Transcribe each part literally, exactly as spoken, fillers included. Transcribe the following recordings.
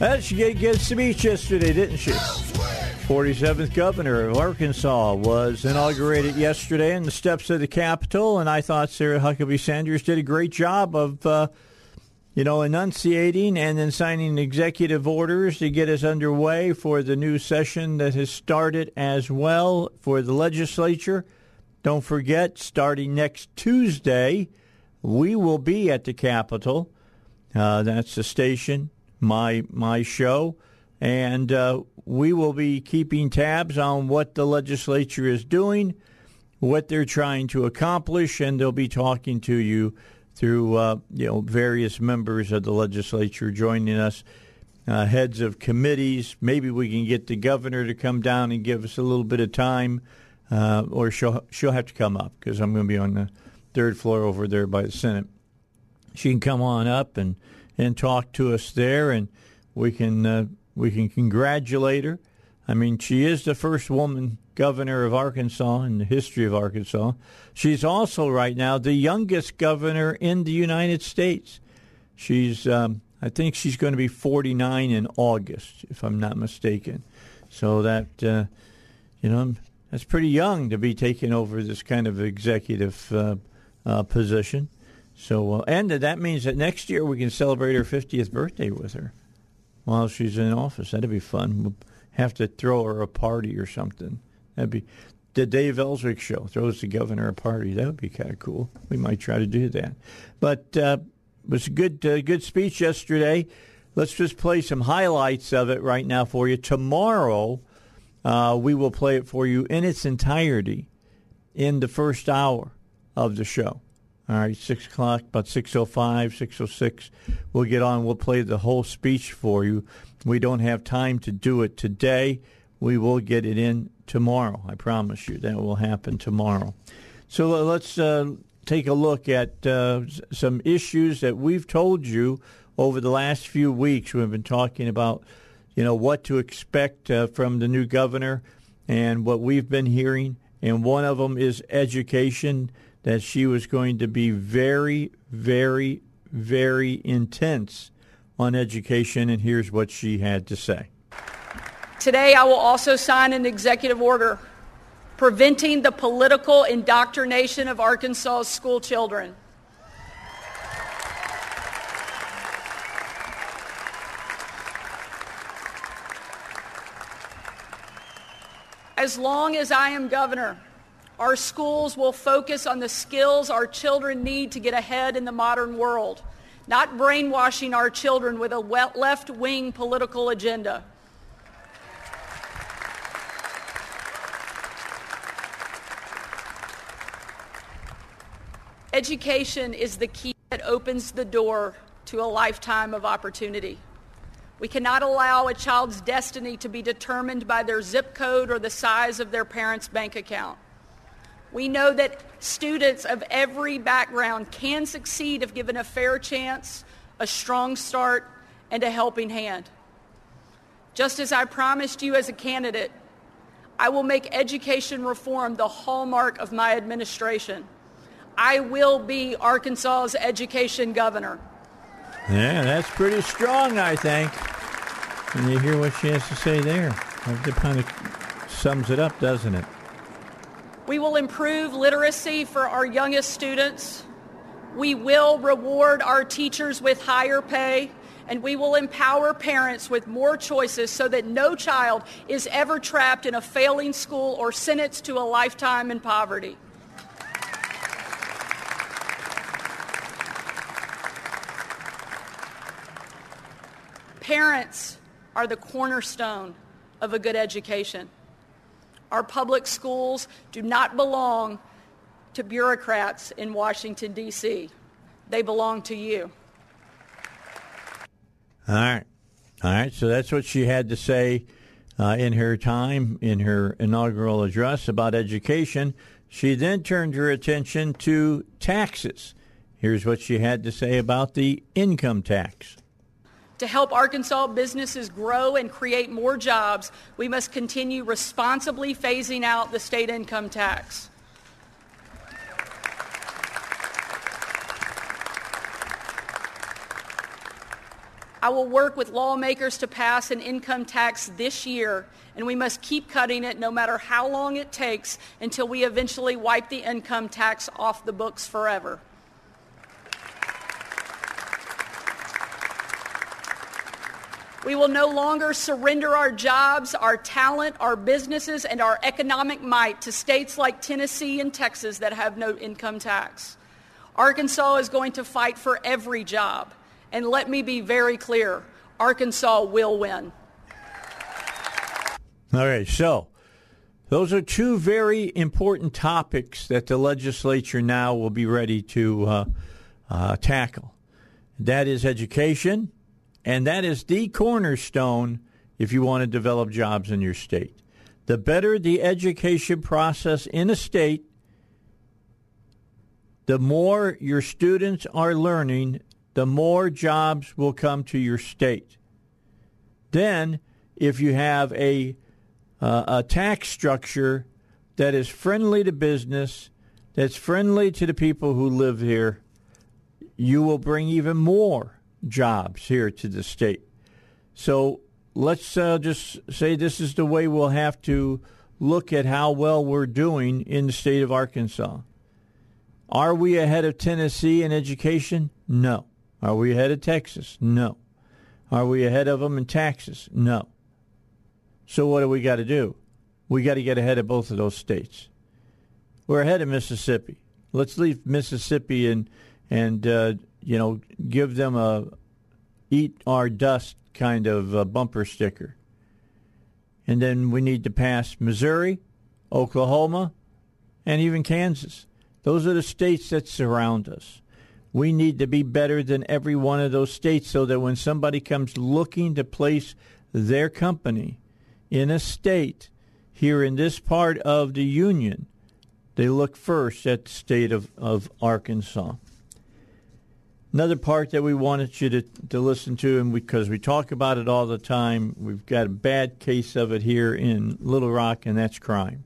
Well, she gave us speech yesterday, didn't she? forty-seventh governor of Arkansas was inaugurated yesterday on the steps of the Capitol, and I thought Sarah Huckabee Sanders did a great job of, uh, you know, enunciating and then signing executive orders to get us underway for the new session that has started as well for the legislature. Don't forget, starting next Tuesday, we will be at the Capitol. Uh, that's the station. My my show, and uh, we will be keeping tabs on what the legislature is doing, what they're trying to accomplish, and they'll be talking to you through uh, you know various members of the legislature joining us, uh, heads of committees. Maybe we can get the governor to come down and give us a little bit of time, uh, or she'll she'll have to come up because I'm going to be on the third floor over there by the Senate. She can come on up and. and talk to us there, and we can uh, we can congratulate her. I mean, she is the first woman governor of Arkansas in the history of Arkansas. She's also right now the youngest governor in the United States. She's um, I think she's going to be forty-nine in August, if I'm not mistaken. So that uh, you know that's pretty young to be taking over this kind of executive uh, uh, position. So, uh, and that means that next year we can celebrate her fiftieth birthday with her while she's in office. That'd be fun. We'll have to throw her a party or something. That'd be the Dave Elswick show throws the governor a party. That would be kind of cool. We might try to do that. But uh, it was a good, uh, good speech yesterday. Let's just play some highlights of it right now for you. Tomorrow uh, we will play it for you in its entirety in the first hour of the show. All right, six o'clock, about six oh five, six oh six, we'll get on. We'll play the whole speech for you. We don't have time to do it today. We will get it in tomorrow. I promise you that will happen tomorrow. So let's uh, take a look at uh, some issues that we've told you over the last few weeks. We've been talking about, you know, what to expect uh, from the new governor and what we've been hearing, and one of them is education, that she was going to be very, very, very intense on education, and here's what she had to say. Today, I will also sign an executive order preventing the political indoctrination of Arkansas school children. As long as I am governor, our schools will focus on the skills our children need to get ahead in the modern world, not brainwashing our children with a left-wing political agenda. Education is the key that opens the door to a lifetime of opportunity. We cannot allow a child's destiny to be determined by their zip code or the size of their parents' bank account. We know that students of every background can succeed if given a fair chance, a strong start, and a helping hand. Just as I promised you as a candidate, I will make education reform the hallmark of my administration. I will be Arkansas's education governor. Yeah, that's pretty strong, I think. And you hear what she has to say there. That kind of sums it up, doesn't it? We will improve literacy for our youngest students. We will reward our teachers with higher pay and we will empower parents with more choices so that no child is ever trapped in a failing school or sentenced to a lifetime in poverty. Parents are the cornerstone of a good education. Our public schools do not belong to bureaucrats in Washington, D C They belong to you. All right. All right. So that's what she had to say uh, in her time, in her inaugural address about education. She then turned her attention to taxes. Here's what she had to say about the income tax. To help Arkansas businesses grow and create more jobs, we must continue responsibly phasing out the state income tax. I will work with lawmakers to pass an income tax this year, and we must keep cutting it no matter how long it takes until we eventually wipe the income tax off the books forever. We will no longer surrender our jobs, our talent, our businesses, and our economic might to states like Tennessee and Texas that have no income tax. Arkansas is going to fight for every job. And let me be very clear, Arkansas will win. All right, so those are two very important topics that the legislature now will be ready to uh, uh, tackle. That is education. And that is the cornerstone if you want to develop jobs in your state. The better the education process in a state, the more your students are learning, the more jobs will come to your state. Then, if you have a, uh, a tax structure that is friendly to business, that's friendly to the people who live here, you will bring even more jobs here to the state. So let's uh, just say this is the way we'll have to look at how well we're doing in the state of Arkansas. Are we ahead of Tennessee in education? No. Are we ahead of Texas? No. Are we ahead of them in taxes? No. So what do we got to do? We got to get ahead of both of those states. We're ahead of Mississippi. Let's leave Mississippi and and uh, you know, give them a eat our dust kind of a bumper sticker. And then we need to pass Missouri, Oklahoma, and even Kansas. Those are the states that surround us. We need to be better than every one of those states so that when somebody comes looking to place their company in a state here in this part of the union, they look first at the state of, of Arkansas. Another part that we wanted you to, to listen to, and because we, we talk about it all the time, we've got a bad case of it here in Little Rock, and that's crime.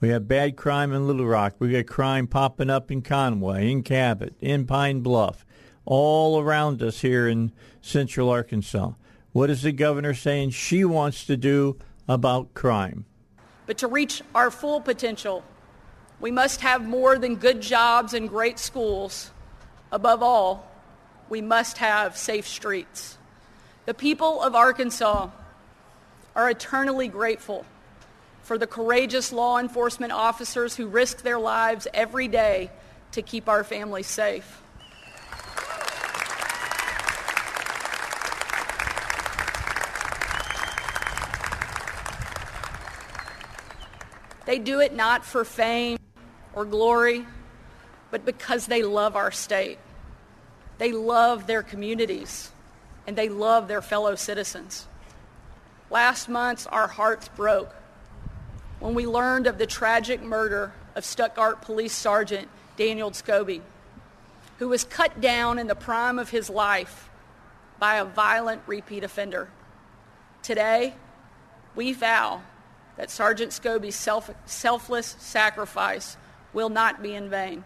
We have bad crime in Little Rock. We got crime popping up in Conway, in Cabot, in Pine Bluff, all around us here in central Arkansas. What is the governor saying she wants to do about crime? But to reach our full potential, we must have more than good jobs and great schools. Above all, we must have safe streets. The people of Arkansas are eternally grateful for the courageous law enforcement officers who risk their lives every day to keep our families safe. They do it not for fame or glory, but because they love our state. They love their communities, and they love their fellow citizens. Last month, our hearts broke when we learned of the tragic murder of Stuttgart police Sergeant Daniel Scobie, who was cut down in the prime of his life by a violent repeat offender. Today, we vow that Sergeant Scobie's self- selfless sacrifice will not be in vain.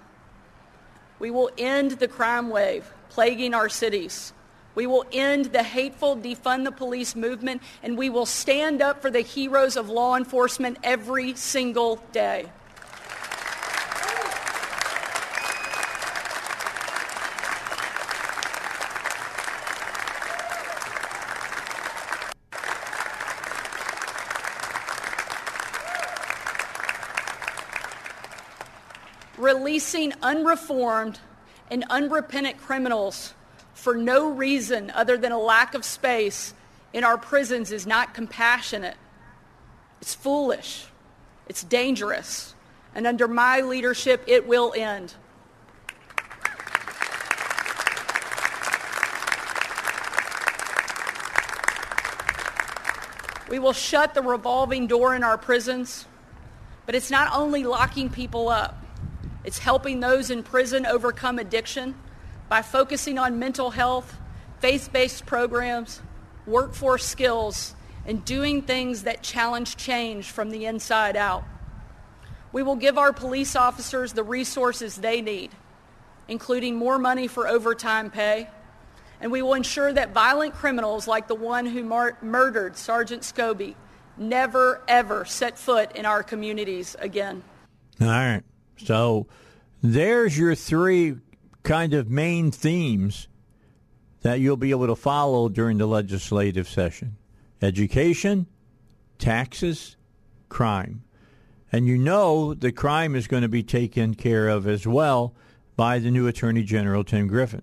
We will end the crime wave plaguing our cities. We will end the hateful defund the police movement, and we will stand up for the heroes of law enforcement every single day. releasing unreformed and unrepentant criminals for no reason other than a lack of space in our prisons is not compassionate. It's foolish. It's dangerous. And under my leadership, it will end. We will shut the revolving door in our prisons, but it's not only locking people up. It's helping those in prison overcome addiction by focusing on mental health, faith-based programs, workforce skills, and doing things that challenge change from the inside out. We will give our police officers the resources they need, including more money for overtime pay, and we will ensure that violent criminals like the one who mar- murdered Sergeant Scobie never, ever set foot in our communities again. All right. So there's your three kind of main themes that you'll be able to follow during the legislative session. Education, taxes, crime. And you know the crime is going to be taken care of as well by the new Attorney General, Tim Griffin.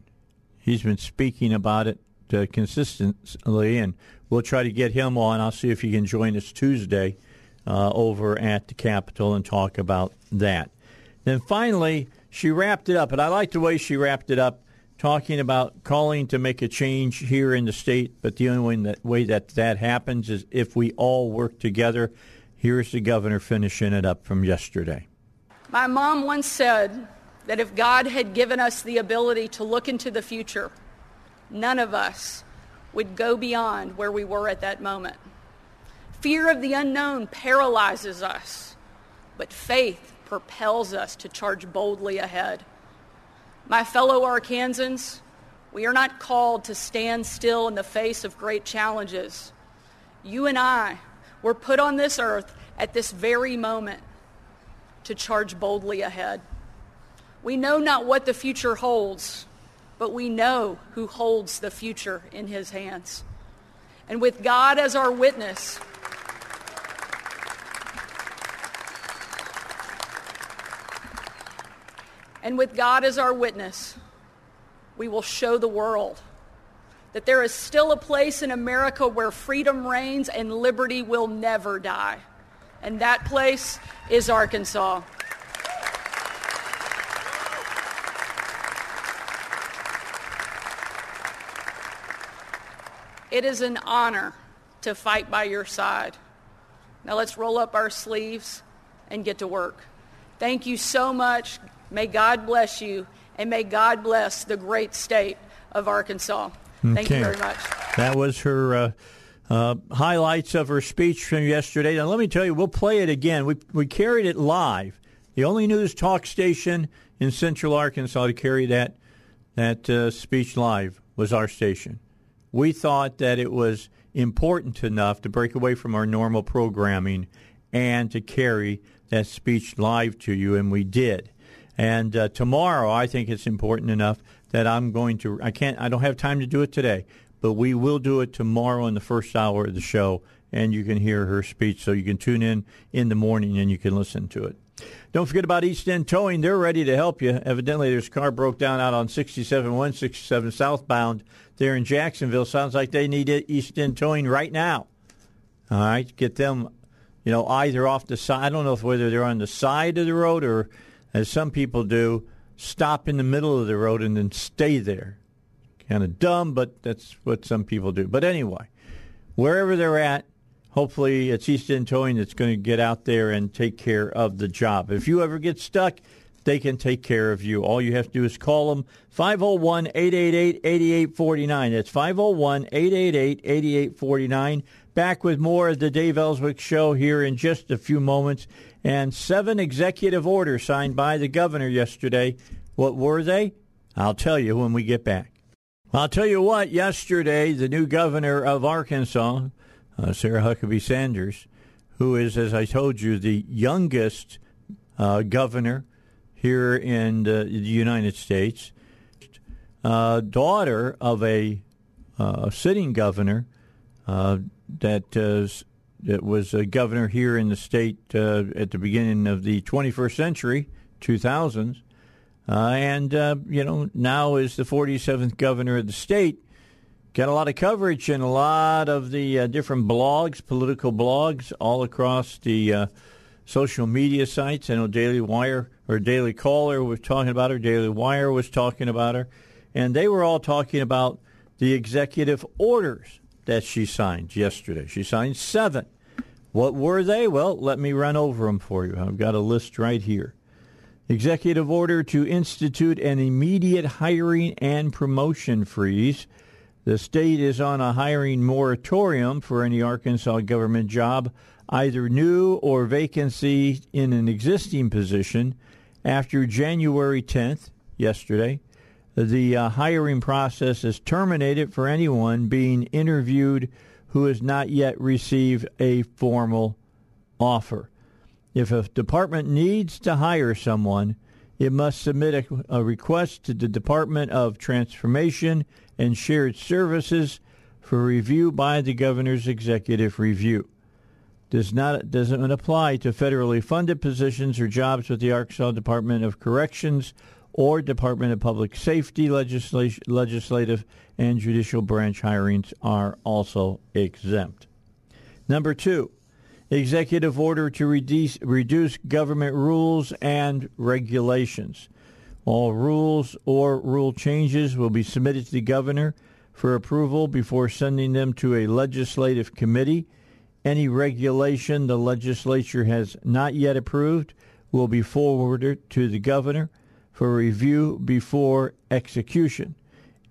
He's been speaking about it uh, consistently, and we'll try to get him on. I'll see if he can join us Tuesday uh, over at the Capitol and talk about that. Then finally, she wrapped it up, and I like the way she wrapped it up, talking about calling to make a change here in the state, but the only way that, way that that happens is if we all work together. Here's the governor finishing it up from yesterday. My mom once said that if God had given us the ability to look into the future, none of us would go beyond where we were at that moment. Fear of the unknown paralyzes us, but faith propels us to charge boldly ahead. My fellow Arkansans, we are not called to stand still in the face of great challenges. You and I were put on this earth at this very moment to charge boldly ahead. We know not what the future holds, but we know who holds the future in his hands. And with God as our witness, and with God as our witness, we will show the world that there is still a place in America where freedom reigns and liberty will never die. And that place is Arkansas. It is an honor to fight by your side. Now let's roll up our sleeves and get to work. Thank you so much. May God bless you, and may God bless the great state of Arkansas. Okay. Thank you very much. That was her uh, uh, highlights of her speech from yesterday. Now let me tell you, we'll play it again. We we carried it live. The only news talk station in Central Arkansas to carry that that uh, speech live was our station. We thought that it was important enough to break away from our normal programming and to carry that speech live to you, and we did. And uh, tomorrow, I think it's important enough that I'm going to – I can't – I don't have time to do it today, but we will do it tomorrow in the first hour of the show, and you can hear her speech. So you can tune in in the morning, and you can listen to it. Don't forget about East End Towing. They're ready to help you. Evidently, there's a car broke down out on sixty-seven one sixty-seven southbound there in Jacksonville. Sounds like they need East End Towing right now. All right, get them, you know, either off the side. I don't know if whether they're on the side of the road or, as some people do, stop in the middle of the road and then stay there. Kind of dumb, but that's what some people do. But anyway, wherever they're at, hopefully it's East End Towing that's going to get out there and take care of the job. If you ever get stuck, they can take care of you. All you have to do is call them, five oh one, eight eight eight, eight eight four nine. That's five oh one, eight eight eight, eight eight four nine. Back with more of the Dave Elswick Show here in just a few moments. And seven executive orders signed by the governor yesterday. What were they? I'll tell you when we get back. I'll tell you what, yesterday, the new governor of Arkansas, uh, Sarah Huckabee Sanders, who is, as I told you, the youngest uh, governor here in the, the United States, uh, daughter of a uh, sitting governor uh, that uh, That was a governor here in the state uh, at the beginning of the twenty-first century, two thousands. Uh, and, uh, you know, now is the forty-seventh governor of the state. Got a lot of coverage in a lot of the uh, different blogs, political blogs, all across the uh, social media sites. I know Daily Wire or Daily Caller was talking about her. Daily Wire was talking about her. And they were all talking about the executive orders that she signed yesterday. She signed seven. What were they? Well, let me run over them for you. I've got a list right here. Executive order to institute an immediate hiring and promotion freeze. The state is on a hiring moratorium for any Arkansas government job, either new or vacancy in an existing position. After January tenth, yesterday, the uh, hiring process is terminated for anyone being interviewed who has not yet received a formal offer. If a department needs to hire someone, it must submit a, a request to the Department of Transformation and Shared Services for review by the governor's executive review. Does not doesn't apply to federally funded positions or jobs with the Arkansas Department of Corrections or Department of Public Safety. Legislation, legislative and judicial branch hirings are also exempt. Number two, executive order to reduce, reduce government rules and regulations. All rules or rule changes will be submitted to the governor for approval before sending them to a legislative committee. Any regulation the legislature has not yet approved will be forwarded to the governor for review before execution.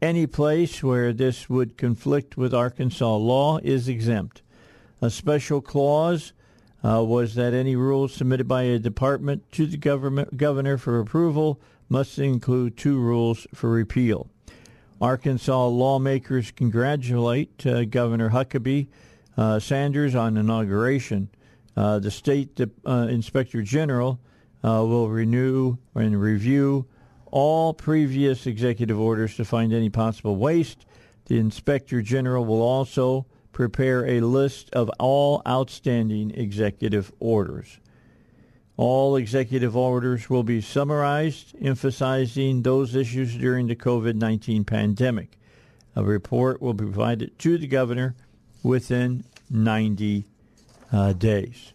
Any place where this would conflict with Arkansas law is exempt. A special clause uh, was that any rule submitted by a department to the government, governor for approval must include two rules for repeal. Arkansas lawmakers congratulate uh, Governor Huckabee uh, Sanders on inauguration. Uh, the state uh, inspector general uh, will renew and review all previous executive orders to find any possible waste. The inspector general will also prepare a list of all outstanding executive orders. All executive orders will be summarized, emphasizing those issues during the COVID nineteen pandemic. A report will be provided to the governor within ninety uh, days.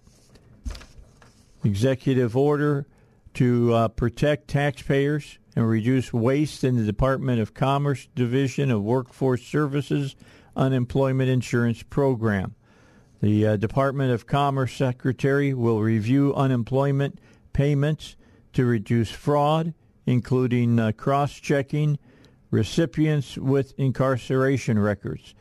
Executive order to uh, protect taxpayers and reduce waste in the Department of Commerce Division of Workforce Services Unemployment Insurance Program. The uh, Department of Commerce Secretary will review unemployment payments to reduce fraud, including uh, cross-checking recipients with incarceration records.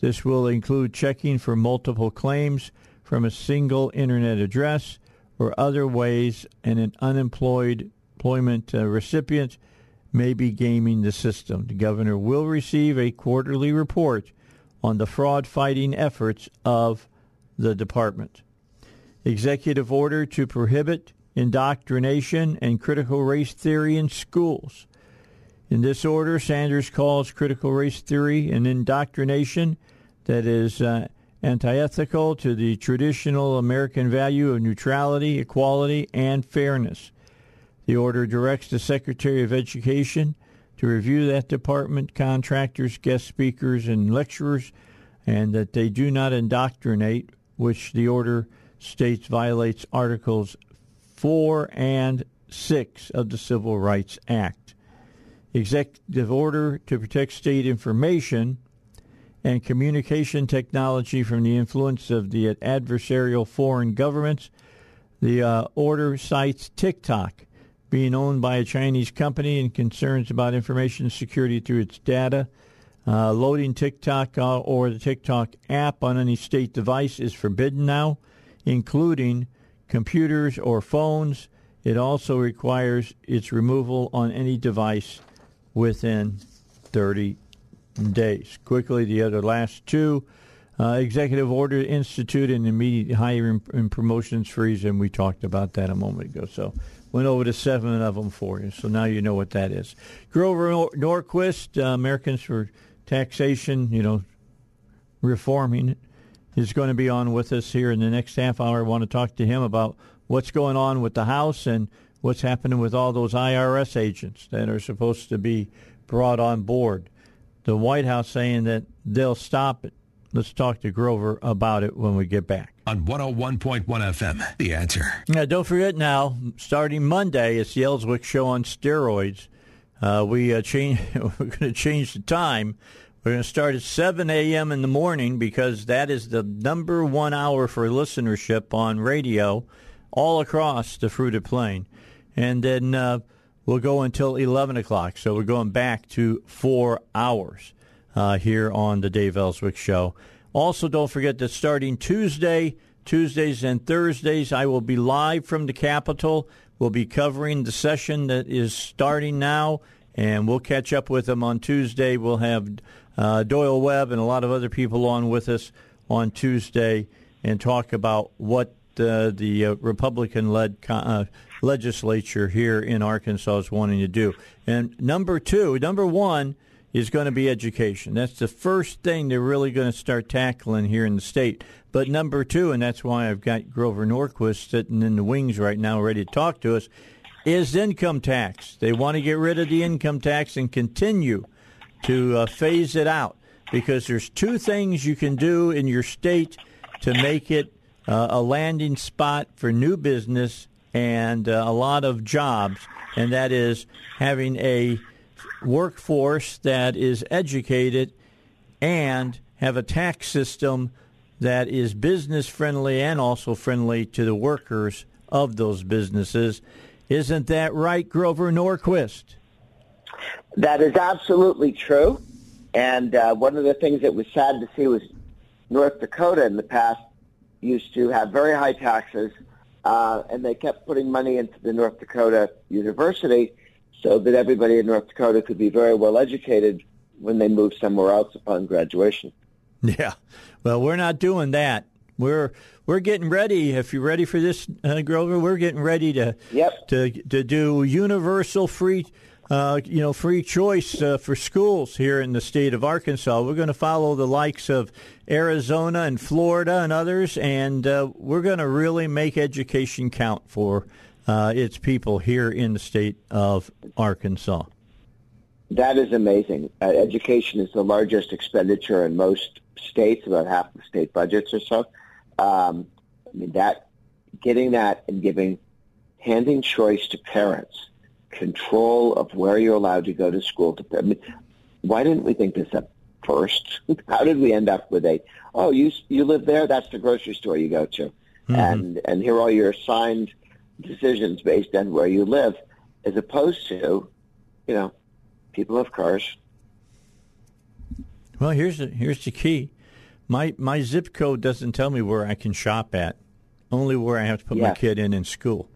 This will include checking for multiple claims from a single Internet address or other ways and an unemployed employment uh, recipient may be gaming the system. The governor will receive a quarterly report on the fraud-fighting efforts of the department. Executive order to prohibit indoctrination and critical race theory in schools. In this order, Sanders calls critical race theory an indoctrination that is uh, anti-ethical to the traditional American value of neutrality, equality, and fairness. The order directs the Secretary of Education to review that department, contractors, guest speakers, and lecturers, and that they do not indoctrinate, which the order states violates Articles four and six of the Civil Rights Act. Executive order to protect state information and communication technology from the influence of the adversarial foreign governments. The uh, order cites TikTok being owned by a Chinese company and concerns about information security through its data. Uh, loading TikTok or the TikTok app on any state device is forbidden now, including computers or phones. It also requires its removal on any device within thirty days. Quickly, the other last two. Uh, executive order to institute an immediate hiring and promotions freeze, and we talked about that a moment ago. So went over to seven of them for you, so now you know what that is. Grover Norquist, uh, Americans for Taxation, you know, reforming, is going to be on with us here in the next half hour. I want to talk to him about what's going on with the House and what's happening with all those I R S agents that are supposed to be brought on board. The White House saying that they'll stop it. Let's talk to Grover about it when we get back. On one oh one point one F M, The Answer. Now, don't forget now, starting Monday, it's the Elswick Show on steroids. Uh, we uh, change, we're going to change the time. We're going to start at seven a.m. in the morning because that is the number one hour for listenership on radio all across the Fruited Plain. And then uh, we'll go until eleven o'clock. So we're going back to four hours uh, here on the Dave Elswick Show. Also, don't forget that starting Tuesday, Tuesdays and Thursdays, I will be live from the Capitol. We'll be covering the session that is starting now, and we'll catch up with them on Tuesday. We'll have uh, Doyle Webb and a lot of other people on with us on Tuesday and talk about what uh, the uh, Republican-led uh, legislature here in Arkansas is wanting to do. And number two, number one is going to be education. That's the first thing they're really going to start tackling here in the state. But number two, and that's why I've got Grover Norquist sitting in the wings right now ready to talk to us, is income tax. They want to get rid of the income tax and continue to uh, phase it out because there's two things you can do in your state to make it uh, a landing spot for new business and uh, a lot of jobs, and that is having a workforce that is educated and have a tax system that is business-friendly and also friendly to the workers of those businesses. Isn't that right, Grover Norquist? That is absolutely true. And uh, one of the things that was sad to see was North Dakota in the past used to have very high taxes, uh, and they kept putting money into the North Dakota University so that everybody in North Dakota could be very well educated when they moved somewhere else upon graduation. Yeah. Well, we're not doing that. We're we're getting ready. If you're ready for this, uh, Grover, we're getting ready to yep. to to do universal free, uh, you know, free choice uh, for schools here in the state of Arkansas. We're going to follow the likes of Arizona and Florida and others, and uh, we're going to really make education count for uh, its people here in the state of Arkansas. That is amazing. Uh, education is the largest expenditure in most states, about half the state budgets or so. Um, I mean, that getting that and giving, handing choice to parents, control of where you're allowed to go to school. To, I mean, why didn't we think this up first? How did we end up with a, oh, you you live there, that's the grocery store you go to. Mm-hmm. And, and here are your assigned decisions based on where you live, as opposed to, you know, people have cars. Well, here's the, here's the key. My my zip code doesn't tell me where I can shop at, only where I have to put yeah. my kid in in school.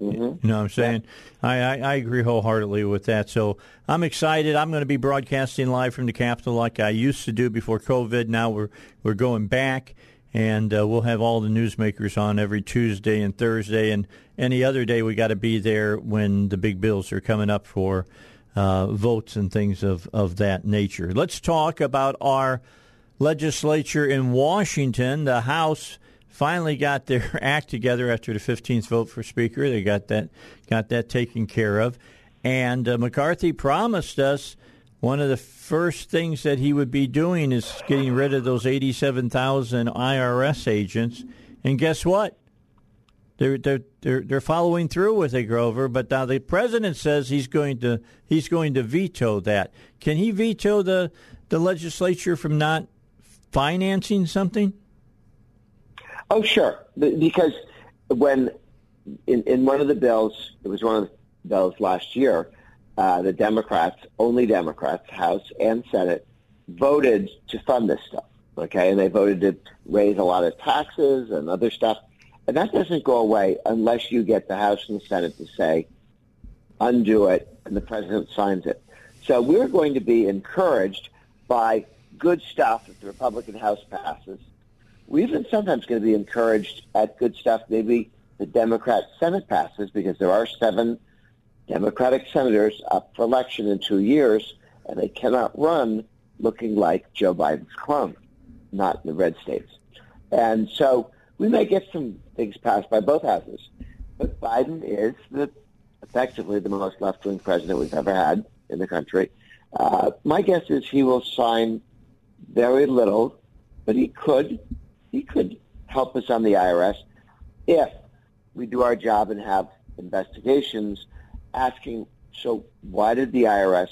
Mm-hmm. You know what I'm saying? Yeah. I, I, I agree wholeheartedly with that. So I'm excited. I'm going to be broadcasting live from the Capitol like I used to do before COVID. Now we're we're going back, and uh, we'll have all the newsmakers on every Tuesday and Thursday, and any other day we got to be there when the big bills are coming up for Uh, votes and things of, of that nature. Let's talk about our legislature in Washington. The House finally got their act together after the fifteenth vote for Speaker. They got that got that taken care of. And uh, McCarthy promised us one of the first things that he would be doing is getting rid of those eighty-seven thousand I R S agents. And guess what? They're, they're they're they're following through with it, Grover. But now the president says he's going to he's going to veto that. Can he veto the the legislature from not financing something? Oh, sure, because when in in one of the bills, it was one of the bills last year, uh, the Democrats, only Democrats, House and Senate, voted to fund this stuff. Okay, and they voted to raise a lot of taxes and other stuff. And that doesn't go away unless you get the House and the Senate to say, undo it, and the president signs it. So we're going to be encouraged by good stuff if the Republican House passes. We're even sometimes going to be encouraged at good stuff maybe the Democrat Senate passes, because there are seven Democratic senators up for election in two years, and they cannot run looking like Joe Biden's clone, not in the red states. And so we may get some things passed by both houses, but Biden is the effectively the most left-wing president we've ever had in the country. Uh, my guess is he will sign very little, but he could he could help us on the I R S if we do our job and have investigations asking, so why did the I R S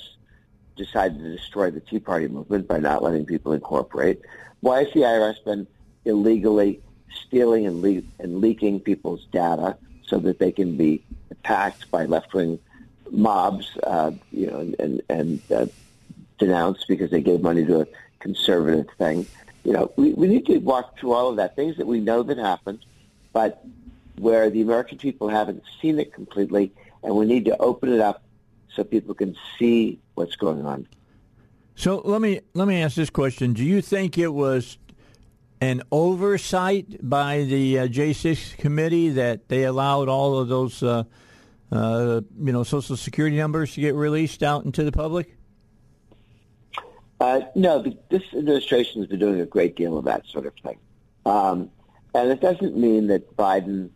decide to destroy the Tea Party movement by not letting people incorporate? Why has the I R S been illegally stealing and, le- and leaking people's data so that they can be attacked by left-wing mobs, uh, you know, and, and, and uh, denounced because they gave money to a conservative thing? You know, we, we need to walk through all of that, things that we know that happened, but where the American people haven't seen it completely, and we need to open it up so people can see what's going on. So let me let me ask this question. Do you think it was an oversight by the uh, J six committee that they allowed all of those uh, uh, you know, Social Security numbers to get released out into the public? Uh, no, this administration has been doing a great deal of that sort of thing. Um, and it doesn't mean that Biden,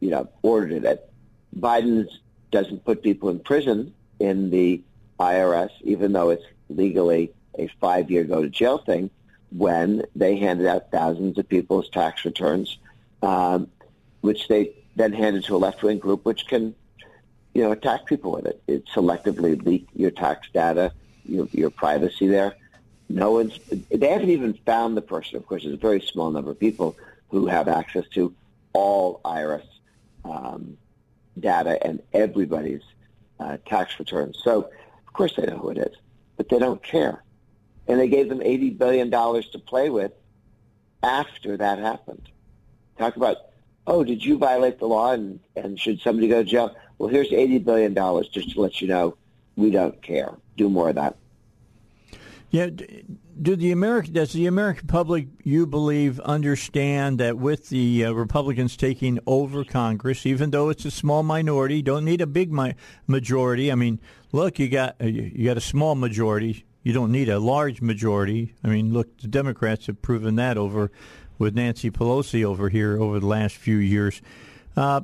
you know, ordered it. Biden doesn't put people in prison in the I R S, even though it's legally a five-year go-to-jail thing, when they handed out thousands of people's tax returns, um, which they then handed to a left-wing group, which can, you know, attack people with it. It selectively leaked your tax data, your, your privacy there. No one's, they haven't even found the person. Of course, there's a very small number of people who have access to all I R S um, data and everybody's uh, tax returns. So, of course, they know who it is, but they don't care. And they gave them eighty billion dollars to play with after that happened. Talk about, oh, did you violate the law and, and should somebody go to jail? Well, here's eighty billion dollars just to let you know we don't care. Do more of that. Yeah. Do the American, does the American public, you believe, understand that with the uh, Republicans taking over Congress, even though it's a small minority, don't need a big mi- majority? I mean, look, you got you got a small majority. You don't need a large majority. I mean, look, the Democrats have proven that over with Nancy Pelosi over here over the last few years. Uh,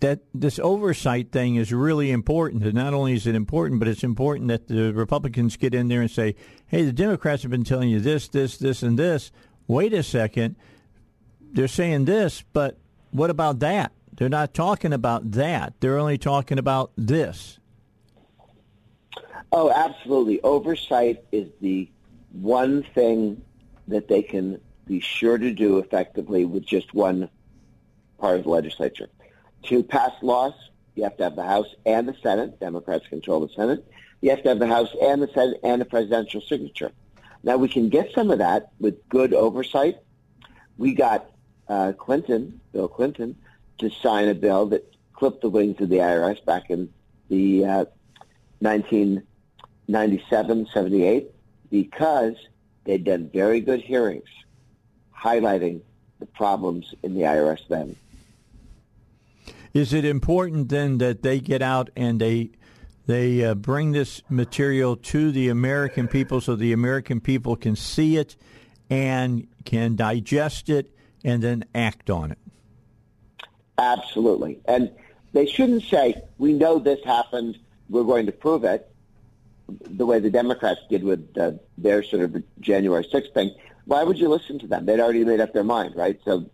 that this oversight thing is really important. And not only is it important, but it's important that the Republicans get in there and say, hey, the Democrats have been telling you this, this, this, and this. Wait a second. They're saying this, but what about that? They're not talking about that. They're only talking about this. Oh, absolutely. Oversight is the one thing that they can be sure to do effectively with just one part of the legislature. To pass laws, you have to have the House and the Senate. Democrats control the Senate. You have to have the House and the Senate and a presidential signature. Now, we can get some of that with good oversight. We got uh, Clinton, Bill Clinton, to sign a bill that clipped the wings of the I R S back in the uh, nineteen ninety-seven, seventy-eight, because they'd done very good hearings highlighting the problems in the I R S then. Is it important then that they get out and they they uh, bring this material to the American people so the American people can see it and can digest it and then act on it? Absolutely. And they shouldn't say, we know this happened, we're going to prove it, the way the Democrats did with uh, their sort of January sixth thing. Why would you listen to them? They'd already made up their mind, right? So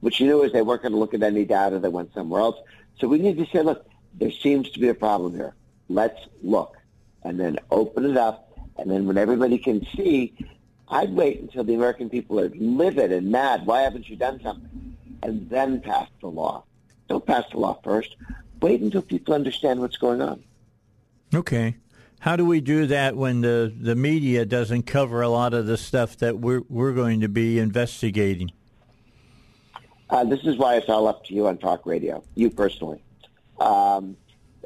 what you knew is they weren't going to look at any data. They went somewhere else. So we need to say, look, there seems to be a problem here. Let's look, and then open it up. And then when everybody can see, I'd wait until the American people are livid and mad. Why haven't you done something? And then pass the law. Don't pass the law first. Wait until people understand what's going on. Okay. How do we do that when the, the media doesn't cover a lot of the stuff that we're we're going to be investigating? Uh, this is why it's all up to you on talk radio, you personally. Um,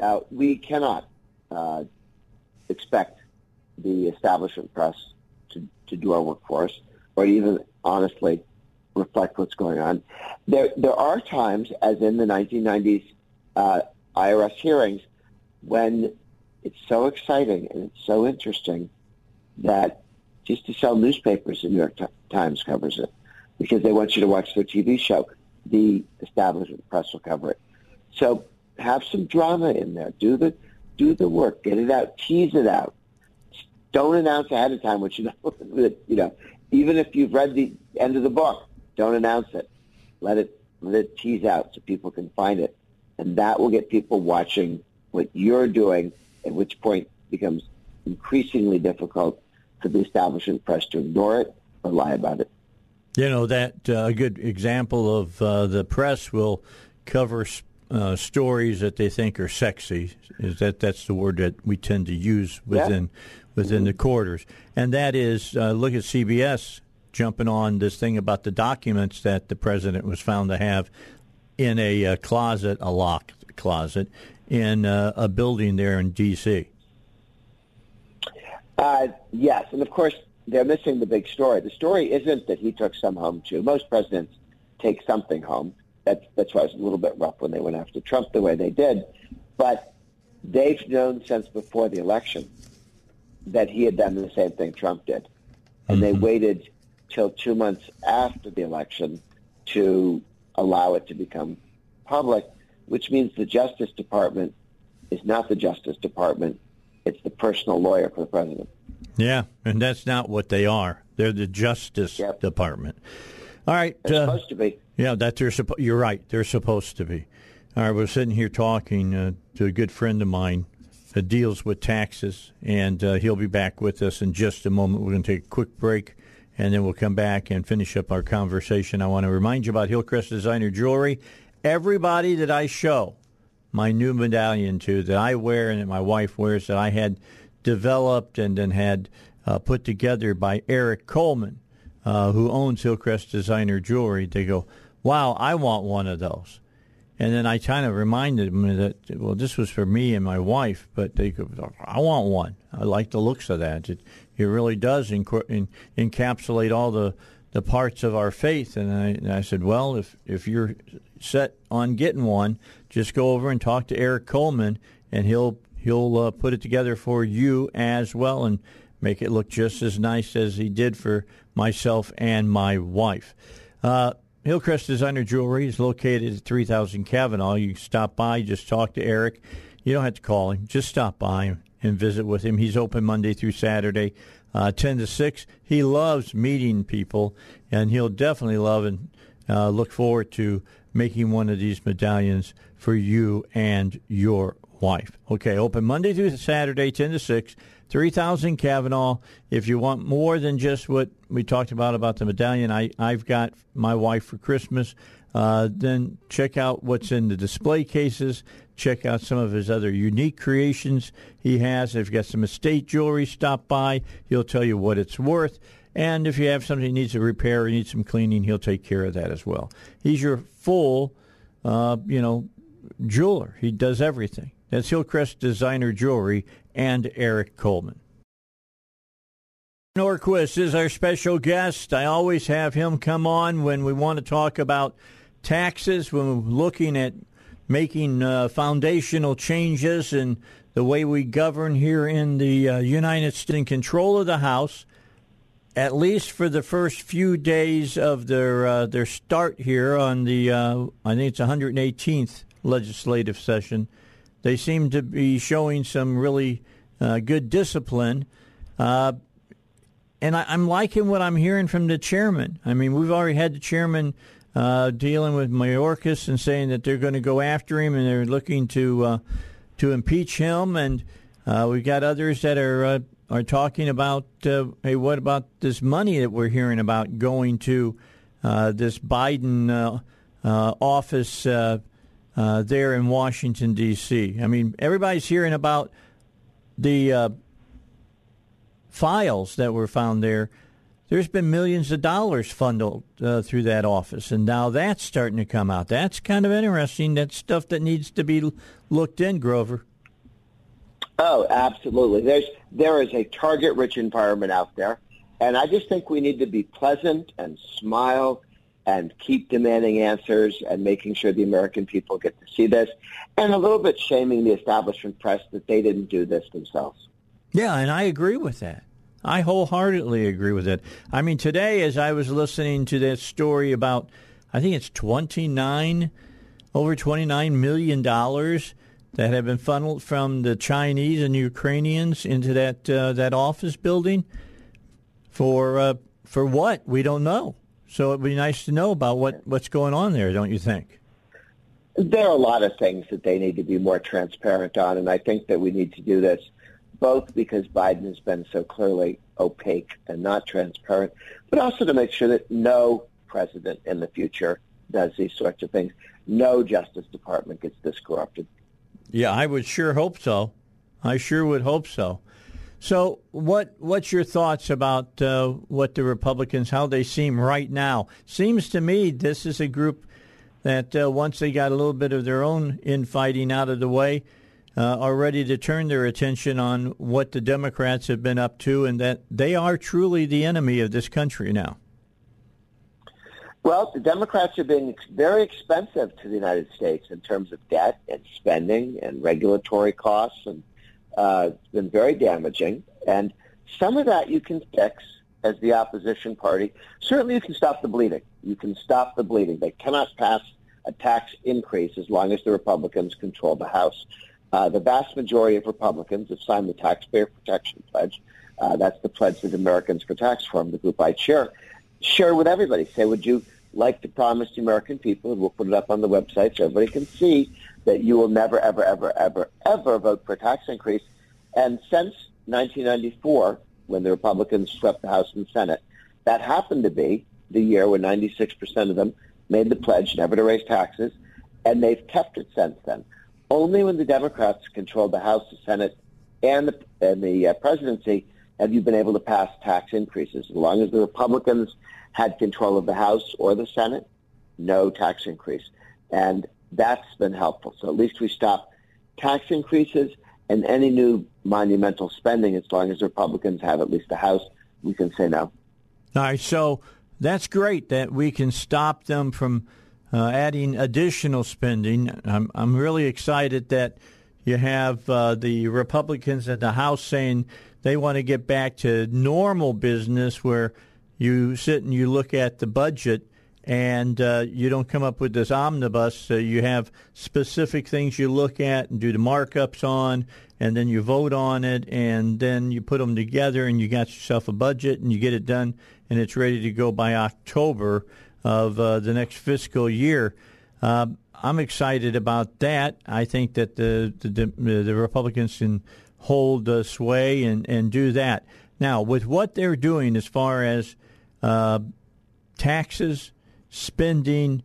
uh, we cannot uh, expect the establishment press to, to do our work for us, or even honestly reflect what's going on. There, there are times, as in the nineteen nineties uh, I R S hearings, when it's so exciting and it's so interesting that just to sell newspapers, the New York Times covers it because they want you to watch their T V show. The establishment press will cover it. So have some drama in there. Do the do the work. Get it out. Tease it out. Don't announce ahead of time what you know. You know, even if you've read the end of the book, don't announce it. Let it let it tease out so people can find it, and that will get people watching what you're doing. At which point it becomes increasingly difficult for the establishment press to ignore it or lie about it. You know, that a uh, good example of uh, the press will cover uh, stories that they think are sexy. Is that that's the word that we tend to use within yeah. within mm-hmm. the quarters? And that is, uh, look at C B S jumping on this thing about the documents that the president was found to have in a uh, closet, a locked closet, in uh, a building there in D C Uh, yes, and of course, they're missing the big story. The story isn't that he took some home, too. Most presidents take something home. That's, that's why I was a little bit rough when they went after Trump the way they did. But they've known since before the election that he had done the same thing Trump did. And mm-hmm. they waited till two months after the election to allow it to become public, which means the Justice Department is not the Justice Department. It's the personal lawyer for the president. Yeah, and that's not what they are. They're the Justice yep. Department. All right. They're uh, supposed to be. Yeah, that they're suppo- you're right. They're supposed to be. All right, we're sitting here talking uh, to a good friend of mine that deals with taxes, and uh, he'll be back with us in just a moment. We're going to take a quick break, and then we'll come back and finish up our conversation. I want to remind you about Hillcrest Designer Jewelry. Everybody that I show my new medallion to, that I wear and that my wife wears, that I had developed and then had uh, put together by Eric Coleman, uh, who owns Hillcrest Designer Jewelry. They go, wow, I want one of those. And then I kind of reminded them that, well, this was for me and my wife, but they go, I want one. I like the looks of that. It, it really does enc- en- encapsulate all the, the parts of our faith. And I, and I said, well, if, if you're set on getting one, just go over and talk to Eric Coleman, and he'll he'll uh, put it together for you as well and make it look just as nice as he did for myself and my wife. Uh, Hillcrest Designer Jewelry is located at three thousand Cavanaugh. You can stop by, just talk to Eric. You don't have to call him. Just stop by and visit with him. He's open Monday through Saturday, uh, ten to six. He loves meeting people, and he'll definitely love and uh, look forward to making one of these medallions for you and your wife. Okay, open Monday through Saturday, ten to six, three thousand Cavanaugh. If you want more than just what we talked about, about the medallion I, I've got my wife for Christmas, uh, then check out what's in the display cases. Check out some of his other unique creations he has. If you've got some estate jewelry, stop by. He'll tell you what it's worth. And if you have something that needs a repair or needs some cleaning, he'll take care of that as well. He's your full, uh, you know, jeweler. He does everything. That's Hillcrest Designer Jewelry and Eric Coleman. Norquist is our special guest. I always have him come on when we want to talk about taxes, when we're looking at making uh, foundational changes in the way we govern here in the uh, United States, in control of the House, at least for the first few days of their uh, their start here on the, uh, I think it's one hundred eighteenth legislative session. They seem to be showing some really uh, good discipline. Uh, and I, I'm liking what I'm hearing from the chairman. I mean, we've already had the chairman uh, dealing with Mayorkas and saying that they're going to go after him and they're looking to uh, to impeach him. And uh, we've got others that are uh, are talking about, uh, hey, what about this money that we're hearing about going to uh, this Biden uh, uh, office uh, uh, there in Washington, D C? I mean, everybody's hearing about the uh, files that were found there. There's been millions of dollars funneled uh, through that office, and now that's starting to come out. That's kind of interesting. That's stuff that needs to be looked in, Grover. Oh, absolutely. There's there is a target-rich environment out there, and I just think we need to be pleasant and smile and keep demanding answers and making sure the American people get to see this, and a little bit shaming the establishment press that they didn't do this themselves. Yeah, and I agree with that. I wholeheartedly agree with it. I mean, today as I was listening to that story about, I think it's twenty-nine over twenty-nine million dollars that have been funneled from the Chinese and Ukrainians into that uh, that office building for uh, for what? We don't know. So it would be nice to know about what, what's going on there, don't you think? There are a lot of things that they need to be more transparent on, and I think that we need to do this, both because Biden has been so clearly opaque and not transparent, but also to make sure that no president in the future does these sorts of things. No Justice Department gets this corrupted. Yeah, I would sure hope so. I sure would hope so. So what what's your thoughts about uh, what the Republicans, how they seem right now? Seems to me this is a group that uh, once they got a little bit of their own infighting out of the way, uh, are ready to turn their attention on what the Democrats have been up to, and that they are truly the enemy of this country now. Well, the Democrats have been very expensive to the United States in terms of debt and spending and regulatory costs, and uh, it's been very damaging. And some of that you can fix as the opposition party. Certainly you can stop the bleeding. You can stop the bleeding. They cannot pass a tax increase as long as the Republicans control the House. Uh, the vast majority of Republicans have signed the Taxpayer Protection Pledge. Uh, that's the pledge that Americans for Tax Reform, the group I chair, share with everybody. Say, would you like to promise the American people, and we'll put it up on the website so everybody can see, that you will never, ever, ever, ever, ever vote for a tax increase. And since nineteen ninety-four, when the Republicans swept the House and Senate, that happened to be the year when ninety-six percent of them made the pledge never to raise taxes, and they've kept it since then. Only when the Democrats controlled the House, the Senate, and the, and the uh, presidency have you been able to pass tax increases. As long as the Republicans had control of the House or the Senate, no tax increase. And that's been helpful. So at least we stop tax increases and any new monumental spending. As long as the Republicans have at least the House, we can say no. All right, so that's great that we can stop them from uh, adding additional spending. I'm, I'm really excited that you have uh, the Republicans at the House saying they want to get back to normal business where you sit and you look at the budget and uh, you don't come up with this omnibus. So you have specific things you look at and do the markups on, and then you vote on it, and then you put them together and you got yourself a budget and you get it done, and it's ready to go by October of uh, the next fiscal year. Uh, I'm excited about that. I think that the the, the Republicans can hold uh, sway and, and do that. Now, with what they're doing as far as uh, taxes, spending,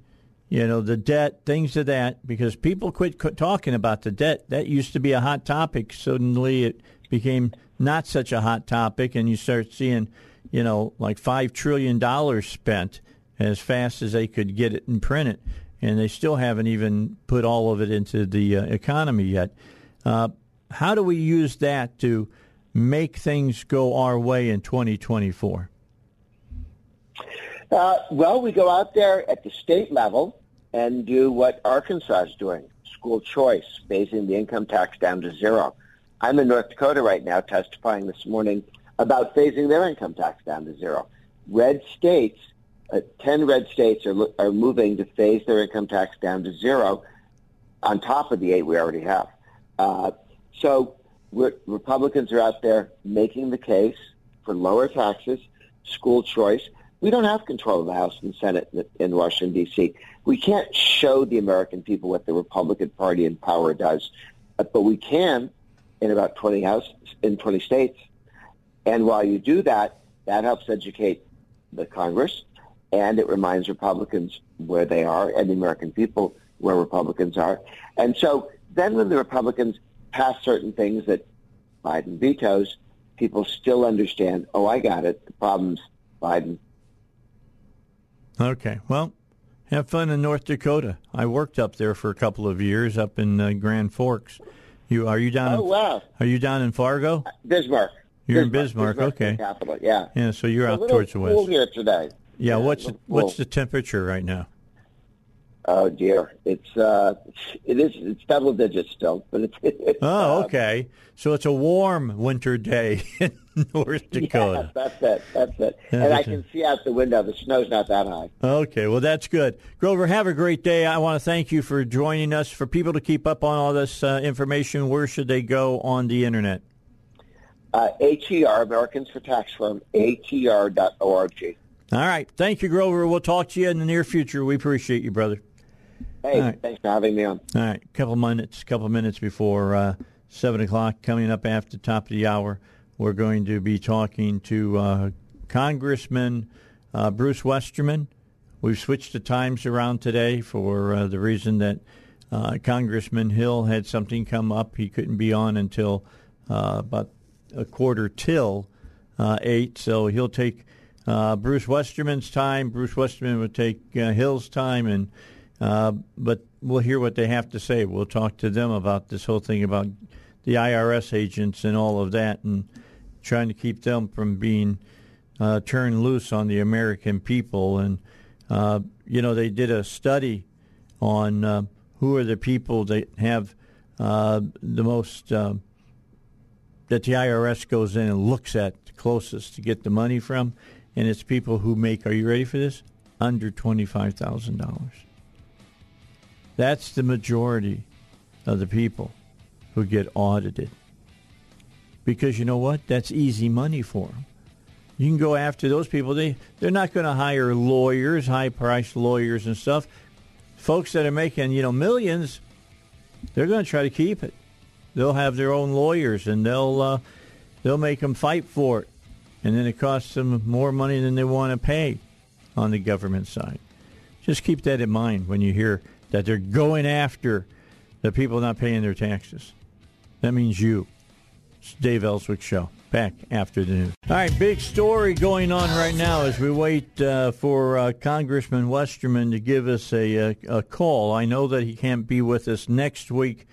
you know, the debt, things of that, because people quit co- talking about the debt. That used to be a hot topic. Suddenly it became not such a hot topic, and you start seeing, you know, like five trillion dollars spent as fast as they could get it and print it, and they still haven't even put all of it into the uh, economy yet. Uh, how do we use that to make things go our way in twenty twenty-four? Uh, well, we go out there at the state level and do what Arkansas is doing, school choice, phasing the income tax down to zero. I'm in North Dakota right now testifying this morning about phasing their income tax down to zero. Red states, uh, ten red states are, are moving to phase their income tax down to zero on top of the eight we already have. Uh, so We're, Republicans are out there making the case for lower taxes, school choice. We don't have control of the House and Senate in Washington, D C. We can't show the American people what the Republican Party in power does, but we can in about twenty House in twenty states. And while you do that, that helps educate the Congress, and it reminds Republicans where they are and the American people where Republicans are. And so then when the Republicans pass certain things that Biden vetoes, people still understand, oh, I got it. The problem's Biden. Okay. Well, have fun in North Dakota. I worked up there for a couple of years up in uh, Grand Forks. You Are you down? Oh, in, wow. Are you down in Fargo? Bismarck. You're Bismarck, in Bismarck. Bismarck okay. Capital, yeah. Yeah, so you're it's out towards the west. It's cool here today. Yeah, yeah what's, the, what's the temperature right now? Oh dear, it's uh, it is it's double digits still, but it's, it's oh okay. Um, so it's a warm winter day in North Dakota. Yeah, that's it. That's it. That's and I can it. see out the window. The snow's not that high. Okay. Well, that's good. Grover, have a great day. I want to thank you for joining us. For people to keep up on all this uh, information, where should they go on the Internet? Uh, A T R, Americans for Tax Reform, A T R dot org. All right. Thank you, Grover. We'll talk to you in the near future. We appreciate you, brother. Hey, right. Thanks for having me on. All right. A couple minutes, couple minutes before uh, seven o'clock, coming up after the top of the hour. We're going to be talking to uh, Congressman uh, Bruce Westerman. We've switched the times around today for uh, the reason that uh, Congressman Hill had something come up. He couldn't be on until uh, about a quarter till uh, eight, so he'll take uh, Bruce Westerman's time. Bruce Westerman will take uh, Hill's time, and uh, but we'll hear what they have to say. We'll talk to them about this whole thing about the I R S agents and all of that, and trying to keep them from being uh, turned loose on the American people. And, uh, you know, they did a study on uh, who are the people that have uh, the most, uh, that the I R S goes in and looks at the closest to get the money from. And it's people who make, are you ready for this? Under twenty-five thousand dollars. That's the majority of the people who get audited. Because you know what? That's easy money for them. You can go after those people. They, they're not going to hire lawyers, high-priced lawyers and stuff. Folks that are making, you know, millions, they're going to try to keep it. They'll have their own lawyers, and they'll uh, they'll make them fight for it. And then it costs them more money than they want to pay on the government side. Just keep that in mind when you hear that they're going after the people not paying their taxes. That means you. It's Dave Elswick Show, back after the news. All right, big story going on right now as we wait uh, for uh, Congressman Westerman to give us a, a, a call. I know that he can't be with us next week,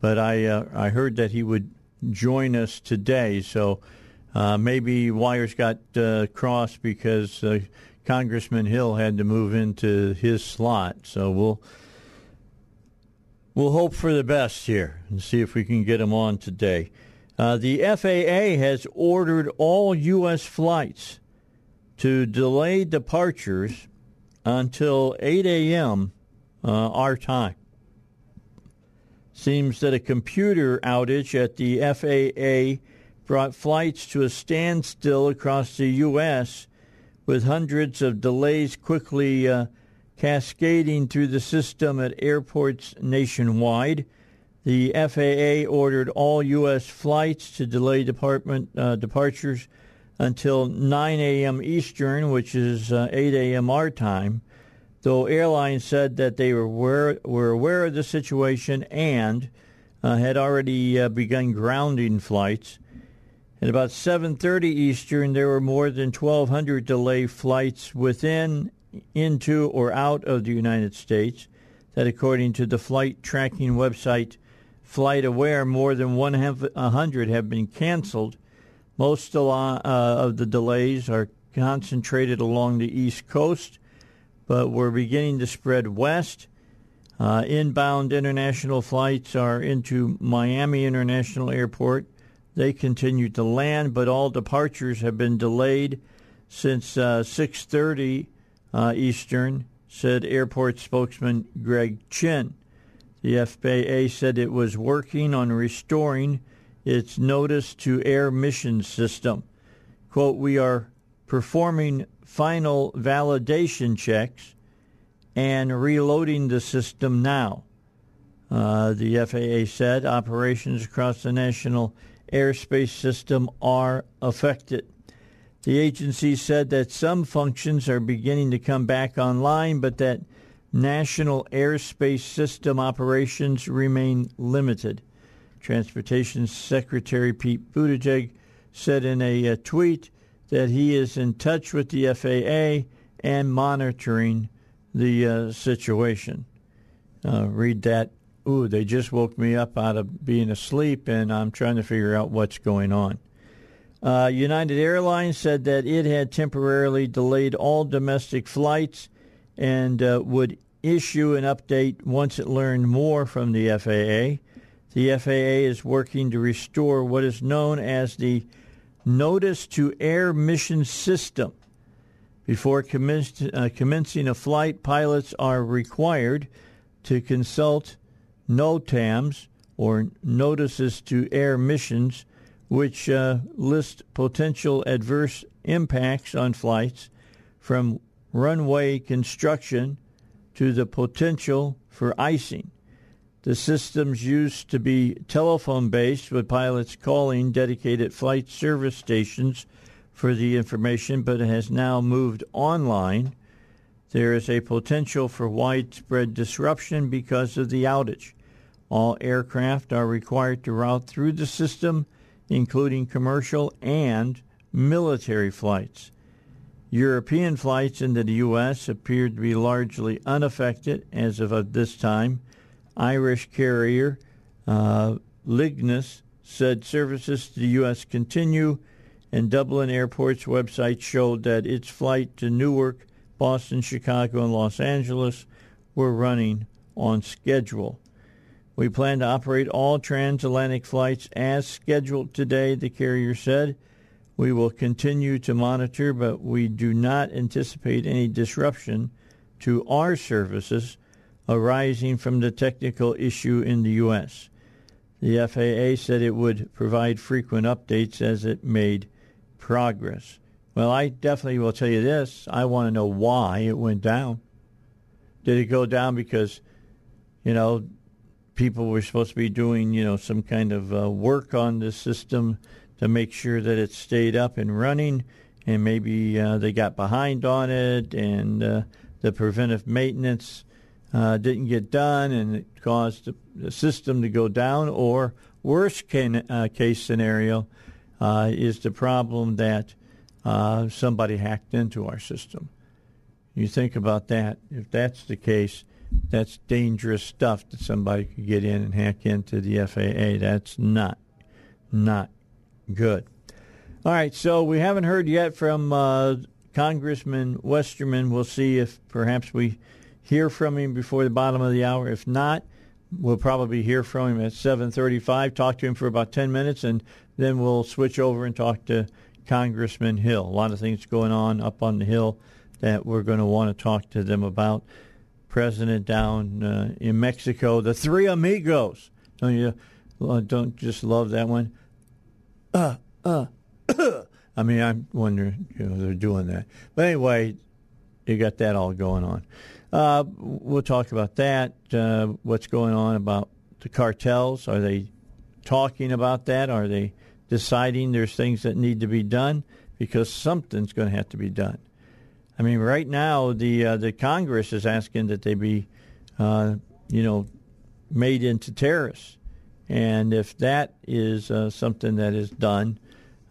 but I uh, I heard that he would join us today. So uh, maybe wires got uh, crossed because uh, Congressman Hill had to move into his slot. So we'll we'll hope for the best here and see if we can get him on today. Uh, the F A A has ordered all U S flights to delay departures until eight a.m. uh, our time. Seems that a computer outage at the F A A brought flights to a standstill across the U S, with hundreds of delays quickly uh, cascading through the system at airports nationwide. The F A A ordered all U S flights to delay department uh, departures until nine a.m. Eastern, which is uh, eight a.m. our time, though airlines said that they were aware, were aware of the situation and uh, had already uh, begun grounding flights. At about seven thirty Eastern, there were more than twelve hundred delay flights within, into, or out of the United States. That, according to the flight tracking website FlightAware, more than one hundred have been canceled. Most of the delays are concentrated along the East Coast, but we're beginning to spread west. Uh, inbound international flights are into Miami International Airport. They continue to land, but all departures have been delayed since uh, six thirty uh, Eastern, said airport spokesman Greg Chin. The F A A said it was working on restoring its notice-to-air mission system. Quote, we are performing final validation checks and reloading the system now, uh, the F A A said. Operations across the national airspace system are affected. The agency said that some functions are beginning to come back online, but that national airspace system operations remain limited. Transportation Secretary Pete Buttigieg said in a, a tweet that he is in touch with the F A A and monitoring the uh, situation. Uh, read that. Ooh, they just woke me up out of being asleep, and I'm trying to figure out what's going on. Uh, United Airlines said that it had temporarily delayed all domestic flights and uh, would issue an update once it learned more from the F A A. The F A A is working to restore what is known as the notice to air mission system. Before commence, uh, commencing a flight, pilots are required to consult NOTAMs, or notices to air missions, which uh, list potential adverse impacts on flights, from runway construction to the potential for icing. The systems used to be telephone-based, with pilots calling dedicated flight service stations for the information, but it has now moved online. There is a potential for widespread disruption because of the outage. All aircraft are required to route through the system, including commercial and military flights. European flights into the U S appear to be largely unaffected as of this time. Irish carrier uh, Lignus said services to the U S continue, and Dublin Airport's website showed that its flight to Newark, Boston, Chicago, and Los Angeles were running on schedule. We plan to operate all transatlantic flights as scheduled today, the carrier said. We will continue to monitor, but we do not anticipate any disruption to our services arising from the technical issue in the U S. The F A A said it would provide frequent updates as it made progress. Well, I definitely will tell you this. I want to know why it went down. Did it go down because, you know, people were supposed to be doing, you know, some kind of uh, work on the system to make sure that it stayed up and running, and maybe uh, they got behind on it, and uh, the preventive maintenance Uh, didn't get done, and it caused the system to go down? Or worst can, uh, case scenario uh, is the problem that uh, somebody hacked into our system. You think about that. If that's the case, that's dangerous stuff that somebody could get in and hack into the F A A. That's not, not good. All right, so we haven't heard yet from uh, Congressman Westerman. We'll see if perhaps we hear from him before the bottom of the hour. If not, we'll probably hear from him at seven thirty-five, talk to him for about ten minutes, and then we'll switch over and talk to Congressman Hill. A lot of things going on up on the Hill that we're going to want to talk to them about. President down uh, in Mexico, the Three Amigos. Don't you uh, don't just love that one? Uh, uh, I mean, I'm wondering, you know, they're doing that. But anyway, you got that all going on. Uh, we'll talk about that, uh, what's going on about the cartels. Are they talking about that? Are they deciding there's things that need to be done? Because something's going to have to be done. I mean, right now, the uh, the Congress is asking that they be, uh, you know, made into terrorists. And if that is uh, something that is done,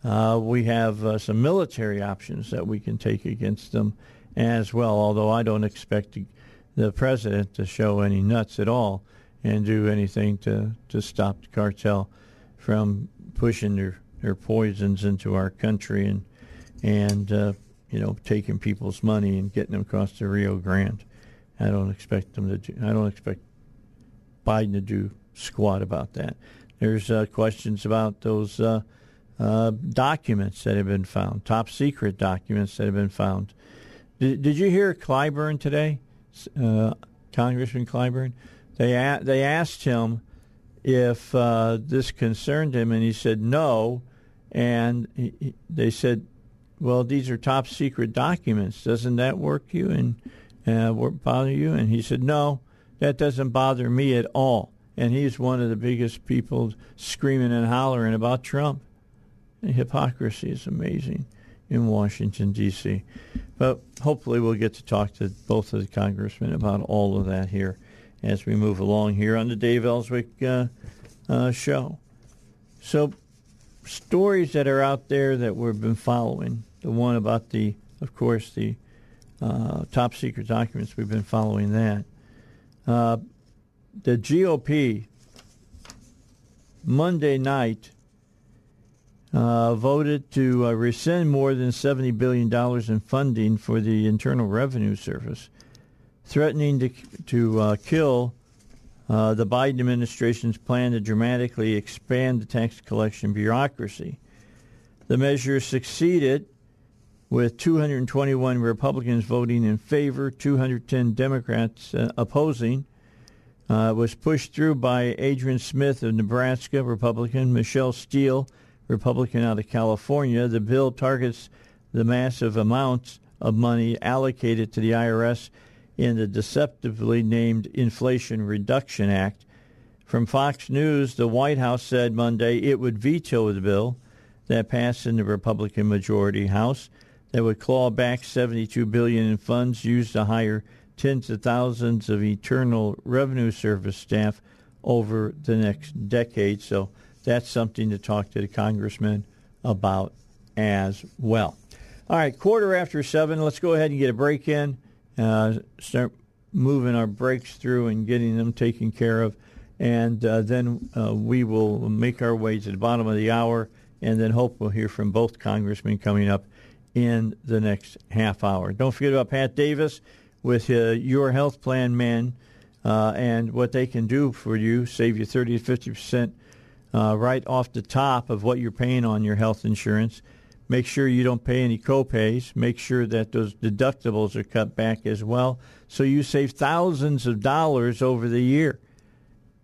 uh, we have uh, some military options that we can take against them as well, although I don't expect the president to show any nuts at all and do anything to, to stop the cartel from pushing their, their poisons into our country and, and uh, you know, taking people's money and getting them across the Rio Grande. I don't expect them to do, I don't expect Biden to do squat about that. There's uh, questions about those uh, uh, documents that have been found, top secret documents that have been found. Did you hear Clyburn today, uh, Congressman Clyburn? They a- they asked him if uh, this concerned him, and he said no. And he, he, they said, well, these are top secret documents. Doesn't that work you and uh, bother you? And he said, no, that doesn't bother me at all. And he's one of the biggest people screaming and hollering about Trump. The hypocrisy is amazing in Washington, D C But hopefully we'll get to talk to both of the congressmen about all of that here as we move along here on the Dave Elswick uh, uh, show. So stories that are out there that we've been following, the one about the, of course, the uh, top secret documents, we've been following that. Uh, the G O P Monday night Uh, voted to uh, rescind more than seventy billion dollars in funding for the Internal Revenue Service, threatening to to uh, kill uh, the Biden administration's plan to dramatically expand the tax collection bureaucracy. The measure succeeded with two hundred twenty-one Republicans voting in favor, two hundred ten Democrats uh, opposing. Uh, was pushed through by Adrian Smith of Nebraska, Republican, Michelle Steele, Republican out of California. The bill targets the massive amounts of money allocated to the I R S in the deceptively named Inflation Reduction Act. From Fox News, the White House said Monday it would veto the bill that passed in the Republican majority House that would claw back seventy-two billion dollars in funds used to hire tens of thousands of Internal Revenue Service staff over the next decade. So that's something to talk to the congressman about as well. All right, quarter after seven. Let's go ahead and get a break in, uh, start moving our breaks through and getting them taken care of. And uh, then uh, we will make our way to the bottom of the hour, and then hope we'll hear from both congressmen coming up in the next half hour. Don't forget about Pat Davis with uh, your health plan, man, uh, and what they can do for you, save you thirty to fifty percent uh, right off the top of what you're paying on your health insurance. Make sure you don't pay any co-pays. Make sure that those deductibles are cut back as well, so you save thousands of dollars over the year.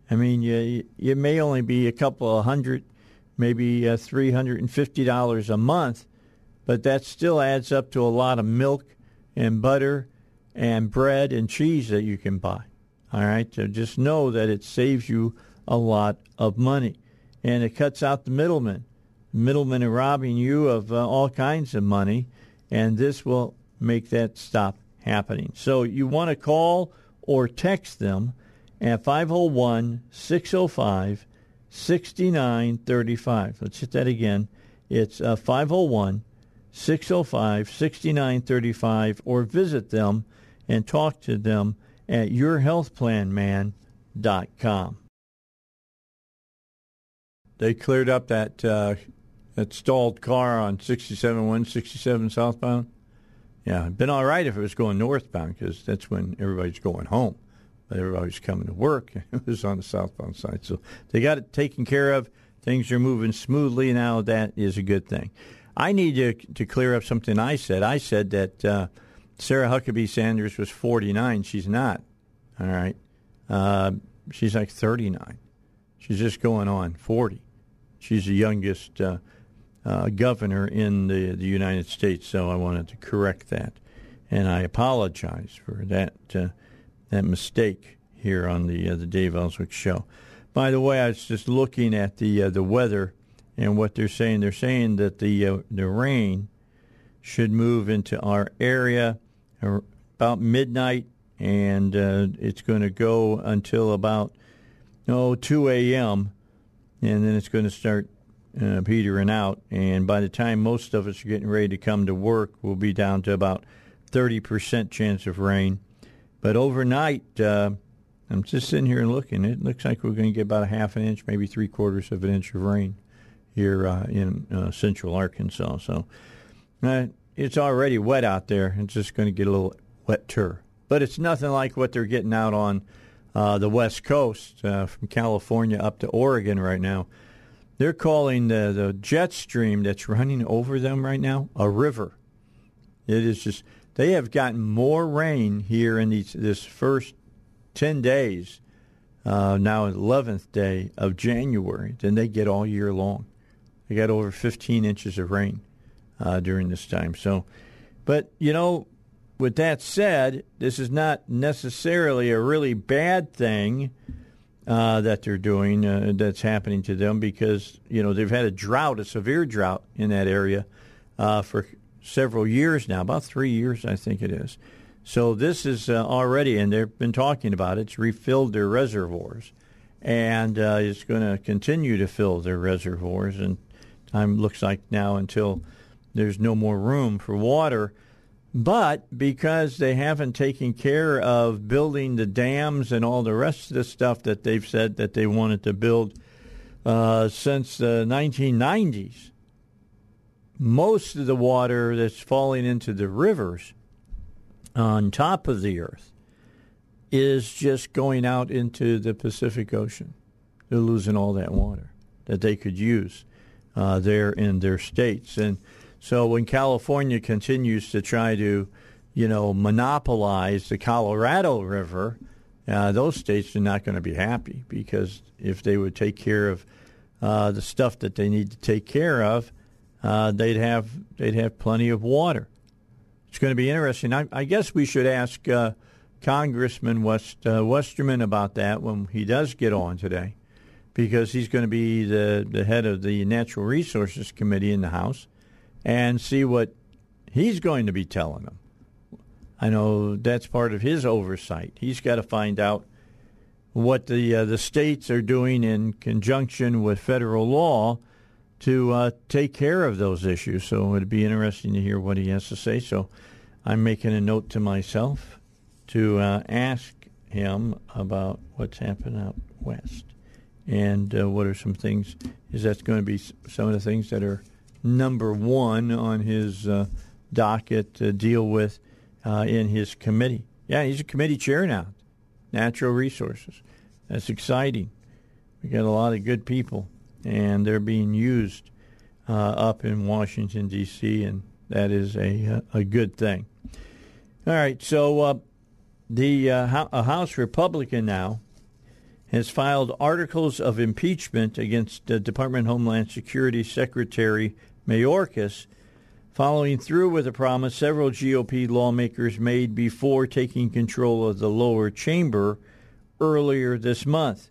I mean, you, you may only be a couple of hundred, maybe uh, three hundred fifty dollars a month, but that still adds up to a lot of milk and butter and bread and cheese that you can buy. All right, so just know that it saves you a lot of money, and it cuts out the middlemen. Middlemen are robbing you of uh, all kinds of money, and this will make that stop happening. So you want to call or text them at five oh one, six oh five, six nine three five. Let's hit that again. It's uh, five oh one, six oh five, six nine three five, or visit them and talk to them at your health plan man dot com. They cleared up that uh, that stalled car on sixty-seven one sixty-seven southbound. Yeah, it'd been all right if it was going northbound, because that's when everybody's going home. But everybody's coming to work, and it was on the southbound side. So they got it taken care of. Things are moving smoothly now. That is a good thing. I need to, to clear up something I said. I said that Uh, Sarah Huckabee Sanders was forty-nine. She's not, all right? Uh, she's like thirty-nine. She's just going on forty. She's the youngest uh, uh, governor in the, the United States, so I wanted to correct that. And I apologize for that uh, that mistake here on the, uh, the Dave Elswick Show. By the way, I was just looking at the uh, the weather and what they're saying. They're saying that the uh, the rain should move into our area about midnight, and uh, it's going to go until about oh, two a.m., and then it's going to start uh, petering out. And by the time most of us are getting ready to come to work, we'll be down to about thirty percent chance of rain. But overnight, uh, I'm just sitting here and looking. It looks like we're going to get about a half an inch, maybe three-quarters of an inch of rain here uh, in uh, central Arkansas. So Uh, it's already wet out there. It's just going to get a little wetter. But it's nothing like what they're getting out on uh, the West Coast, uh, from California up to Oregon right now. They're calling the, the jet stream that's running over them right now a river. It is just, they have gotten more rain here in these, this first ten days, uh, now eleventh day of January, than they get all year long. They got over fifteen inches of rain Uh, during this time. So, but, you know, with that said, this is not necessarily a really bad thing uh, that they're doing, uh, that's happening to them, because, you know, they've had a drought, a severe drought in that area uh, for several years now, about three years, I think it is. So this is uh, already, and they've been talking about it, it's refilled their reservoirs, and uh, it's going to continue to fill their reservoirs, and time looks like now until there's no more room for water. But because they haven't taken care of building the dams and all the rest of the stuff that they've said that they wanted to build uh, since the nineteen nineties, most of the water that's falling into the rivers on top of the earth is just going out into the Pacific Ocean. They're losing all that water that they could use uh, there in their states. And so when California continues to try to, you know, monopolize the Colorado River, uh, those states are not going to be happy, because if they would take care of uh, the stuff that they need to take care of, uh, they'd have they'd have plenty of water. It's going to be interesting. I, I guess we should ask uh, Congressman West, uh, Westerman about that when he does get on today, because he's going to be the, the head of the Natural Resources Committee in the House, and see what he's going to be telling them. I know that's part of his oversight. He's got to find out what the uh, the states are doing in conjunction with federal law to uh, take care of those issues. So it'd be interesting to hear what he has to say. So I'm making a note to myself to uh, ask him about what's happened out west, and uh, what are some things. Is that's going to be some of the things that are number one on his uh, docket to deal with uh, in his committee. Yeah, he's a committee chair now, Natural Resources. That's exciting. We got a lot of good people, and they're being used uh, up in Washington, D C, and that is a a good thing. All right, so uh, the uh, a House Republican now has filed articles of impeachment against uh, Department of Homeland Security Secretary Mayorkas, following through with a promise several G O P lawmakers made before taking control of the lower chamber earlier this month.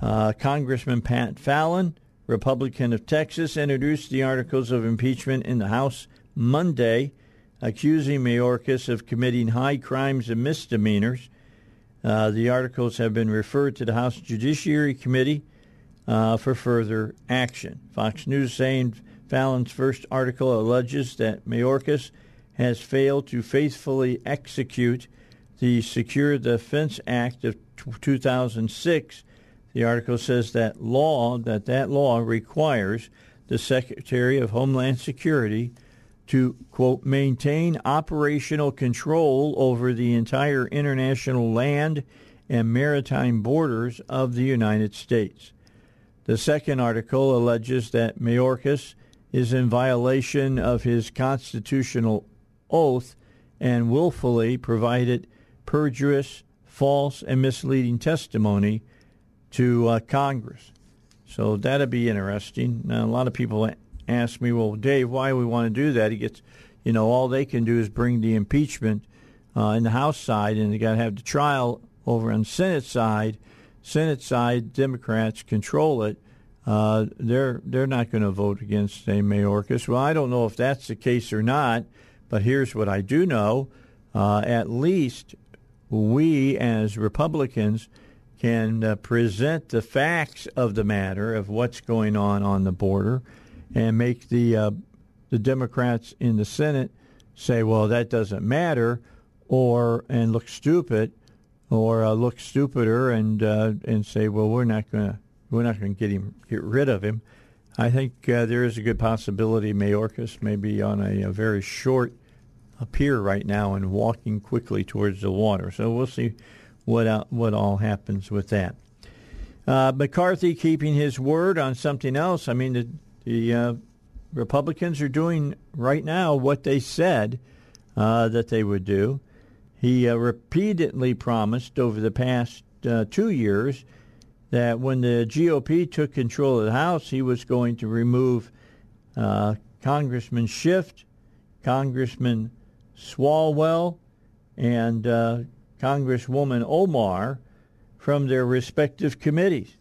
Uh, Congressman Pat Fallon, Republican of Texas, introduced the articles of impeachment in the House Monday, accusing Mayorkas of committing high crimes and misdemeanors. Uh, the articles have been referred to the House Judiciary Committee uh, for further action. Fox News saying Fallon's first article alleges that Mayorkas has failed to faithfully execute the Secure Defense Act of two thousand six. The article says that law that that law requires the Secretary of Homeland Security to, quote, maintain operational control over the entire international land and maritime borders of the United States. The second article alleges that Mayorkas is in violation of his constitutional oath and willfully provided perjurious, false, and misleading testimony to uh, Congress. So that'll be interesting. Now, a lot of people ask me, well, Dave, why we want to do that? He gets, you know, all they can do is bring the impeachment uh, in the House side, and they got to have the trial over on the Senate side. Senate side, Democrats control it. Uh, they're they're not going to vote against a Mayorkas. Well, I don't know if that's the case or not, but here's what I do know. Uh, at least we as Republicans can uh, present the facts of the matter of what's going on on the border, and make the uh, the Democrats in the Senate say, well, that doesn't matter, or and look stupid, or uh, look stupider, and uh, and say, well, we're not going to we're not going to get him get rid of him. I think uh, there is a good possibility Mayorkas may be on a, a very short a pier right now and walking quickly towards the water. So we'll see what uh, what all happens with that. Uh, McCarthy keeping his word on something else. I mean, the, the uh, Republicans are doing right now what they said uh, that they would do. He uh, repeatedly promised over the past uh, two years that when the G O P took control of the House, he was going to remove uh, Congressman Schiff, Congressman Swalwell, and uh, Congresswoman Omar from their respective committees.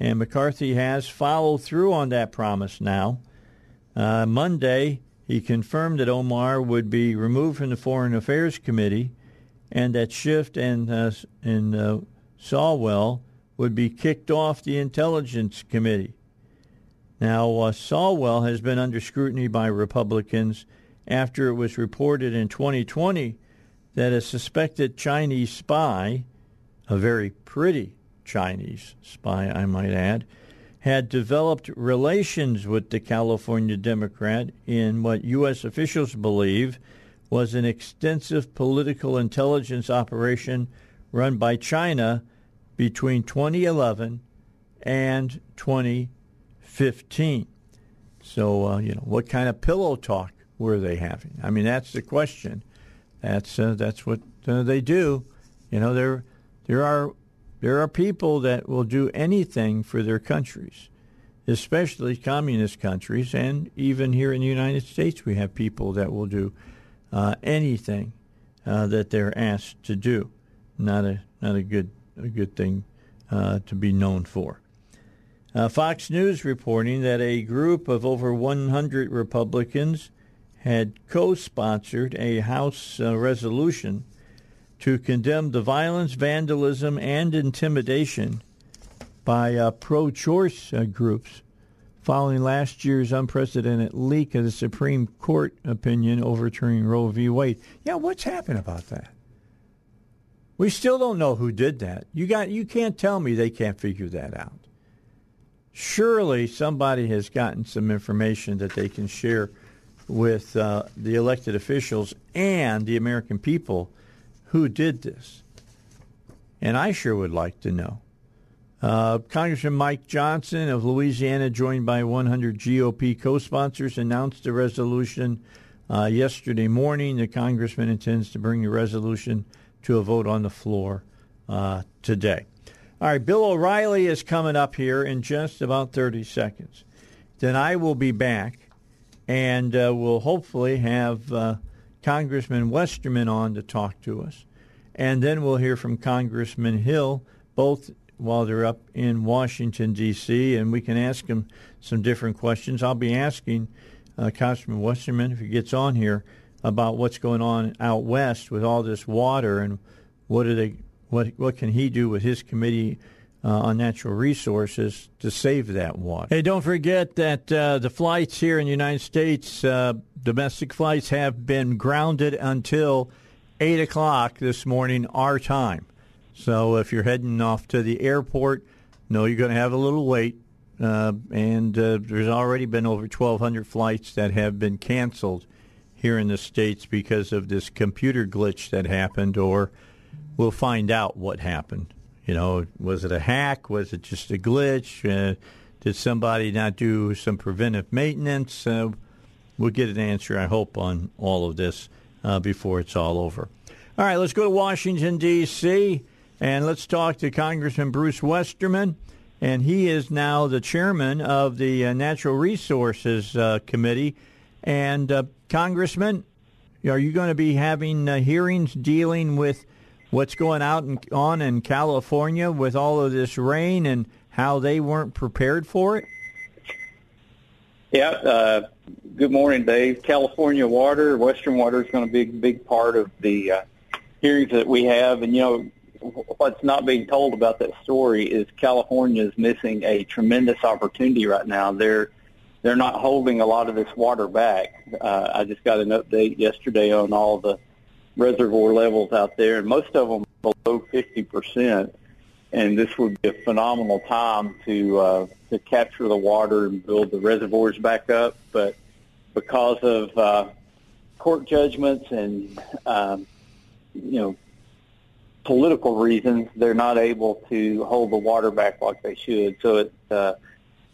And McCarthy has followed through on that promise now. Uh, Monday, he confirmed that Omar would be removed from the Foreign Affairs Committee, and that Schiff and, uh, and uh, Swalwell would be kicked off the Intelligence Committee. Now, uh, Swalwell has been under scrutiny by Republicans after it was reported in twenty twenty that a suspected Chinese spy, a very pretty Chinese spy, I might add, had developed relations with the California Democrat in what U S officials believe was an extensive political intelligence operation run by China between twenty eleven and twenty fifteen. So, uh, you know, what kind of pillow talk were they having? I mean, that's the question. That's uh, that's what uh, they do. You know, there there are there are people that will do anything for their countries, especially communist countries, and even here in the United States, we have people that will do uh, anything uh, that they're asked to do. Not a not a good a good thing uh, to be known for. Uh, Fox News reporting that a group of over one hundred Republicans had co-sponsored a House uh, resolution to condemn the violence, vandalism, and intimidation by uh, pro-choice uh, groups following last year's unprecedented leak of the Supreme Court opinion overturning Roe v. Wade. Yeah, what's happened about that? We still don't know who did that. You got, you can't tell me they can't figure that out. Surely somebody has gotten some information that they can share with uh, the elected officials and the American people who did this. And I sure would like to know. Uh, Congressman Mike Johnson of Louisiana, joined by one hundred G O P co-sponsors, announced the resolution uh, yesterday morning. The congressman intends to bring the resolution to a vote on the floor uh, today. All right, Bill O'Reilly is coming up here in just about thirty seconds. Then I will be back, and uh, we'll hopefully have uh, Congressman Westerman on to talk to us. And then we'll hear from Congressman Hill, both while they're up in Washington, D C, and we can ask him some different questions. I'll be asking uh, Congressman Westerman, if he gets on here, about what's going on out west with all this water and what are they... What what can he do with his committee uh, on natural resources to save that water? Hey, don't forget that uh, the flights here in the United States, uh, domestic flights, have been grounded until eight o'clock this morning, our time. So if you're heading off to the airport, no, you're going to have a little wait. Uh, and uh, there's already been over twelve hundred flights that have been canceled here in the States because of this computer glitch that happened, or we'll find out what happened. You know, was it a hack? Was it just a glitch? Uh, did somebody not do some preventive maintenance? Uh, we'll get an answer, I hope, on all of this uh, before it's all over. All right, let's go to Washington, D C, and let's talk to Congressman Bruce Westerman. And he is now the chairman of the uh, Natural Resources uh, Committee. And, uh, Congressman, are you going to be having uh, hearings dealing with what's going out and on in California with all of this rain and how they weren't prepared for it? Yeah. Uh, good morning, Dave. California water, Western water is going to be a big part of the uh, hearings that we have. And, you know, what's not being told about that story is California is missing a tremendous opportunity right now. They're they're not holding a lot of this water back. Uh, I just got an update yesterday on all the reservoir levels out there, and most of them below fifty percent, and this would be a phenomenal time to uh, to capture the water and build the reservoirs back up. But because of uh, court judgments and um, you know political reasons, they're not able to hold the water back like they should. So it uh,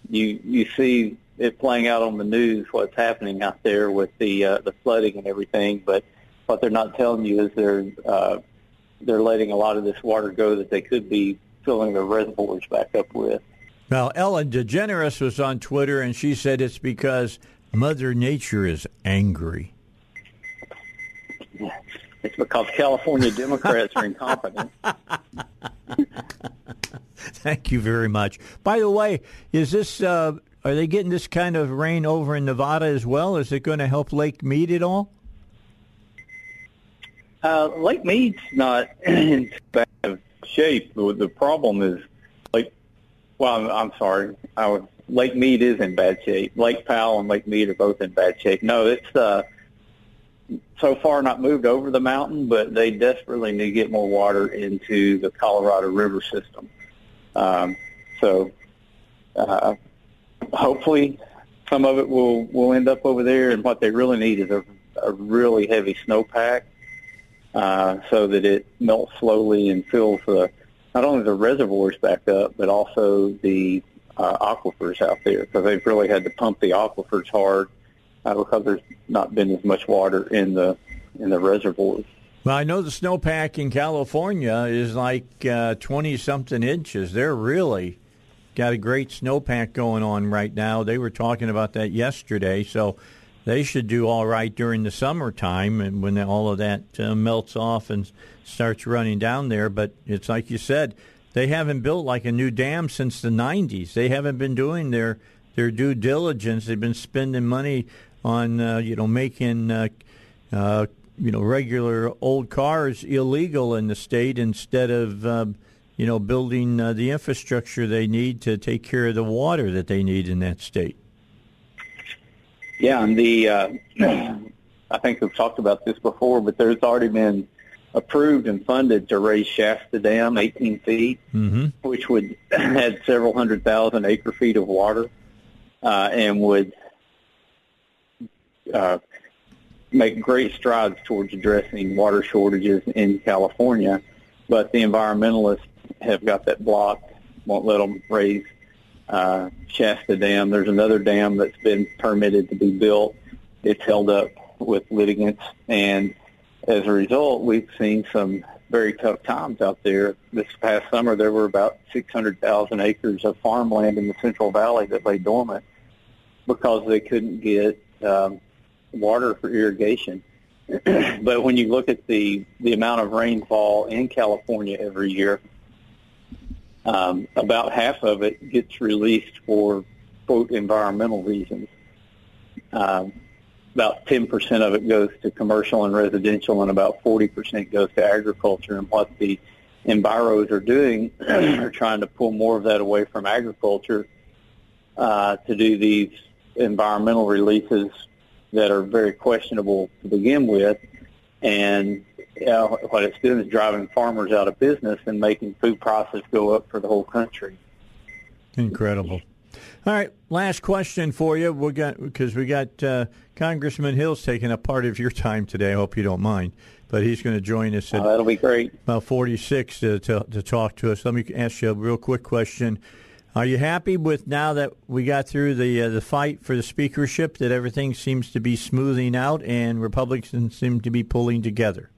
you you see it playing out on the news what's happening out there with the uh, the flooding and everything, but what they're not telling you is they're uh, they're letting a lot of this water go that they could be filling their reservoirs back up with. Now, Ellen DeGeneres was on Twitter, and she said it's because Mother Nature is angry. It's because California Democrats are incompetent. Thank you very much. By the way, is this uh, are they getting this kind of rain over in Nevada as well? Is it going to help Lake Mead at all? Uh, Lake Mead's not in bad of shape. The problem is, like, well, I'm, I'm sorry. I was, Lake Mead is in bad shape. Lake Powell and Lake Mead are both in bad shape. No, it's uh, so far not moved over the mountain, but they desperately need to get more water into the Colorado River system. Um, so uh, hopefully some of it will, will end up over there, and what they really need is a, a really heavy snowpack. Uh, so that it melts slowly and fills the, not only the reservoirs back up, but also the uh, aquifers out there, because they've really had to pump the aquifers hard uh, because there's not been as much water in the in the reservoirs. Well, I know the snowpack in California is like uh, twenty-something inches. They're really got a great snowpack going on right now. They were talking about that yesterday, so they should do all right during the summertime and when all of that uh, melts off and starts running down there. But it's like you said, they haven't built like a new dam since the nineties. They haven't been doing their their due diligence. They've been spending money on uh, you know making uh, uh, you know regular old cars illegal in the state instead of uh, you know building uh, the infrastructure they need to take care of the water that they need in that state. Yeah, and the uh, I think we've talked about this before, but there's already been approved and funded to raise Shasta Dam eighteen feet, mm-hmm. which would add several hundred thousand acre feet of water uh, and would uh, make great strides towards addressing water shortages in California. But the environmentalists have got that blocked, won't let them raise uh, Shasta Dam. There's another dam that's been permitted to be built. It's held up with litigants, and as a result, we've seen some very tough times out there. This past summer, there were about six hundred thousand acres of farmland in the Central Valley that lay dormant because they couldn't get um, water for irrigation. But when you look at the, the amount of rainfall in California every year, um, about half of it gets released for, quote, environmental reasons. Um, About ten percent of it goes to commercial and residential, and about forty percent goes to agriculture. And what the enviros are doing are trying to pull more of that away from agriculture uh, to do these environmental releases that are very questionable to begin with. And you know, what it's doing is driving farmers out of business and making food prices go up for the whole country. Incredible. All right, last question for you. We got because we got uh, Congressman Hill's taking up part of your time today. I hope you don't mind, but he's going to join us at oh, that'll be great. About forty-six to, to to talk to us. Let me ask you a real quick question. Are you happy with now that we got through the uh, the fight for the speakership that everything seems to be smoothing out and Republicans seem to be pulling together?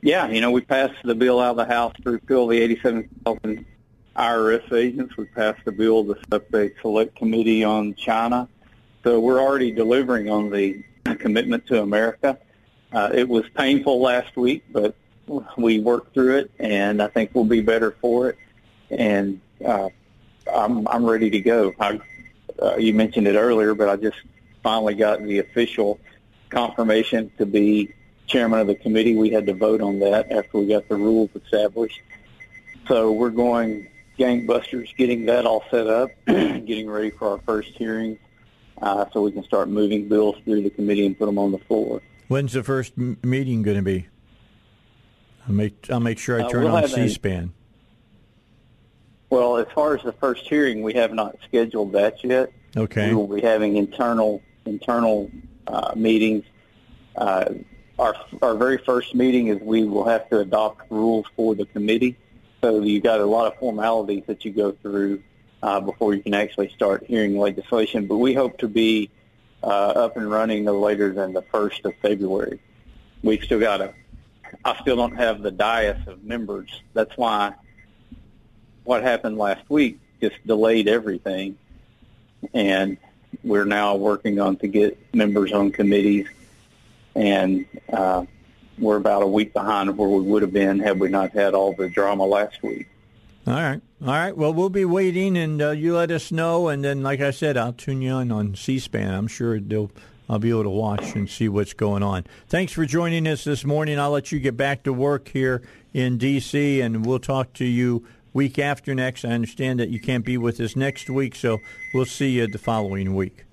Yeah, you know, we passed the bill out of the House to repeal the eighty-seven thousand I R S agents. We passed a bill to set up a select committee on China. So we're already delivering on the commitment to America. Uh, it was painful last week, but we worked through it, and I think we'll be better for it. And uh, I'm, I'm ready to go. I, uh, you mentioned it earlier, but I just finally got the official confirmation to be chairman of the committee. We had to vote on that after we got the rules established. So we're going gangbusters, getting that all set up, getting ready for our first hearing uh, so we can start moving bills through the committee and put them on the floor. When's the first m- meeting going to be? I'll make, I'll make sure I turn uh, we'll on C-SPAN. A, well, as far as the first hearing, we have not scheduled that yet. Okay. We will be having internal internal uh, meetings. Uh, our, our very first meeting is we will have to adopt rules for the committee. So you've got a lot of formalities that you go through uh, before you can actually start hearing legislation. But we hope to be uh, up and running no later than the first of February. We've still got a – I still don't have the dais of members. That's why what happened last week just delayed everything. And we're now working on to get members on committees. And uh, – we're about a week behind where we would have been had we not had all the drama last week. All right. All right. Well, we'll be waiting, and uh, you let us know. And then, like I said, I'll tune you in on C-SPAN. I'm sure they'll, I'll be able to watch and see what's going on. Thanks for joining us this morning. I'll let you get back to work here in D C, and we'll talk to you week after next. I understand that you can't be with us next week, so we'll see you the following week.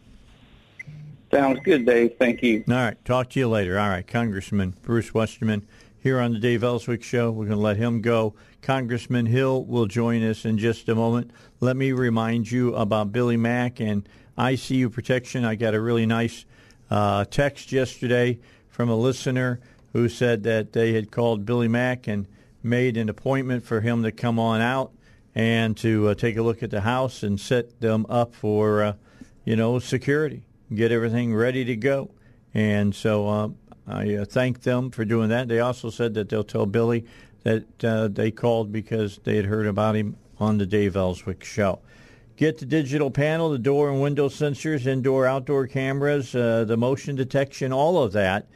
Sounds good, Dave. Thank you. All right. Talk to you later. All right. Congressman Bruce Westerman here on the Dave Elswick Show. We're going to let him go. Congressman Hill will join us in just a moment. Let me remind you about Billy Mack and I C U Protection. I got a really nice uh, text yesterday from a listener who said that they had called Billy Mack and made an appointment for him to come on out and to uh, take a look at the house and set them up for, uh, you know, security, get everything ready to go. And so uh, I uh, thank them for doing that. They also said that they'll tell Billy that uh, they called because they had heard about him on the Dave Elswick Show. Get the digital panel, the door and window sensors, indoor, outdoor cameras, uh, the motion detection, all of that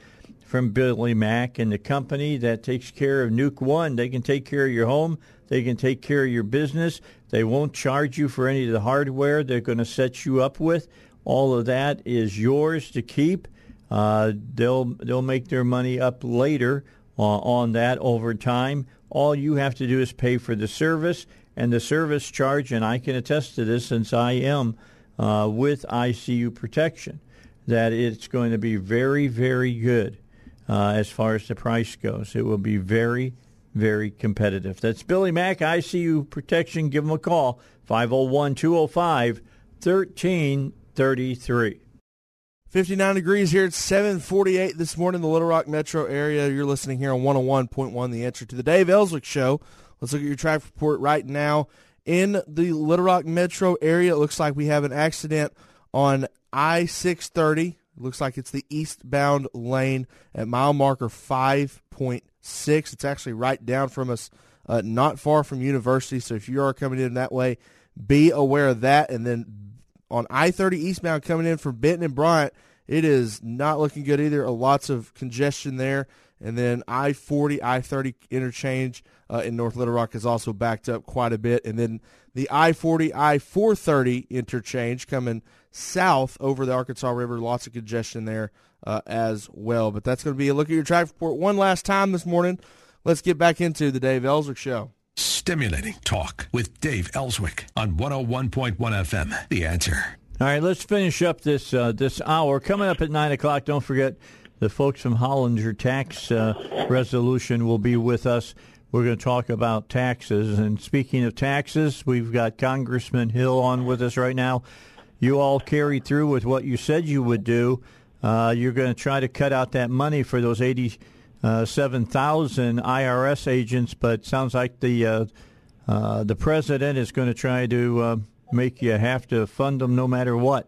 from Billy Mack and the company that takes care of Nuke One. They can take care of your home. They can take care of your business. They won't charge you for any of the hardware they're going to set you up with. All of that is yours to keep. Uh, they'll they'll make their money up later uh, on that over time. All you have to do is pay for the service. And the service charge, and I can attest to this since I am uh, with I C U Protection, that it's going to be very, very good uh, as far as the price goes. It will be very, very competitive. That's Billy Mack, I C U Protection. Give him a call, five oh one, two oh five, one three three three. fifty-nine degrees here. It's seven forty-eight this morning in the Little Rock metro area. You're listening here on one oh one point one The Answer to the Dave Elswick Show. Let's look at your traffic report right now. In the Little Rock metro area, it looks like we have an accident on I six thirty. It looks like it's the eastbound lane at mile marker five point six. It's actually right down from us, uh, not far from University. So if you are coming in that way, be aware of that. And then on I thirty eastbound coming in from Benton and Bryant, it is not looking good either. Lots of congestion there. And then I forty, I thirty interchange uh, in North Little Rock is also backed up quite a bit. And then the I forty, I four thirty interchange coming south over the Arkansas River, lots of congestion there uh, as well. But that's going to be a look at your traffic report one last time this morning. Let's get back into the Dave Elswick Show. Stimulating talk with Dave Elswick on one oh one point one F M. The Answer. All right, let's finish up this uh, this hour. Coming up at nine o'clock, don't forget, the folks from Hollinger Tax uh, Resolution will be with us. We're going to talk about taxes. And speaking of taxes, we've got Congressman Hill on with us right now. You all carried through with what you said you would do. Uh, you're going to try to cut out that money for those eighty-seven thousand I R S agents, but it sounds like the uh, uh, the president is going to try to uh, make you have to fund them no matter what.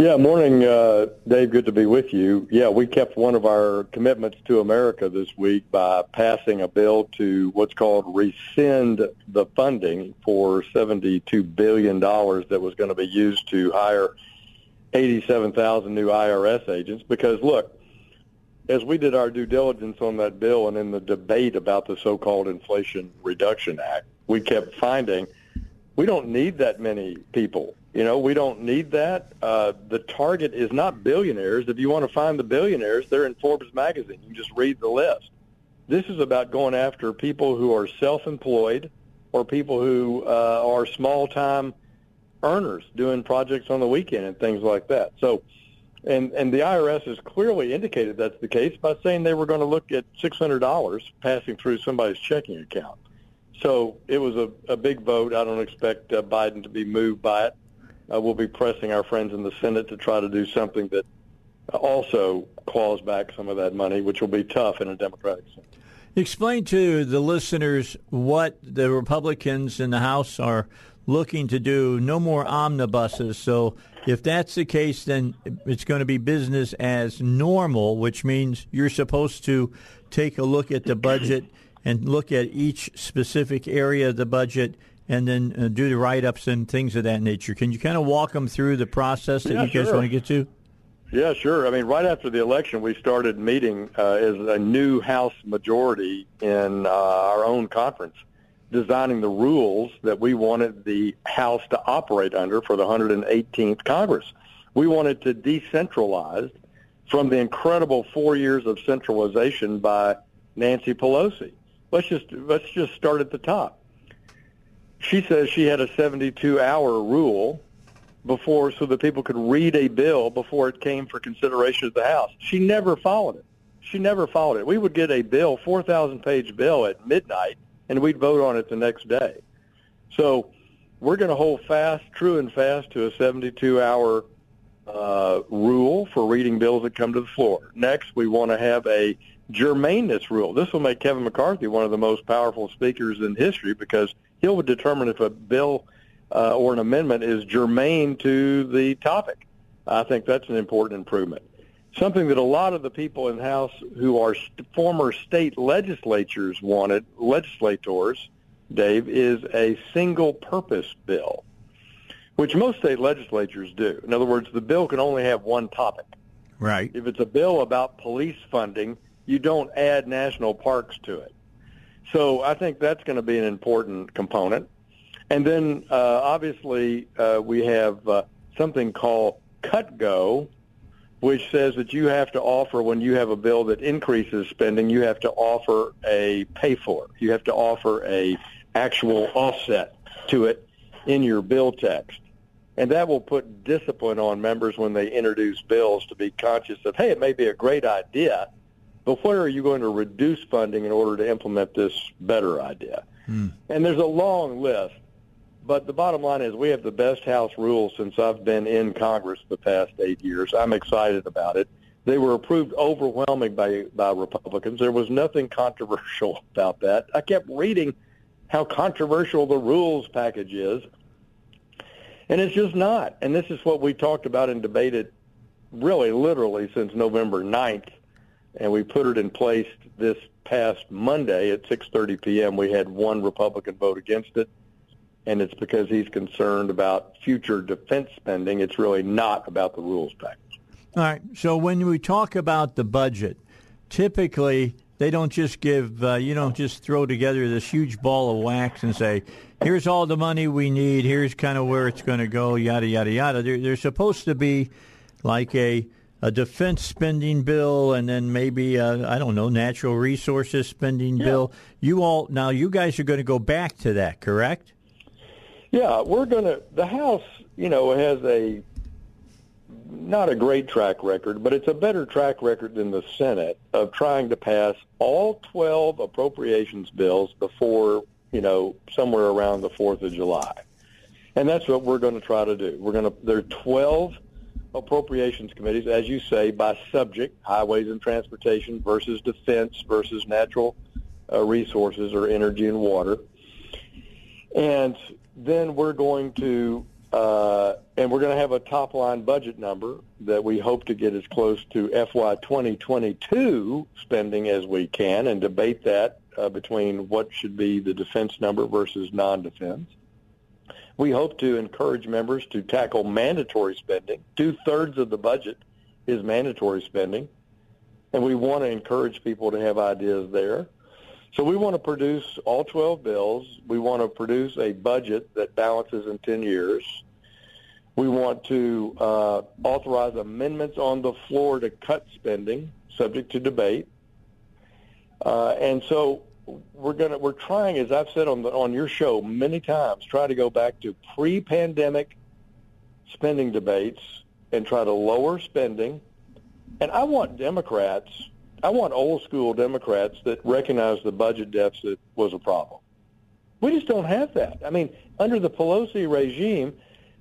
Yeah, morning, uh, Dave. Good to be with you. Yeah, we kept one of our commitments to America this week by passing a bill to what's called rescind the funding for seventy-two billion dollars that was going to be used to hire eighty-seven thousand new I R S agents. Because, look, as we did our due diligence on that bill and in the debate about the so-called Inflation Reduction Act, we kept finding we don't need that many people. You know, we don't need that. Uh, the target is not billionaires. If you want to find the billionaires, they're in Forbes magazine. You just read the list. This is about going after people who are self-employed or people who uh, are small-time earners doing projects on the weekend and things like that. So, and, and the I R S has clearly indicated that's the case by saying they were going to look at six hundred dollars passing through somebody's checking account. So it was a, a big vote. I don't expect uh, Biden to be moved by it. Uh, we'll be pressing our friends in the Senate to try to do something that also claws back some of that money, which will be tough in a Democratic sense. Explain to the listeners what the Republicans in the House are looking to do. No more omnibuses. So if that's the case, then it's going to be business as normal, which means you're supposed to take a look at the budget and look at each specific area of the budget and then uh, do the write-ups and things of that nature. Can you kind of walk them through the process that yeah, you guys sure. want to get to? Yeah, sure. I mean, right after the election, we started meeting uh, as a new House majority in uh, our own conference, designing the rules that we wanted the House to operate under for the one hundred eighteenth Congress. We wanted to decentralize from the incredible four years of centralization by Nancy Pelosi. Let's just let's just start at the top. She says she had a seventy-two hour rule before so that people could read a bill before it came for consideration of the House. She never followed it. She never followed it. We would get a bill, four thousand page bill at midnight, and we'd vote on it the next day. So we're going to hold fast, true and fast, to a seventy-two hour uh, rule for reading bills that come to the floor. Next, we want to have a germaneness rule. This will make Kevin McCarthy one of the most powerful speakers in history because Hill would determine if a bill uh, or an amendment is germane to the topic. I think that's an important improvement. Something that a lot of the people in the House who are st- former state legislatures wanted, legislators, Dave, is a single-purpose bill, which most state legislatures do. In other words, the bill can only have one topic. Right. If it's a bill about police funding, you don't add national parks to it. So I think that's going to be an important component. And then, uh, obviously, uh, we have uh, something called cut-go, which says that you have to offer, when you have a bill that increases spending, you have to offer a pay-for. You have to offer a actual offset to it in your bill text. And that will put discipline on members when they introduce bills to be conscious of, hey, it may be a great idea, but where are you going to reduce funding in order to implement this better idea? Mm. And there's a long list, but the bottom line is we have the best House rules since I've been in Congress the past eight years. I'm excited about it. They were approved overwhelmingly by, by Republicans. There was nothing controversial about that. I kept reading how controversial the rules package is, and it's just not. And this is what we talked about and debated really literally since November ninth. And we put it in place this past Monday at six thirty p.m. We had one Republican vote against it, and it's because he's concerned about future defense spending. It's really not about the rules package. All right. So when we talk about the budget, typically they don't just give uh, – you don't just throw together this huge ball of wax and say, here's all the money we need, here's kind of where it's going to go, yada, yada, yada. They're, they're supposed to be like a – a defense spending bill, and then maybe, uh, I don't know, natural resources spending yeah. bill. You all, now you guys are going to go back to that, correct? Yeah, we're going to, the House, you know, has a, not a great track record, but it's a better track record than the Senate of trying to pass all twelve appropriations bills before, you know, somewhere around the fourth of July. And that's what we're going to try to do. We're going to, there are twelve appropriations committees, as you say, by subject, highways and transportation versus defense versus natural uh, resources or energy and water. And then we're going to, uh, and we're going to have a top-line budget number that we hope to get as close to F Y twenty twenty-two spending as we can and debate that uh, between what should be the defense number versus non-defense. We hope to encourage members to tackle mandatory spending. two thirds of the budget is mandatory spending, and we want to encourage people to have ideas there. So we want to produce all twelve bills. We want to produce a budget that balances in ten years. We want to uh, authorize amendments on the floor to cut spending, subject to debate. Uh, and so... We're gonna. We're trying, as I've said on the, on your show many times, try to go back to pre-pandemic spending debates and try to lower spending. And I want Democrats, I want old school Democrats that recognize the budget deficit was a problem. We just don't have that. I mean, under the Pelosi regime,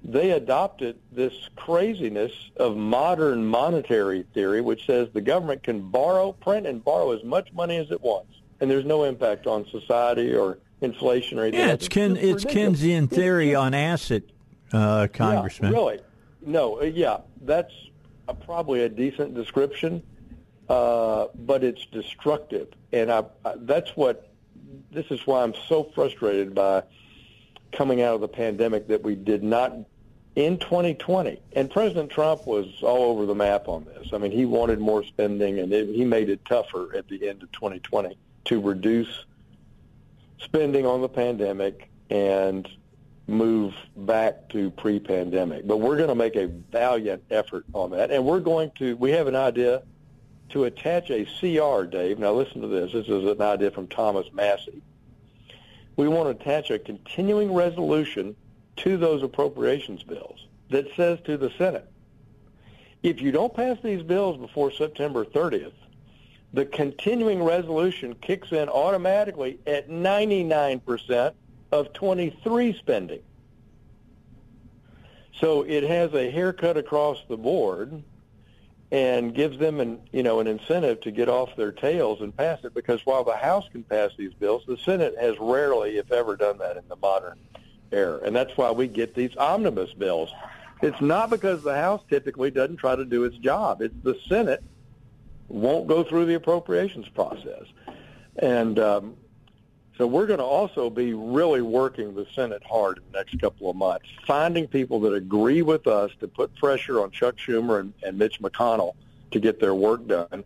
they adopted this craziness of modern monetary theory, which says the government can borrow, print, and borrow as much money as it wants. And there's no impact on society or inflation or anything. Yeah, it's, Ken, it's, it's Keynesian theory on asset, uh, Congressman. Yeah, really? No, yeah, that's a, probably a decent description, uh, but it's destructive. And I, I, that's what – this is why I'm so frustrated by coming out of the pandemic that we did not in twenty twenty. And President Trump was all over the map on this. I mean, he wanted more spending, and it, he made it tougher at the end of twenty twenty. To reduce spending on the pandemic and move back to pre-pandemic. But we're going to make a valiant effort on that. And we're going to, we have an idea to attach a C R, Dave. Now listen to this. This is an idea from Thomas Massey. We want to attach a continuing resolution to those appropriations bills that says to the Senate, if you don't pass these bills before September thirtieth, the continuing resolution kicks in automatically at ninety-nine percent of twenty-three spending. So it has a haircut across the board, and gives them an, you know, an incentive to get off their tails and pass it, because while the House can pass these bills, the Senate has rarely, if ever, done that in the modern era. And that's why we get these omnibus bills. It's not because the House typically doesn't try to do its job. It's the Senate won't go through the appropriations process. And um, so we're going to also be really working the Senate hard in the next couple of months, finding people that agree with us to put pressure on Chuck Schumer and, and Mitch McConnell to get their work done,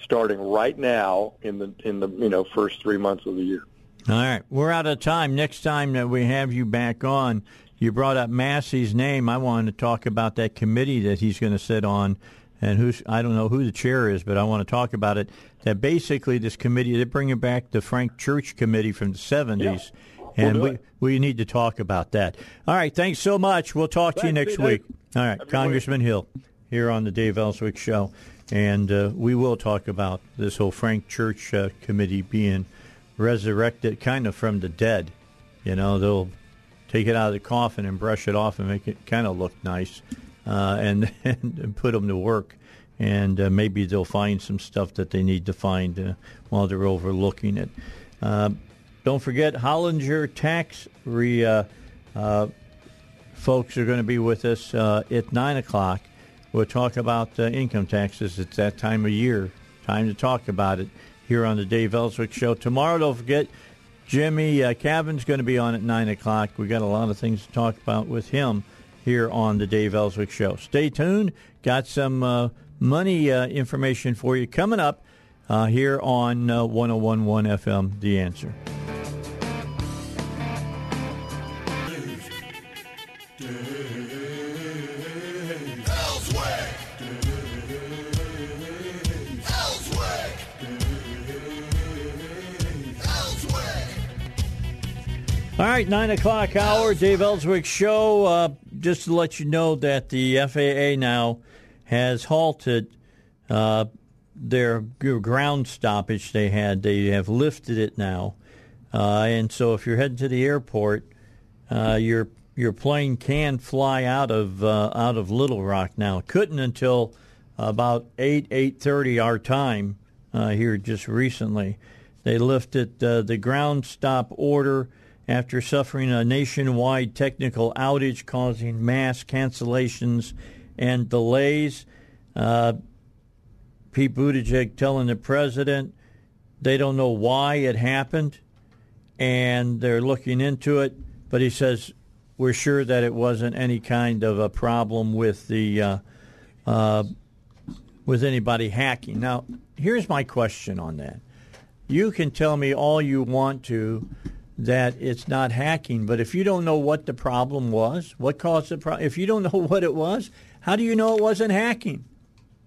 starting right now in the in the you know first three months of the year. All right, we're out of time. Next time that we have you back on, you brought up Massey's name. I wanted to talk about that committee that he's going to sit on, and who's, I don't know who the chair is, but I want to talk about it, that basically this committee, they're bringing back the Frank Church Committee from the seventies, yeah, and we'll we, we need to talk about that. All right, thanks so much. We'll talk thanks, to you next week. Dave. All right, have Congressman Hill here on the Dave Elswick Show, and uh, we will talk about this whole Frank Church uh, Committee being resurrected kind of from the dead. You know, they'll take it out of the coffin and brush it off and make it kind of look nice, uh, and, and put them to work. And uh, maybe they'll find some stuff that they need to find uh, while they're overlooking it. Uh, don't forget, Hollinger Tax re, uh, uh, folks are going to be with us uh, at nine o'clock. We'll talk about uh, income taxes. It's that time of year. Time to talk about it here on the Dave Elswick Show. Tomorrow, don't forget, Jimmy uh, Cavan's going to be on at nine o'clock. We got a lot of things to talk about with him here on the Dave Elswick Show. Stay tuned. Got some uh, money uh, information for you coming up uh, here on uh, one oh one point one F M, The Answer. All right, nine o'clock hour, Dave Elswick Show. Uh, just to let you know that the F A A now has halted uh, their ground stoppage they had. They have lifted it now. Uh, and so if you're heading to the airport, uh, your your plane can fly out of uh, out of Little Rock now. Couldn't until about eight, eight thirty our time uh, here just recently. They lifted uh, the ground stop order after suffering a nationwide technical outage causing mass cancellations and delays. Uh, Pete Buttigieg telling the president they don't know why it happened, and they're looking into it, but he says we're sure that it wasn't any kind of a problem with the uh, uh, with anybody hacking. Now, here's my question on that. You can tell me all you want to that it's not hacking, but if you don't know what the problem was, what caused the problem, if you don't know what it was, how do you know it wasn't hacking?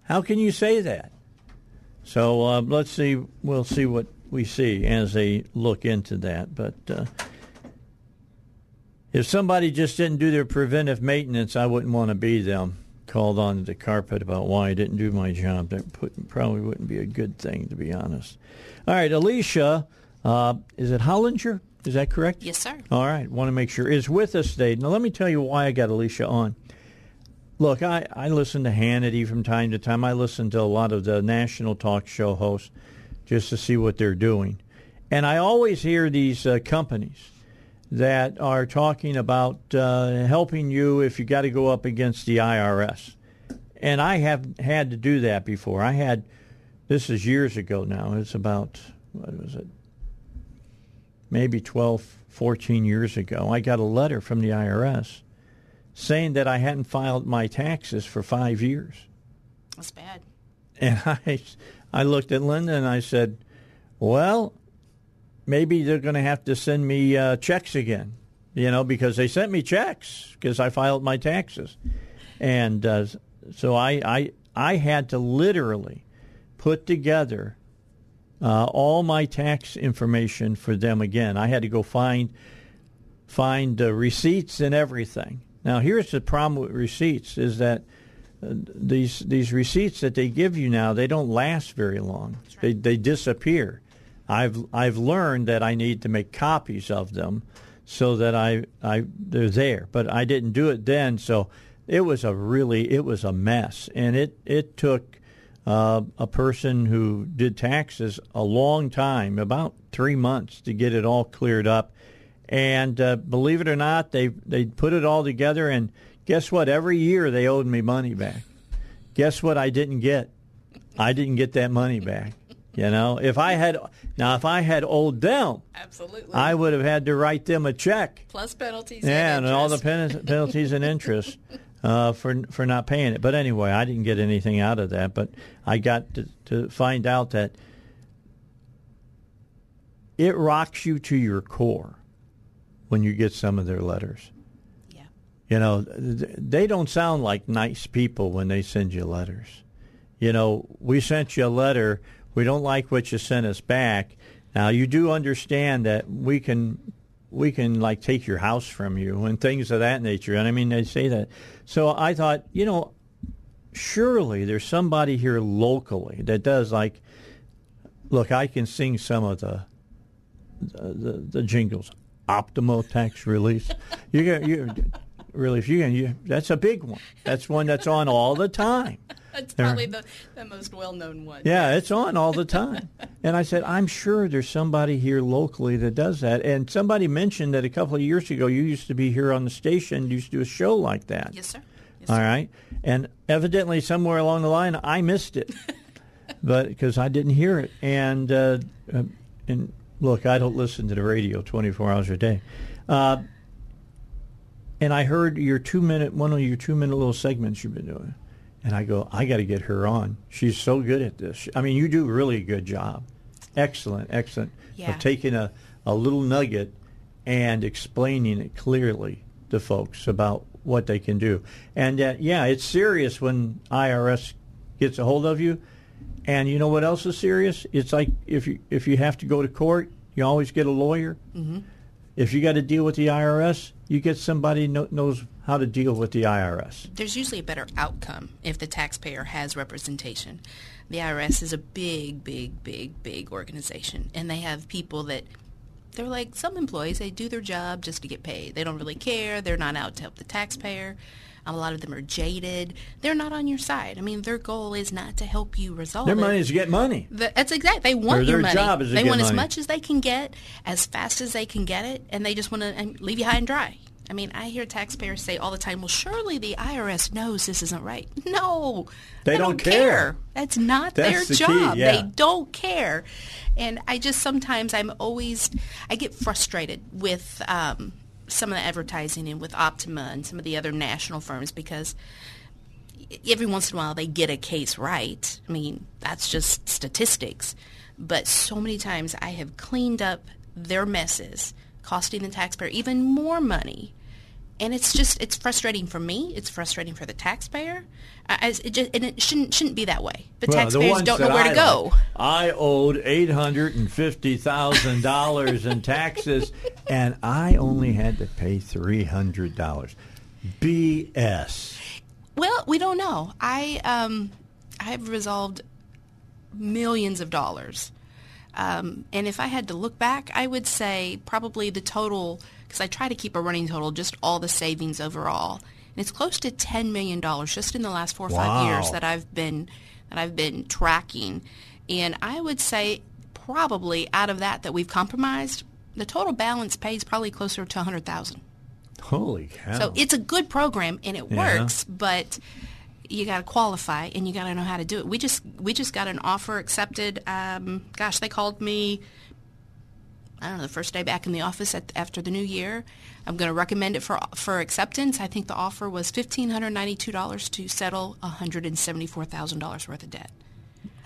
How can you say that? So uh, let's see. We'll see what we see as they look into that. But uh, if somebody just didn't do their preventive maintenance, I wouldn't want to be them. Called onto the carpet about why I didn't do my job. That put, probably wouldn't be a good thing, to be honest. All right, Alissa, uh, is it Hollinger? Is that correct? Yes, sir. All right. Want to make sure. Is with us today. Now, let me tell you why I got Alissa on. Look, I, I listen to Hannity from time to time. I listen to a lot of the national talk show hosts just to see what they're doing. And I always hear these uh, companies that are talking about uh, helping you if you got to go up against the I R S. And I have had to do that before. I had, this is years ago now. It's about, what was it? Maybe twelve, fourteen years ago, I got a letter from the I R S saying that I hadn't filed my taxes for five years. That's bad. And I, I looked at Linda and I said, well, maybe they're going to have to send me uh, checks again, you know, because they sent me checks because I filed my taxes. And uh, so I, I, I had to literally put together Uh, all my tax information for them again. I had to go find find uh, receipts and everything. Now, here's the problem with receipts is that uh, these these receipts that they give you now, they don't last very long. That's right. They they disappear. I've I've learned that I need to make copies of them so that I I they're there. But I didn't do it then, so it was a really it was a mess, and it it took uh, a person who did taxes a long time, about three months, to get it all cleared up. And uh, believe it or not, they they put it all together. And guess what? Every year they owed me money back. Guess what? I didn't get. I didn't get that money back. You know, if I had now, if I had owed them, absolutely, I would have had to write them a check plus penalties. Yeah, and, and all the pen- penalties and interest uh, for for not paying it. But anyway, I didn't get anything out of that. But I got to, to find out that it rocks you to your core when you get some of their letters. Yeah, you know, they don't sound like nice people when they send you letters. You know, we sent you a letter. We don't like what you sent us back. Now, you do understand that we can, we can like, take your house from you and things of that nature. And, I mean, they say that. So I thought, you know, surely there's somebody here locally that does, like, look, I can sing some of the the, the, the jingles. Optimal tax release. You can, you relief. You can. You, that's a big one. That's one that's on all the time. That's probably the, the most well-known one. Yeah, it's on all the time. And I said, I'm sure there's somebody here locally that does that. And somebody mentioned that a couple of years ago, you used to be here on the station, you used to do a show like that. Yes, sir. Yes, all sir. Right. And evidently somewhere along the line, I missed it but because I didn't hear it. And, uh, and look, I don't listen to the radio twenty-four hours a day. Uh, and I heard your two-minute, one of your two-minute little segments you've been doing. And I go, I got to get her on. She's so good at this. I mean, you do really a good job. Excellent, excellent. Yeah. Of taking a, a little nugget and explaining it clearly to folks about what they can do. And, uh, yeah, it's serious when I R S gets a hold of you. And you know what else is serious? It's like if you, if you have to go to court, you always get a lawyer. Mm-hmm. If you got to deal with the I R S, you get somebody who knows how to deal with the I R S. There's usually a better outcome if the taxpayer has representation. The I R S is a big, big, big, big organization, and they have people that they're like some employees. They do their job just to get paid. They don't really care. They're not out to help the taxpayer. A lot of them are jaded. They're not on your side. I mean, their goal is not to help you resolve their it. Their money is to get money. The, that's exact. They want their, your their money. Job is to they get want money. As much as they can get, as fast as they can get it, and they just want to leave you high and dry. I mean, I hear taxpayers say all the time, well, surely the I R S knows this isn't right. No. They, they don't, don't care. care. That's not That's their the job. Key, yeah. They don't care. And I just sometimes I'm always – I get frustrated with um, some of the advertising and with Optima and some of the other national firms because – every once in a while, they get a case right. I mean, that's just statistics. But so many times I have cleaned up their messes, costing the taxpayer even more money. And it's just, it's frustrating for me. It's frustrating for the taxpayer. I, it just, and it shouldn't shouldn't be that way. The well, taxpayers the don't know where I to go. I owed eight hundred fifty thousand dollars in taxes, and I only had to pay three hundred dollars. B S. Well, we don't know. I um, I've resolved millions of dollars. Um, and if I had to look back, I would say probably the total, because I try to keep a running total, just all the savings overall. And it's close to ten million dollars just in the last four or wow. five years that I've been that I've been tracking. And I would say probably out of that that we've compromised, the total balance pays probably closer to one hundred thousand dollars. Holy cow. So it's a good program, and it yeah. works, but you got to qualify, and you got to know how to do it. We just we just got an offer accepted. Um, gosh, they called me, I don't know, the first day back in the office at, after the new year. I'm going to recommend it for for acceptance. I think the offer was one thousand five hundred ninety-two dollars to settle one hundred seventy-four thousand dollars worth of debt.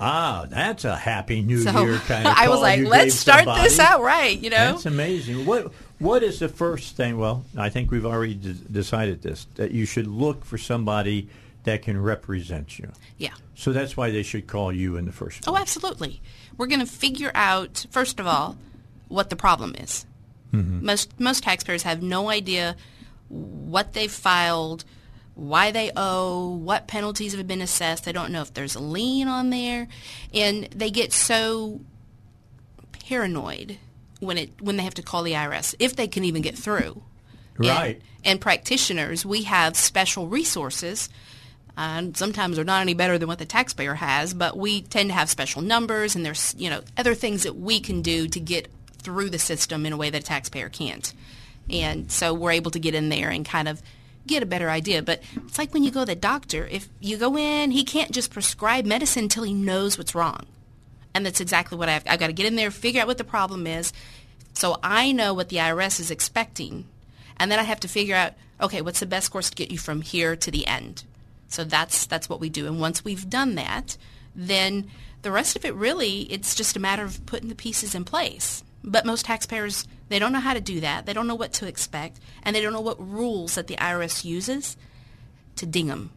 Ah, that's a happy new so, year kind of call. I was like, let's start somebody. This out right, you know. That's amazing. What What is the first thing? Well, I think we've already d- decided this, that you should look for somebody that can represent you. Yeah. So that's why they should call you in the first place. Oh, absolutely. We're going to figure out, first of all, what the problem is. Mm-hmm. Most most taxpayers have no idea what they've filed, why they owe, what penalties have been assessed. They don't know if there's a lien on there. And they get so paranoid when it when they have to call the I R S, if they can even get through. right. and, and practitioners, we have special resources. Uh, sometimes they're not any better than what the taxpayer has, but we tend to have special numbers, and there's, you know, other things that we can do to get through the system in a way that a taxpayer can't. And so we're able to get in there and kind of get a better idea. But it's like when you go to the doctor. If you go in, he can't just prescribe medicine until he knows what's wrong. And that's exactly what I have. I've got to get in there, figure out what the problem is, so I know what the I R S is expecting. And then I have to figure out, okay, what's the best course to get you from here to the end? So that's that's what we do. And once we've done that, then the rest of it really, it's just a matter of putting the pieces in place. But most taxpayers, they don't know how to do that. They don't know what to expect. And they don't know what rules that the I R S uses to ding them.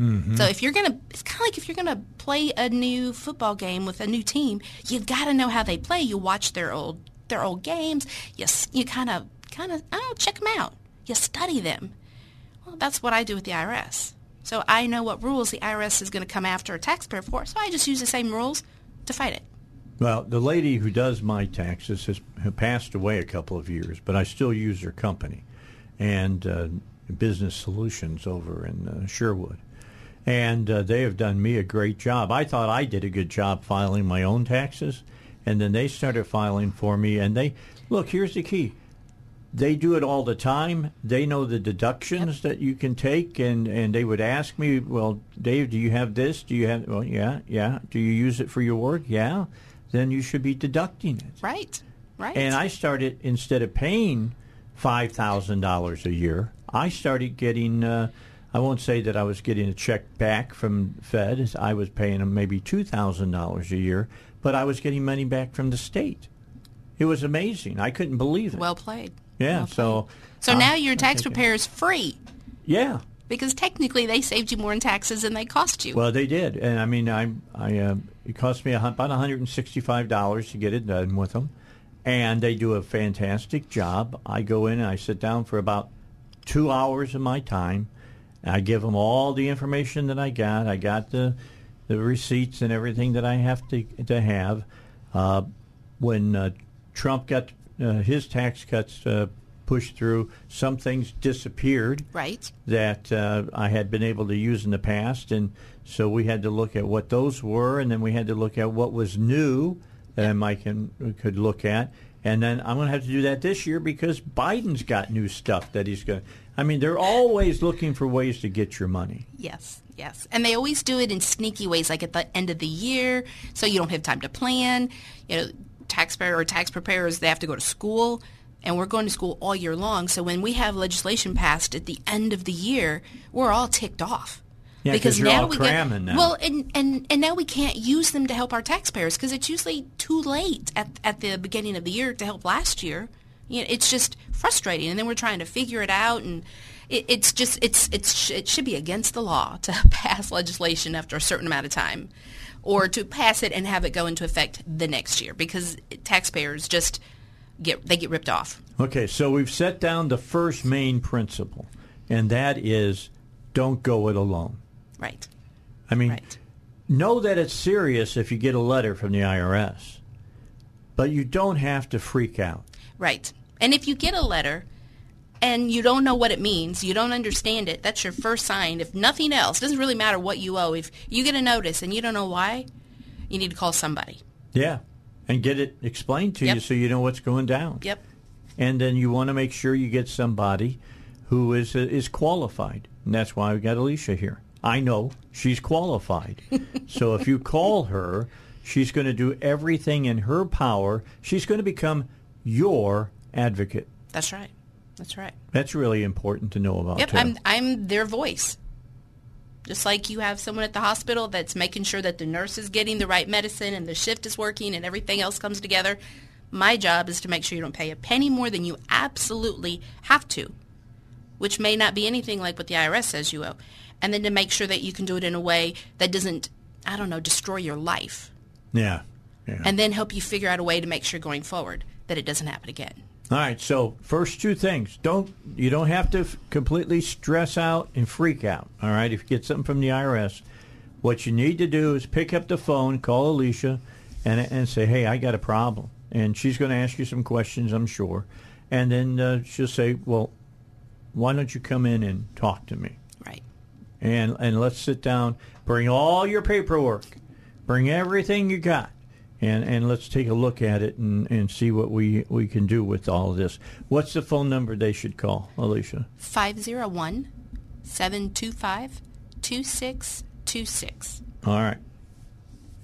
Mm-hmm. So if you're going to, it's kind of like if you're going to play a new football game with a new team, you've got to know how they play. You watch their old their old games. You you kind of kind of I don't know, check them out. You study them. Well, that's what I do with the I R S. So I know what rules the I R S is going to come after a taxpayer for. So I just use the same rules to fight it. Well, the lady who does my taxes has, has passed away a couple of years, but I still use her company and uh, Business Solutions over in uh, Sherwood. And uh, they have done me a great job. I thought I did a good job filing my own taxes, and then they started filing for me. And they, look, here's the key. They do it all the time. They know the deductions yep. that you can take, and, and they would ask me, well, Dave, do you have this? Do you have, well, yeah, yeah. Do you use it for your work? Yeah. Then you should be deducting it. Right, right. And I started, instead of paying five thousand dollars a year, I started getting uh, – I won't say that I was getting a check back from Fed. I was paying them maybe two thousand dollars a year, but I was getting money back from the state. It was amazing. I couldn't believe it. Well played. Yeah. Well so played. So uh, now your tax repair is free. Yeah. Because technically they saved you more in taxes than they cost you. Well, they did. And, I mean, I, I uh, it cost me about one hundred sixty-five dollars to get it done with them, and they do a fantastic job. I go in and I sit down for about two hours of my time. I give them all the information that I got. I got the the receipts and everything that I have to to have. Uh, when uh, Trump got uh, his tax cuts uh, pushed through, some things disappeared right. that uh, I had been able to use in the past. And so we had to look at what those were, and then we had to look at what was new that yep. I can, could look at. And then I'm going to have to do that this year because Biden's got new stuff that he's going to – I mean, they're always looking for ways to get your money. Yes, yes. And they always do it in sneaky ways, like at the end of the year, so you don't have time to plan. You know, taxpayer or tax preparers, they have to go to school, and we're going to school all year long. So when we have legislation passed at the end of the year, we're all ticked off. Yeah, because you're now all we cramming get, now. Well, and, and, and now we can't use them to help our taxpayers because it's usually too late at at the beginning of the year to help last year. You know, it's just frustrating, and then we're trying to figure it out, and it, it's just it's it's it should be against the law to pass legislation after a certain amount of time, or to pass it and have it go into effect the next year because taxpayers just get they get ripped off. Okay, so we've set down the first main principle, and that is don't go it alone. Right. I mean, right. know that it's serious if you get a letter from the I R S, but you don't have to freak out. Right. And if you get a letter and you don't know what it means, you don't understand it, that's your first sign. If nothing else, it doesn't really matter what you owe. If you get a notice and you don't know why, you need to call somebody. Yeah. And get it explained to yep. you so you know what's going down. Yep. And then you want to make sure you get somebody who is, is qualified. And that's why we got Alissa here. I know she's qualified. So if you call her, she's going to do everything in her power. She's going to become your advocate. That's right. That's right. That's really important to know about. Yep, her. I'm I'm their voice. Just like you have someone at the hospital that's making sure that the nurse is getting the right medicine and the shift is working and everything else comes together, my job is to make sure you don't pay a penny more than you absolutely have to, which may not be anything like what the I R S says you owe. And then to make sure that you can do it in a way that doesn't, I don't know, destroy your life. Yeah. yeah. And then help you figure out a way to make sure going forward that it doesn't happen again. All right. So first two things. Don't you don't have to f- completely stress out and freak out. All right. If you get something from the I R S, what you need to do is pick up the phone, call Alissa, and, and say, hey, I got a problem. And she's going to ask you some questions, I'm sure. And then uh, she'll say, well, why don't you come in and talk to me? Right. And and let's sit down. Bring all your paperwork. Bring everything you got. And and let's take a look at it and, and see what we, we can do with all of this. What's the phone number they should call, Alissa? five oh one, seven two five, two six two six. All right.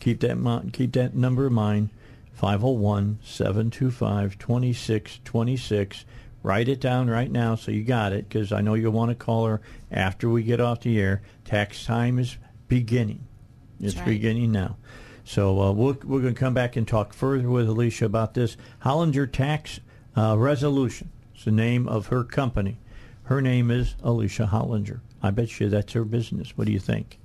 Keep that, keep that number in mind, five oh one, seven two five, two six two six. Write it down right now so you got it, because I know you'll want to call her after we get off the air. Tax time is beginning. It's right. beginning now. So uh, we'll, we're going to come back and talk further with Alissa about this. Hollinger Tax uh, Resolution. It's the name of her company. Her name is Alissa Hollinger. I bet you that's her business. What do you think?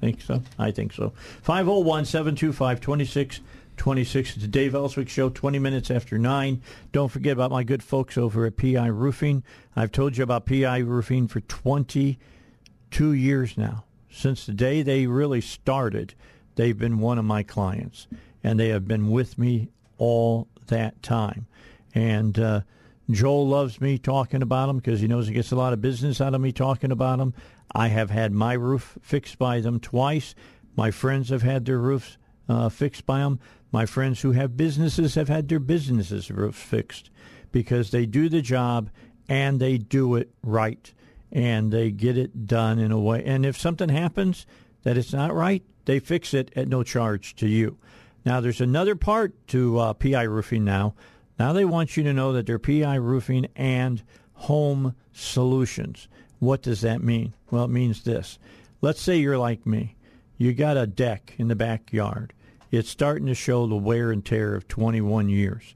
Think so? I think so. five oh one, seven two five, two six two six. It's the Dave Elswick Show, twenty minutes after nine. Don't forget about my good folks over at P I Roofing. I've told you about P I Roofing for twenty-two years now. Since the day they really started, they've been one of my clients, and they have been with me all that time. And uh, Joel loves me talking about them because he knows he gets a lot of business out of me talking about them. I have had my roof fixed by them twice. My friends have had their roofs uh, fixed by them. My friends who have businesses have had their businesses' roofs fixed because they do the job and they do it right and they get it done in a way. And if something happens that it's not right, they fix it at no charge to you. Now, there's another part to uh, P I Roofing now. Now they want you to know that they're P I Roofing and Home Solutions. What does that mean? Well, it means this. Let's say you're like me. You got a deck in the backyard. It's starting to show the wear and tear of twenty-one years,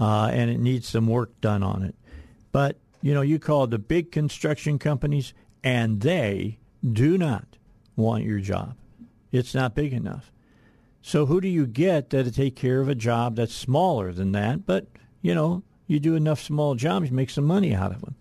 uh, and it needs some work done on it. But, you know, you call the big construction companies, and they do not want your job. It's not big enough. So who do you get that'll take care of a job that's smaller than that? But, you know, you do enough small jobs, you make some money out of them.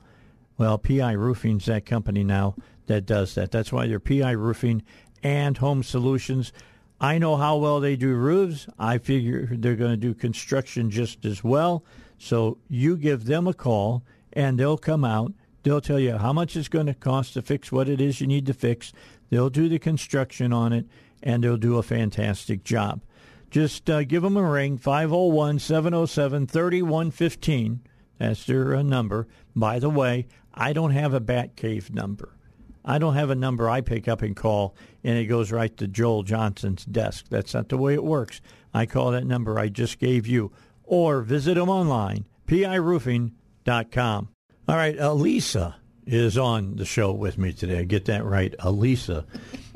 Well, P I Roofing's that company now that does that. That's why they're P I Roofing and Home Solutions. I know how well they do roofs. I figure they're going to do construction just as well. So you give them a call, and they'll come out. They'll tell you how much it's going to cost to fix what it is you need to fix. They'll do the construction on it, and they'll do a fantastic job. Just uh, give them a ring, five oh one, seven oh seven, three one one five. That's their uh, number. By the way, I don't have a Batcave number. I don't have a number I pick up and call, and it goes right to Joel Johnson's desk. That's not the way it works. I call that number I just gave you. Or visit them online, P I roofing dot com. All right, Alissa is on the show with me today. Get that right, Alissa.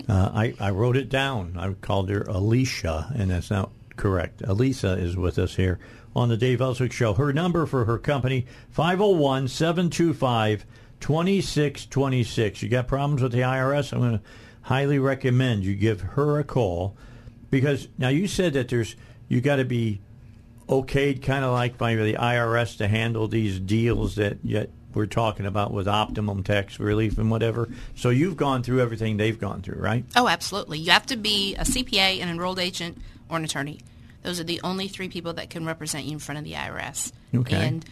Uh, I, I wrote it down. I called her Alissa, and that's not correct. Alissa is with us here on the Dave Elswick Show. Her number for her company, five oh one, seven two five, two six two six. You got problems with the I R S? I'm going to highly recommend you give her a call, because now you said that there's you got to be okayed kind of like by the I R S to handle these deals that yet we're talking about with optimum tax relief and whatever. So you've gone through everything they've gone through, right? Oh, absolutely. You have to be a C P A, an enrolled agent, or an attorney. Those are the only three people that can represent you in front of the I R S. Okay. And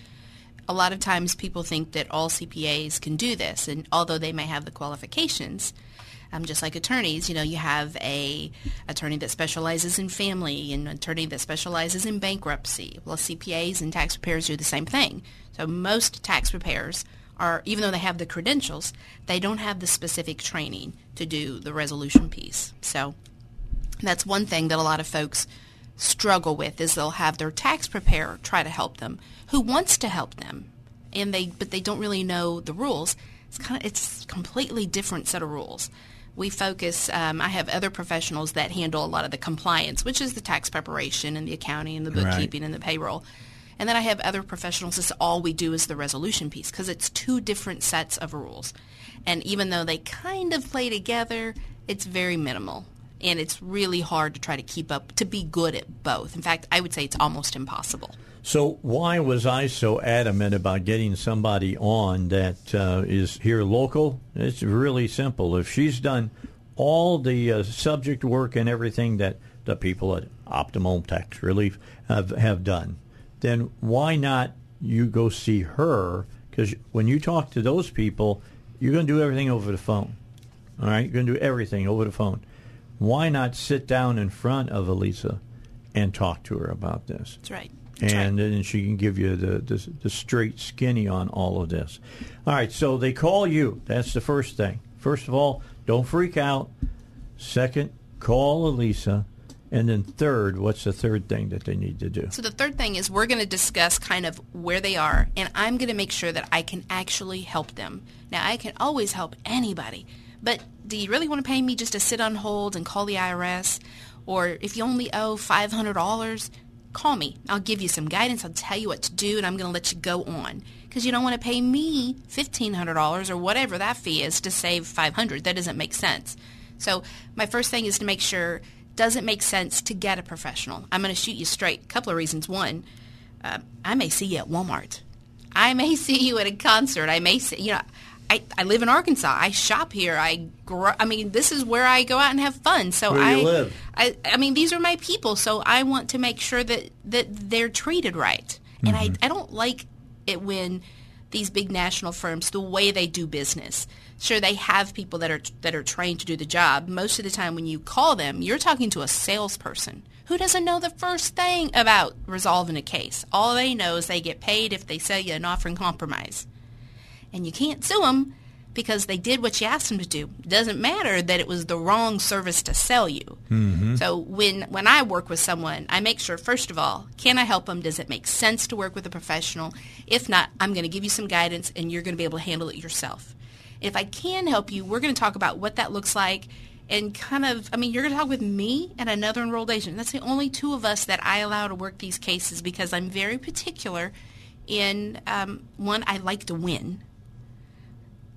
a lot of times people think that all C P As can do this, and although they may have the qualifications, um, just like attorneys, you know, you have a attorney that specializes in family and an attorney that specializes in bankruptcy. Well, C P As and tax preparers do the same thing. So most tax preparers are, even though they have the credentials, they don't have the specific training to do the resolution piece. So that's one thing that a lot of folks struggle with, is they'll have their tax preparer try to help them, who wants to help them, and they but they don't really know the rules. It's kind of it's completely different set of rules. We focus. Um, I have other professionals that handle a lot of the compliance, which is the tax preparation and the accounting and the bookkeeping, right, and the payroll. And then I have other professionals. That's all we do is the resolution piece, because it's two different sets of rules. And even though they kind of play together, it's very minimal. And it's really hard to try to keep up, to be good at both. In fact, I would say it's almost impossible. So why was I so adamant about getting somebody on that uh, is here local? It's really simple. If she's done all the uh, subject work and everything that the people at Optimum Tax Relief have, have done, then why not you go see her? Because when you talk to those people, you're going to do everything over the phone. All right? You're going to do everything over the phone. Why not sit down in front of Alissa and talk to her about this? That's right. That's and right. then she can give you the, the, the straight skinny on all of this. All right, so they call you. That's the first thing. First of all, don't freak out. Second, call Alissa. And then third, what's the third thing that they need to do? So the third thing is we're going to discuss kind of where they are, and I'm going to make sure that I can actually help them. Now, I can always help anybody, but do you really want to pay me just to sit on hold and call the I R S? Or if you only owe five hundred dollars, call me. I'll give you some guidance. I'll tell you what to do, and I'm going to let you go on. Because you don't want to pay me fifteen hundred dollars or whatever that fee is to save five hundred dollars. That doesn't make sense. So my first thing is to make sure doesn't make sense to get a professional. I'm going to shoot you straight. A couple of reasons. One, uh, I may see you at Walmart. I may see you at a concert. I may see, you know, I, I live in Arkansas. I shop here. I grow, I mean, this is where I go out and have fun. So where I, you live. I, I mean, these are my people. So I want to make sure that, that they're treated right. Mm-hmm. And I, I don't like it when these big national firms, the way they do business. Sure, they have people that are that are trained to do the job. Most of the time when you call them, you're talking to a salesperson who doesn't know the first thing about resolving a case. All they know is they get paid if they sell you an offering compromise. And you can't sue them because they did what you asked them to do. It doesn't matter that it was the wrong service to sell you. Mm-hmm. So when, when I work with someone, I make sure, first of all, can I help them? Does it make sense to work with a professional? If not, I'm going to give you some guidance, and you're going to be able to handle it yourself. If I can help you, we're going to talk about what that looks like and kind of, I mean, you're going to talk with me and another enrolled agent. That's the only two of us that I allow to work these cases because I'm very particular in, um, one, I like to win.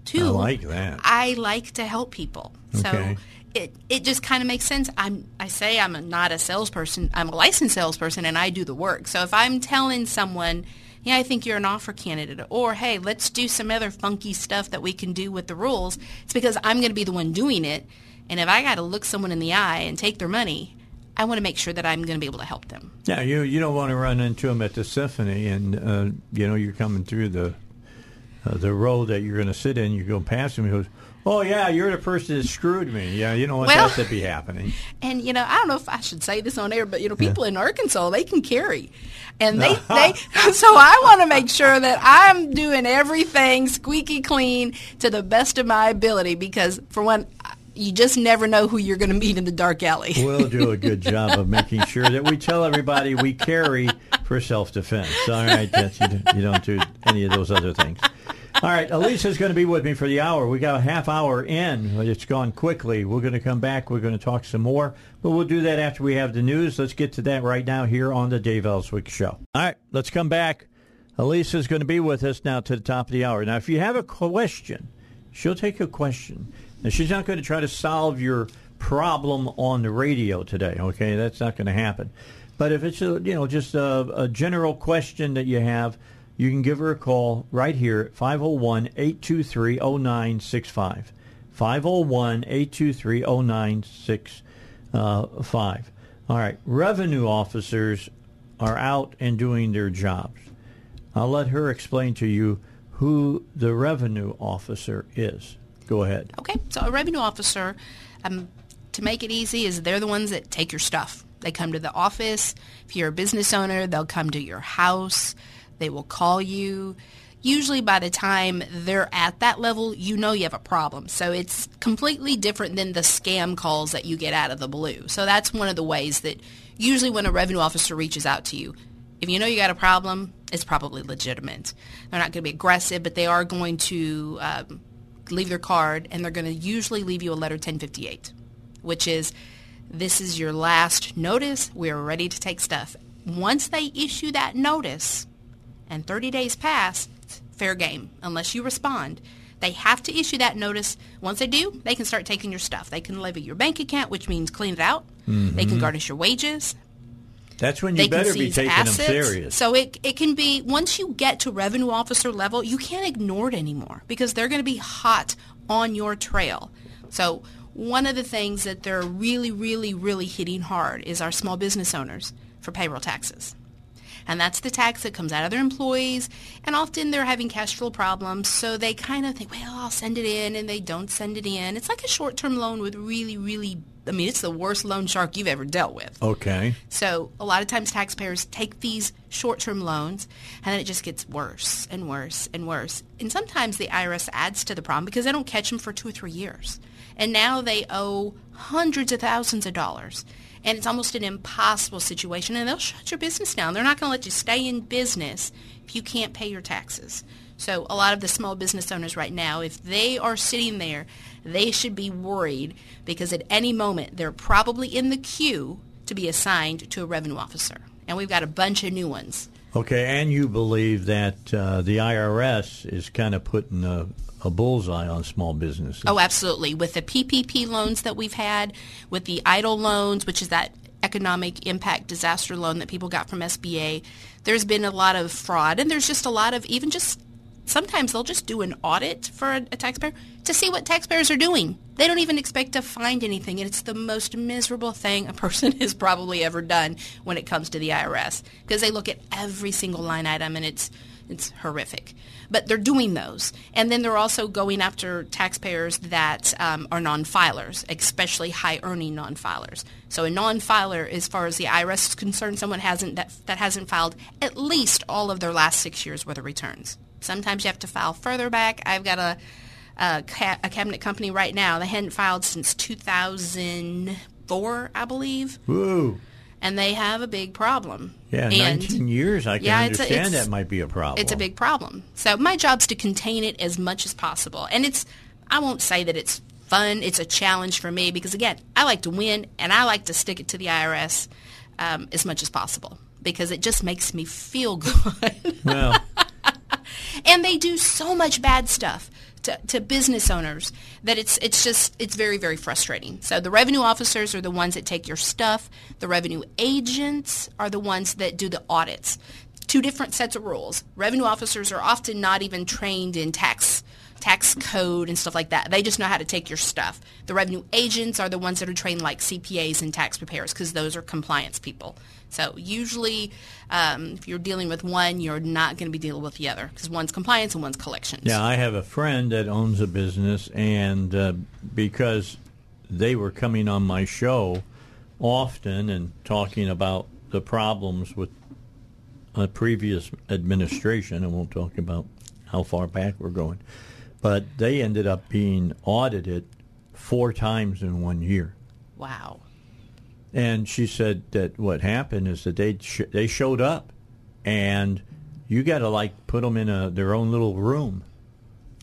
Two, I like that. I like to help people. Okay. So it, it just kind of makes sense. I'm, I say I'm a, not a salesperson. I'm a licensed salesperson, and I do the work. So if I'm telling someone, yeah, I think you're an offer candidate, or, hey, let's do some other funky stuff that we can do with the rules, it's because I'm going to be the one doing it. And if I got to look someone in the eye and take their money, I want to make sure that I'm going to be able to help them. Yeah, you you don't want to run into them at the symphony and, uh, you know, you're coming through the uh, the road that you're going to sit in. You go past them, he goes, oh, yeah, you're the person that screwed me. Yeah, you don't want well, that to be happening. And, you know, I don't know if I should say this on air, but, you know, people yeah. in Arkansas, they can carry. And they, they so I want to make sure that I'm doing everything squeaky clean to the best of my ability because, for one, you just never know who you're going to meet in the dark alley. We'll do a good job of making sure that we tell everybody we carry for self-defense. All right, that's, you don't do any of those other things. All right, Alyssa's going to be with me for the hour. We got a half hour in. It's gone quickly. We're going to come back. We're going to talk some more. But we'll do that after we have the news. Let's get to that right now here on the Dave Elswick Show. All right, let's come back. Alyssa's going to be with us now to the top of the hour. Now, if you have a question, she'll take a question. Now, she's not going to try to solve your problem on the radio today, okay? That's not going to happen. But if it's a, you know, just a, a general question that you have, you can give her a call right here at five oh one, eight two three, oh nine six five. five oh one, eight two three, oh nine six five. All right. Revenue officers are out and doing their jobs. I'll let her explain to you who the revenue officer is. Go ahead. Okay. So a revenue officer, um, to make it easy, is they're the ones that take your stuff. They come to the office. If you're a business owner, they'll come to your house. They will call you. Usually by the time they're at that level, you know you have a problem. So it's completely different than the scam calls that you get out of the blue. So that's one of the ways that usually when a revenue officer reaches out to you, if you know you got a problem, it's probably legitimate. They're not going to be aggressive, but they are going to um, leave their card, and they're going to usually leave you a letter ten fifty-eight, which is, this is your last notice. We are ready to take stuff. Once they issue that notice, and thirty days pass, fair game, unless you respond. They have to issue that notice. Once they do, they can start taking your stuff. They can levy your bank account, which means clean it out. Mm-hmm. They can garnish your wages. That's when you they better be taking assets. Them serious. So it, it can be, once you get to revenue officer level, you can't ignore it anymore because they're going to be hot on your trail. So one of the things that they're really, really, really hitting hard is our small business owners for payroll taxes. And that's the tax that comes out of their employees. And often they're having cash flow problems, so they kind of think, well, I'll send it in, and they don't send it in. It's like a short-term loan with really, really I mean, it's the worst loan shark you've ever dealt with. Okay. So a lot of times taxpayers take these short-term loans, and then it just gets worse and worse and worse. And sometimes the I R S adds to the problem because they don't catch them for two or three years. And now they owe hundreds of thousands of dollars. And it's almost an impossible situation. And they'll shut your business down. They're not going to let you stay in business if you can't pay your taxes. So a lot of the small business owners right now, if they are sitting there, they should be worried because at any moment they're probably in the queue to be assigned to a revenue officer. And we've got a bunch of new ones. Okay, and you believe that uh, the I R S is kind of putting a, a bullseye on small businesses. Oh, absolutely. With the P P P loans that we've had, with the EIDL loans, which is that economic impact disaster loan that people got from S B A, there's been a lot of fraud. And there's just a lot of even just... Sometimes they'll just do an audit for a, a taxpayer to see what taxpayers are doing. They don't even expect to find anything, and it's the most miserable thing a person has probably ever done when it comes to the I R S because they look at every single line item, and it's it's horrific. But they're doing those. And then they're also going after taxpayers that um, are non-filers, especially high-earning non-filers. So a non-filer, as far as the I R S is concerned, someone hasn't that, that hasn't filed at least all of their last six years' worth of returns. Sometimes you have to file further back. I've got a, a, ca- a cabinet company right now. They hadn't filed since two thousand four, I believe. Whoa. And they have a big problem. Yeah, and, nineteen years, I can yeah, understand it's a, it's, that might be a problem. It's a big problem. So my job's to contain it as much as possible. And it's, I won't say that it's fun. It's a challenge for me because, again, I like to win, and I like to stick it to the I R S um, as much as possible because it just makes me feel good. Well. And they do so much bad stuff to, to business owners that it's it's just it's very, very frustrating. So the revenue officers are the ones that take your stuff. The revenue agents are the ones that do the audits. Two different sets of rules. Revenue officers are often not even trained in tax tax code and stuff like that. They just know how to take your stuff. The revenue agents are the ones that are trained like C P As and tax preparers because those are compliance people. So usually um, if you're dealing with one, you're not going to be dealing with the other because one's compliance and one's collections. Yeah, I have a friend that owns a business, and uh, because they were coming on my show often and talking about the problems with a previous administration, I won't talk about how far back we're going, but they ended up being audited four times in one year. Wow. And she said that what happened is that they sh- they showed up, and you got to, like, put them in a, their own little room.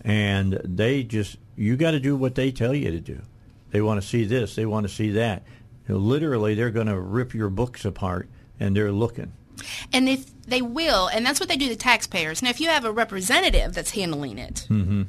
And they just, you got to do what they tell you to do. They want to see this. They want to see that. You know, literally, they're going to rip your books apart, and they're looking. And if they will, and that's what they do to taxpayers. Now, if you have a representative that's handling it, mm-hmm.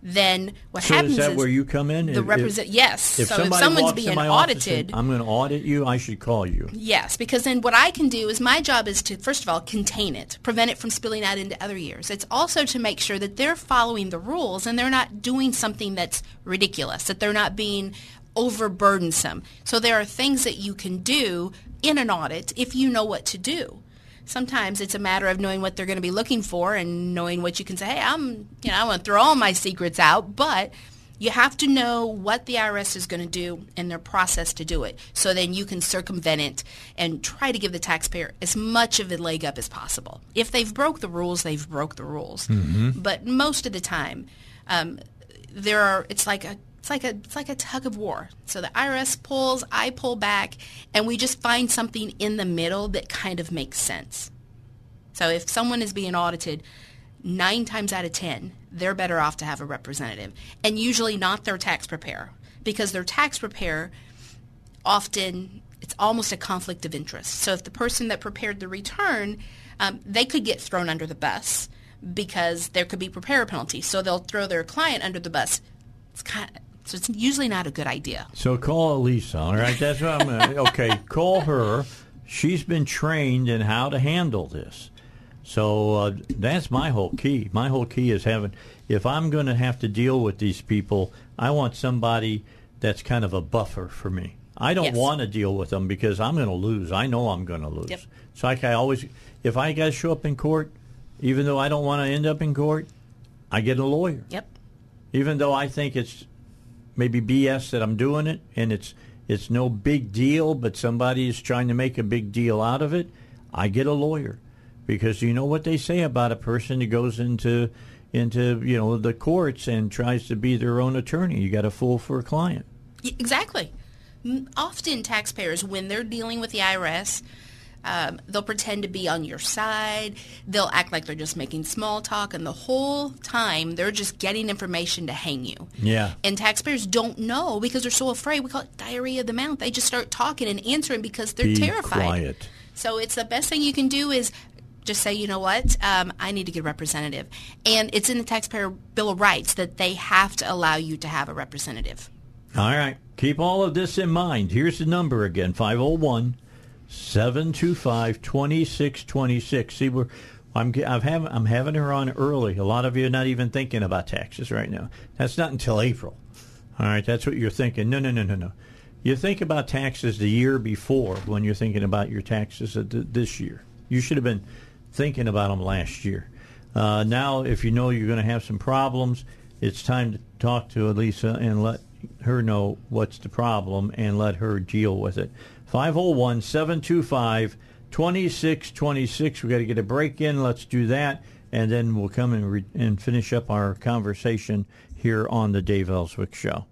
Then what so happens is... So is that where you come in? The if, represent, yes. If so if someone's being audited... And, I'm going to audit you, I should call you. Yes, because then what I can do is my job is to, first of all, contain it, prevent it from spilling out into other years. It's also to make sure that they're following the rules and they're not doing something that's ridiculous, that they're not being overburdensome. So there are things that you can do in an audit if you know what to do. Sometimes it's a matter of knowing what they're going to be looking for and knowing what you can say. Hey, I'm, you know, I want to throw all my secrets out, but you have to know what the I R S is going to do and their process to do it. So then you can circumvent it and try to give the taxpayer as much of a leg up as possible. If they've broke the rules, they've broke the rules. Mm-hmm. But most of the time, um, there are. It's like a. It's like a it's like a tug of war. So the I R S pulls, I pull back, and we just find something in the middle that kind of makes sense. So if someone is being audited, nine times out of ten, they're better off to have a representative, and usually not their tax preparer, because their tax preparer often it's almost a conflict of interest. So if the person that prepared the return, um, they could get thrown under the bus because there could be preparer penalties. So they'll throw their client under the bus. It's kind of, So it's usually not a good idea. So call Alissa, all right? That's what I'm going to... Okay, call her. She's been trained in how to handle this. So uh, that's my whole key. My whole key is having... If I'm going to have to deal with these people, I want somebody that's kind of a buffer for me. I don't yes. want to deal with them because I'm going to lose. I know I'm going to lose. Yep. So like I always, if I got to show up in court, even though I don't want to end up in court, I get a lawyer. Yep. Even though I think it's maybe B S that I'm doing it and it's it's no big deal, but somebody is trying to make a big deal out of it, I get a lawyer. Because you know what they say about a person who goes into into you know the courts and tries to be their own attorney. You got a fool for a client. Exactly. Often taxpayers, when they're dealing with the I R S, um, they'll pretend to be on your side. They'll act like they're just making small talk, and the whole time they're just getting information to hang you. Yeah. And taxpayers don't know because they're so afraid. We call it diarrhea of the mouth. They just start talking and answering because they're be terrified. Quiet. So it's the best thing you can do is just say, you know what, um, I need to get a representative. And it's in the Taxpayer Bill of Rights that they have to allow you to have a representative. All right. Keep all of this in mind. Here's the number again, five oh one, seven two five, two six two six. See, we're, I'm, I'm, having, I'm having her on early. A lot of you are not even thinking about taxes right now. That's not until April. All right, that's what you're thinking. No, no, no, no, no. You think about taxes the year before when you're thinking about your taxes this year. You should have been thinking about them last year. Uh, now, if you know you're going to have some problems, it's time to talk to Alissa and let her know what's the problem and let her deal with it. five oh one, seven two five, two six two six. We've got to get a break in. Let's do that, and then we'll come and, re- and finish up our conversation here on the Dave Elswick Show.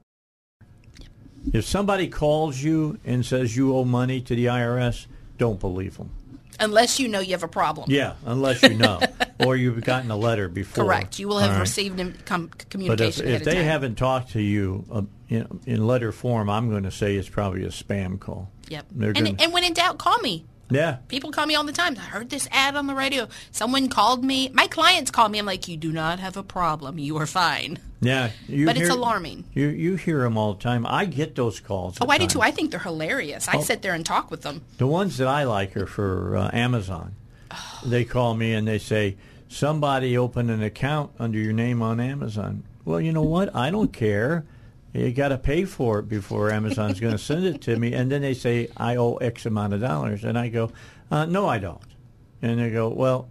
If somebody calls you and says you owe money to the I R S, don't believe them. Unless you know you have a problem. Yeah, unless you know. Or you've gotten a letter before. Correct. You will have right. received com- communication But if, if they time. haven't talked to you uh, in, in letter form, I'm going to say it's probably a spam call. Yep. And, gonna... and when in doubt, call me. Yeah. People call me all the time. I heard this ad on the radio. Someone called me. My clients call me. I'm like, you do not have a problem. You are fine. Yeah. You but hear, it's alarming. You you hear them all the time. I get those calls. Oh, I times. do too. I think they're hilarious. I oh. sit there and talk with them. The ones that I like are for uh, Amazon. Oh. They call me and they say, somebody opened an account under your name on Amazon. Well, you know what? I don't care. You got to pay for it before Amazon's going to send it to me. And then they say, I owe X amount of dollars. And I go, uh, no, I don't. And they go, well,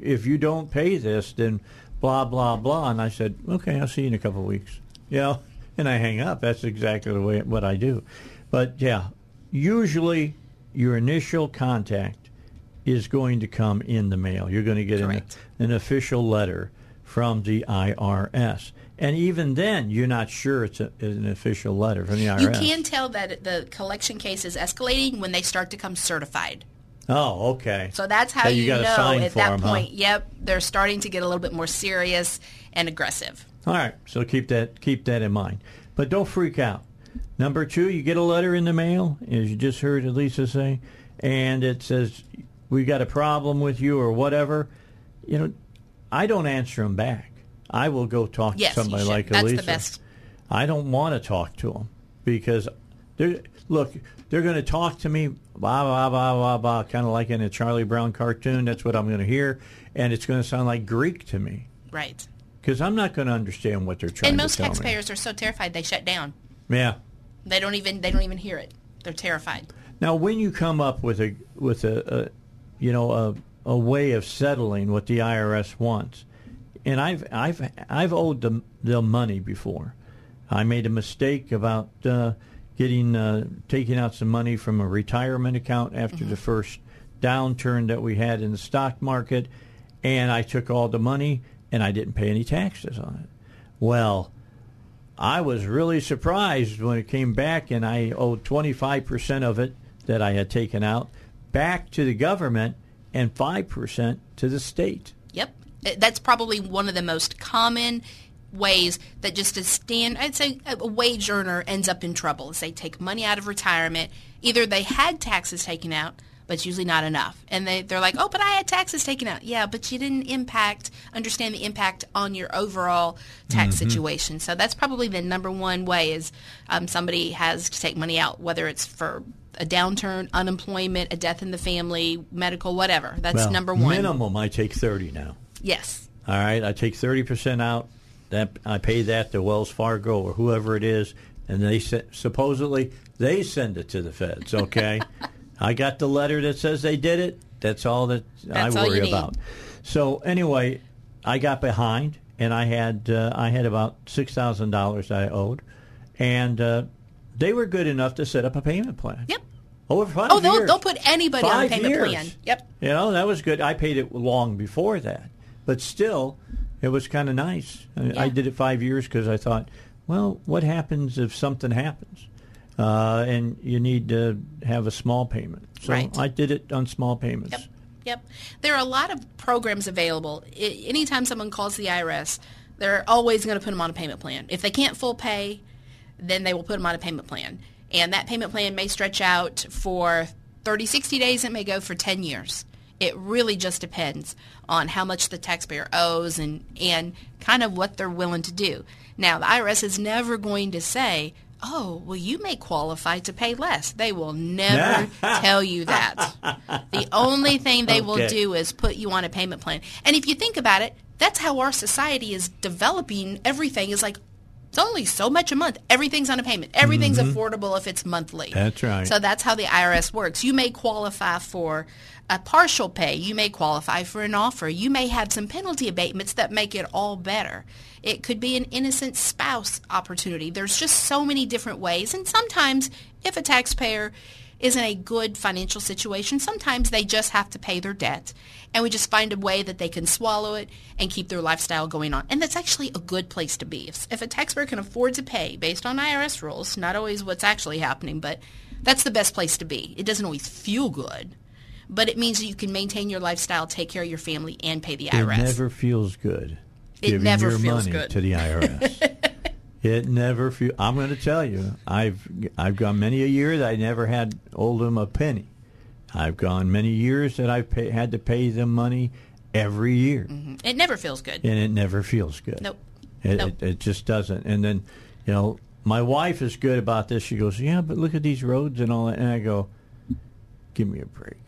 if you don't pay this, then blah, blah, blah. And I said, okay, I'll see you in a couple of weeks. You know, and I hang up. That's exactly the way what I do. But, yeah, usually your initial contact is going to come in the mail. You're going to get an, an official letter from the I R S. And even then, you're not sure it's a, an official letter from the I R S. You can tell that the collection case is escalating when they start to come certified. Oh, okay. So that's how so you, you know at that them, point, huh? Yep, they're starting to get a little bit more serious and aggressive. All right, so keep that keep that in mind. But don't freak out. Number two, you get a letter in the mail, as you just heard Alissa say, and it says, we got a problem with you or whatever. You know, I don't answer them back. I will go talk yes, to somebody like That's Alissa. The best. I don't want to talk to them because, they're, look, they're going to talk to me, blah, blah, blah, blah, blah, kind of like in a Charlie Brown cartoon. That's what I'm going to hear. And it's going to sound like Greek to me. Right. Because I'm not going to understand what they're trying to tell me. And most taxpayers are so terrified they shut down. Yeah. They don't even they don't even hear it. They're terrified. Now, when you come up with a with a, a you know a, a way of settling what the I R S wants. And I've I've I've owed them, them money before. I made a mistake about uh, getting uh, taking out some money from a retirement account after mm-hmm. the first downturn that we had in the stock market, and I took all the money and I didn't pay any taxes on it. Well, I was really surprised when it came back, and I owed twenty-five percent of it that I had taken out back to the government and five percent to the state. Yep. That's probably one of the most common ways that just a stand, I'd say a wage earner ends up in trouble is they take money out of retirement. Either they had taxes taken out, but it's usually not enough. And they, they're like, oh, but I had taxes taken out. Yeah, but you didn't impact, understand the impact on your overall tax mm-hmm. situation. So that's probably the number one way is um, somebody has to take money out, whether it's for a downturn, unemployment, a death in the family, medical, whatever. That's well, number one. Minimum, I take thirty now. Yes. All right. I take thirty percent out. That I pay that to Wells Fargo or whoever it is, and they supposedly They send it to the feds, okay? I got the letter that says they did it. That's all that That's I worry about. So anyway, I got behind, and I had uh, I had about six thousand dollars I owed. And uh, they were good enough to set up a payment plan. Yep. Over five oh, they'll, years. They'll put anybody five on a payment years. plan. Yep. You know, that was good. I paid it long before that. But still, it was kind of nice. Yeah. I did it five years because I thought, well, what happens if something happens? Uh, and you need to have a small payment. So right. I did it on small payments. Yep. Yep. There are a lot of programs available. I, anytime someone calls the I R S, they're always going to put them on a payment plan. If they can't full pay, then they will put them on a payment plan. And that payment plan may stretch out for thirty, sixty days. It may go for ten years. It really just depends on how much the taxpayer owes and, and kind of what they're willing to do. Now, the I R S is never going to say, oh, well, you may qualify to pay less. They will never tell you that. The only thing they okay. will do is put you on a payment plan. And if you think about it, that's how our society is developing. Everything is like, it's only so much a month. Everything's on a payment. Everything's mm-hmm. affordable if it's monthly. That's right. So that's how the I R S works. You may qualify for a partial pay. You may qualify for an offer. You may have some penalty abatements that make it all better. It could be an innocent spouse opportunity. There's just so many different ways. And sometimes if a taxpayer is in a good financial situation, sometimes they just have to pay their debt. And we just find a way that they can swallow it and keep their lifestyle going on. And that's actually a good place to be. If, if a taxpayer can afford to pay based on I R S rules, not always what's actually happening, but that's the best place to be. It doesn't always feel good, but it means that you can maintain your lifestyle, take care of your family, and pay the I R S. It never feels good. It never feels good. Giving your money to the I R S. It never feels... I'm going to tell you, I've I've gone many a year that I never had owed them a penny. I've gone many years that I've pay, had to pay them money every year. Mm-hmm. It never feels good. And it never feels good. Nope. It, nope. It, it just doesn't. And then, you know, my wife is good about this. She goes, yeah, but look at these roads and all that. And I go, give me a break.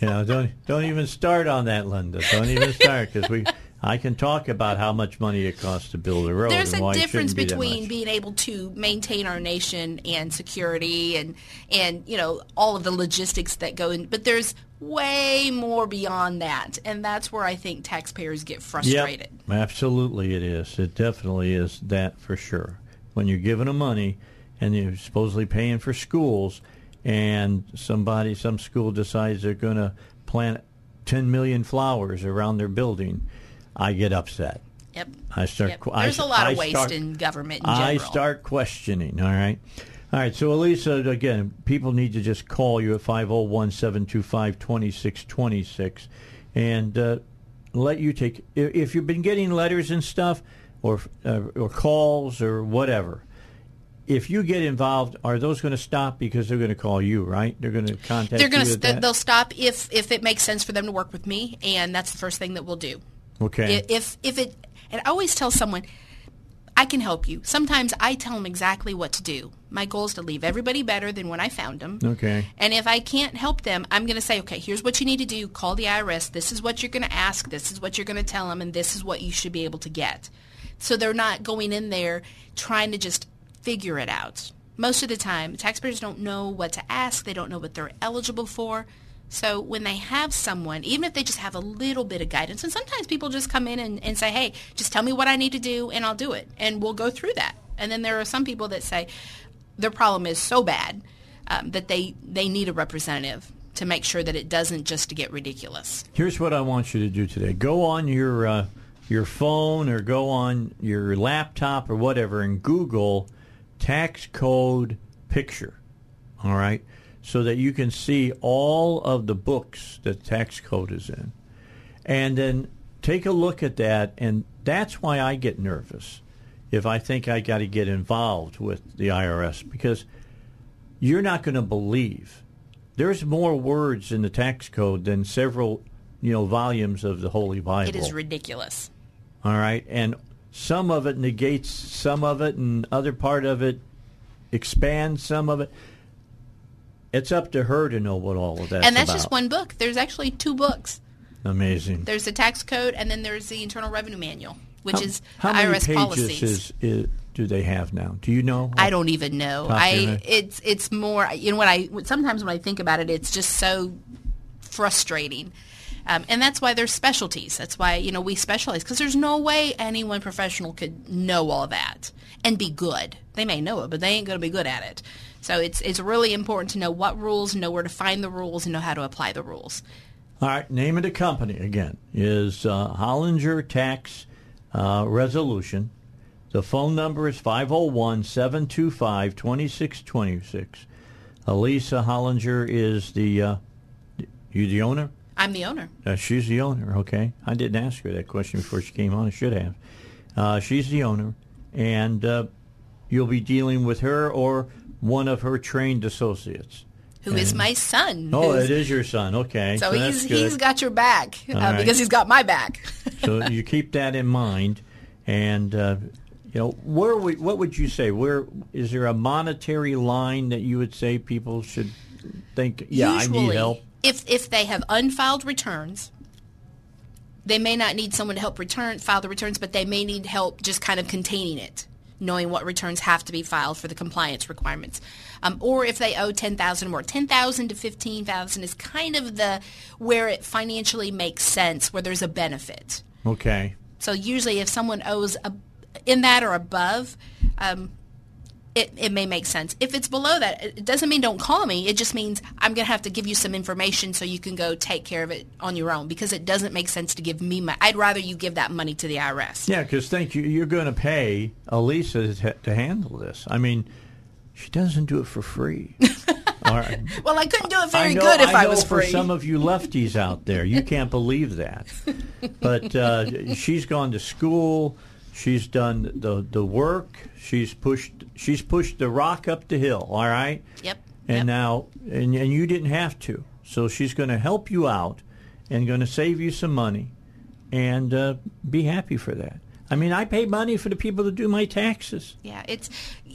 You know, don't don't even start on that, Linda. Don't even start, because we... I can talk about how much money it costs to build a road. There's and why a difference be between being able to maintain our nation and security and, and you know, all of the logistics that go in. But there's way more beyond that, and that's where I think taxpayers get frustrated. Yep, absolutely it is. It definitely is that for sure. When you're giving them money and you're supposedly paying for schools and somebody, some school decides they're going to plant ten million flowers around their building, I get upset. Yep. I start. Yep. There's I, a lot of I waste start, in government in general. I start questioning, all right? All right, so Alissa, again, people need to just call you at five oh one, seven two five, two six two six and uh, let you take, if you've been getting letters and stuff or uh, or calls or whatever, if you get involved, are those going to stop because they're going to call you, right? They're going to contact they're gonna, you? Th- they'll stop if, if it makes sense for them to work with me, and that's the first thing that we'll do. Okay. If if it, and I always tell someone, I can help you. Sometimes I tell them exactly what to do. My goal is to leave everybody better than when I found them. Okay. And if I can't help them, I'm going to say, okay, here's what you need to do. Call the I R S. This is what you're going to ask. This is what you're going to tell them, and this is what you should be able to get. So they're not going in there trying to just figure it out. Most of the time, taxpayers don't know what to ask. They don't know what they're eligible for. So when they have someone, even if they just have a little bit of guidance, and sometimes people just come in and, and say, hey, just tell me what I need to do and I'll do it. And we'll go through that. And then there are some people that say their problem is so bad um, that they, they need a representative to make sure that it doesn't just get ridiculous. Here's what I want you to do today. Go on your, uh, your phone or go on your laptop or whatever and Google tax code picture, all right? So that you can see all of the books that tax code is in. And then take a look at that, and that's why I get nervous if I think I got to get involved with the I R S, because you're not going to believe. There's more words in the tax code than several, you know, volumes of the Holy Bible. It is ridiculous. All right, and some of it negates some of it, and other part of it expands some of it. It's up to her to know what all of that's about. And that's about. Just one book. There's actually two books. Amazing. There's the tax code, and then there's the Internal Revenue Manual, which how, is how the I R S pages policies. Is, is, do they have now? Do you know? I don't even know. I it's it's more, you know, when I sometimes when I think about it, it's just so frustrating. Um, and that's why there's specialties. That's why, you know, we specialize, because there's no way any one professional could know all that and be good. They may know it, but they ain't going to be good at it. So it's it's really important to know what rules, know where to find the rules, and know how to apply the rules. All right, name of the company again is uh, Hollinger Tax uh, Resolution. The phone number is five oh one, seven two five, two six two six. Alissa Hollinger is the, uh, you the owner? I'm the owner. Uh, she's the owner, okay. I didn't ask her that question before she came on. I should have. Uh, she's the owner, and uh, you'll be dealing with her or one of her trained associates. Who and, is my son. Oh, it is your son, okay. So, so he's he's got your back uh, right. because he's got my back. So you keep that in mind, and uh, you know, where we, what would you say? Where is there a monetary line that you would say people should think, yeah, usually, I need help? If if they have unfiled returns, they may not need someone to help return file the returns, but they may need help just kind of containing it, knowing what returns have to be filed for the compliance requirements. Um, or if they owe ten thousand dollars or more. ten thousand dollars to fifteen thousand dollars is kind of the where it financially makes sense, where there's a benefit. Okay. So usually if someone owes a, in that or above, um, it, it may make sense. If it's below that, it doesn't mean don't call me. It just means I'm going to have to give you some information so you can go take care of it on your own, because it doesn't make sense to give me my – I'd rather you give that money to the I R S. Yeah, because think you, you're going to pay Alissa to handle this. I mean, she doesn't do it for free. All right. Well, I couldn't do it very I know, good if I, I was free. For some of you lefties out there, you can't believe that. But uh, she's gone to school. She's done the the work. She's pushed she's pushed the rock up the hill, all right? Yep. And yep. now and, and you didn't have to. So she's going to help you out and going to save you some money, and uh, be happy for that. I mean, I pay money for the people to do my taxes. Yeah, it's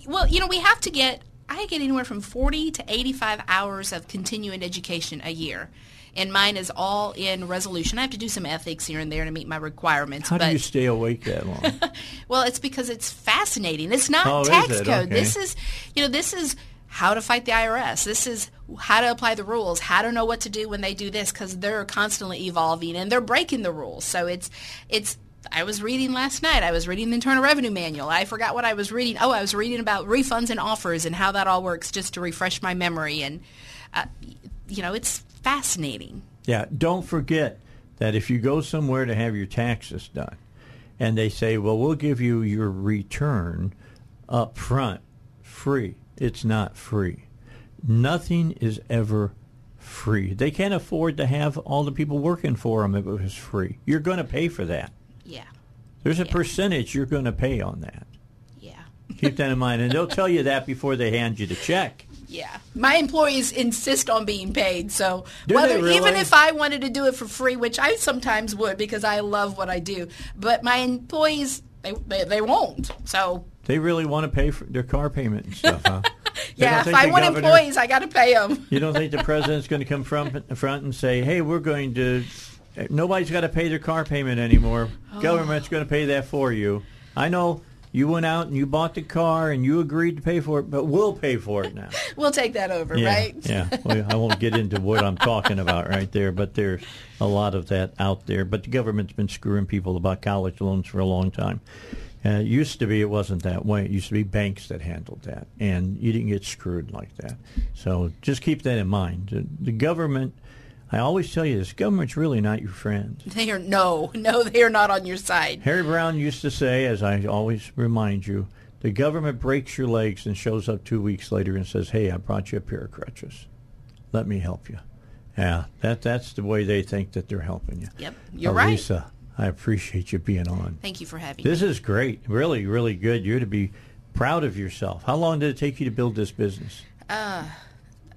well, you know, we have to get I get anywhere from forty to eighty-five hours of continuing education a year. And mine is all in resolution. I have to do some ethics here and there to meet my requirements. How but, do you stay awake that long? Well, it's because it's fascinating. It's not oh, tax is it? code. Okay. This is, you know, this is how to fight the I R S. This is how to apply the rules, how to know what to do when they do this, because they're constantly evolving and they're breaking the rules. So it's, it's. I was reading last night. I was reading the Internal Revenue Manual. I forgot what I was reading. Oh, I was reading about refunds and offers and how that all works, just to refresh my memory. And, uh, you know, it's fascinating. Yeah. Don't forget that if you go somewhere to have your taxes done and they say, well, we'll give you your return up front free, it's not free. Nothing is ever free. They can't afford to have all the people working for them if it was free. You're going to pay for that. Yeah. There's a yeah. percentage you're going to pay on that. Yeah. Keep that in mind. And they'll tell you that before they hand you the check. Yeah. My employees insist on being paid. So whether, really? even if I wanted to do it for free, which I sometimes would because I love what I do, but my employees, they they, they won't. So they really want to pay for their car payment and stuff, huh? Yeah, if I want governor, employees, I got to pay them. You don't think the president's going to come front, front and say, hey, we're going to, nobody's got to pay their car payment anymore. Oh. Government's going to pay that for you. I know. You went out and you bought the car and you agreed to pay for it, but we'll pay for it now. We'll take that over, yeah, right? Yeah. Well, I won't get into what I'm talking about right there, but there's a lot of that out there. But the government's been screwing people about college loans for a long time. Uh, it used to be it wasn't that way. It used to be banks that handled that, and you didn't get screwed like that. So just keep that in mind. The, the government, I always tell you this, government's really not your friend. They are no, no, they are not on your side. Harry Brown used to say, as I always remind you, the government breaks your legs and shows up two weeks later and says, hey, I brought you a pair of crutches. Let me help you. Yeah, that that's the way they think that they're helping you. Yep, you're Alissa, right. Alissa, I appreciate you being on. Thank you for having this me. This is great. Really, really good. You're to be proud of yourself. How long did it take you to build this business? Uh...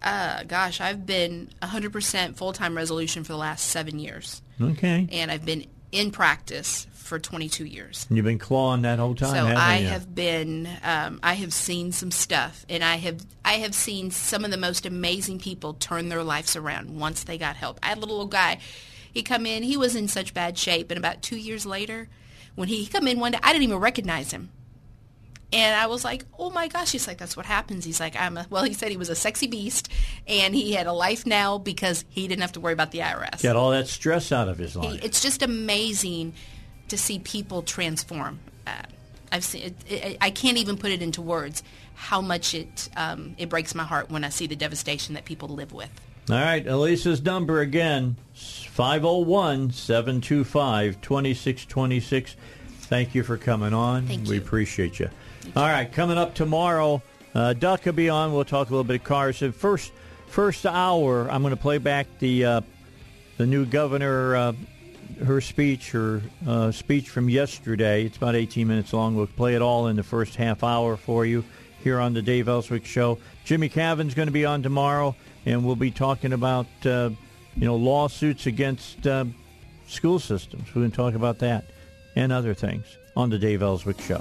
Uh, gosh, I've been one hundred percent full-time resolution for the last seven years. Okay. And I've been in practice for twenty-two years. And you've been clawing that whole time, so haven't I you? have been, um, I have seen some stuff, and I have I have seen some of the most amazing people turn their lives around once they got help. I had a little guy, he come in, he was in such bad shape, and about two years later, when he, he come in one day, I didn't even recognize him. And I was like, oh my gosh. He's like, that's what happens. He's like, I'm a, well, he said he was a sexy beast and he had a life now because he didn't have to worry about the I R S. Got all that stress out of his life. He, it's just amazing to see people transform. Uh, I've seen it, it, I can't even put it into words how much it um, it breaks my heart when I see the devastation that people live with. All right, Alyssa's number again, five oh one, seven two five, two six two six. Thank you for coming on. Thank you. We appreciate you. Thank All you. Right, coming up tomorrow, uh, Duck will be on. We'll talk a little bit of cars. In first first hour, I'm going to play back the uh, the new governor, uh, her speech, her uh, speech from yesterday. It's about eighteen minutes long. We'll play it all in the first half hour for you here on the Dave Elswick Show. Jimmy Cavan's going to be on tomorrow, and we'll be talking about uh, you know lawsuits against uh, school systems. We're going to talk about that and other things on the Dave Elswick Show.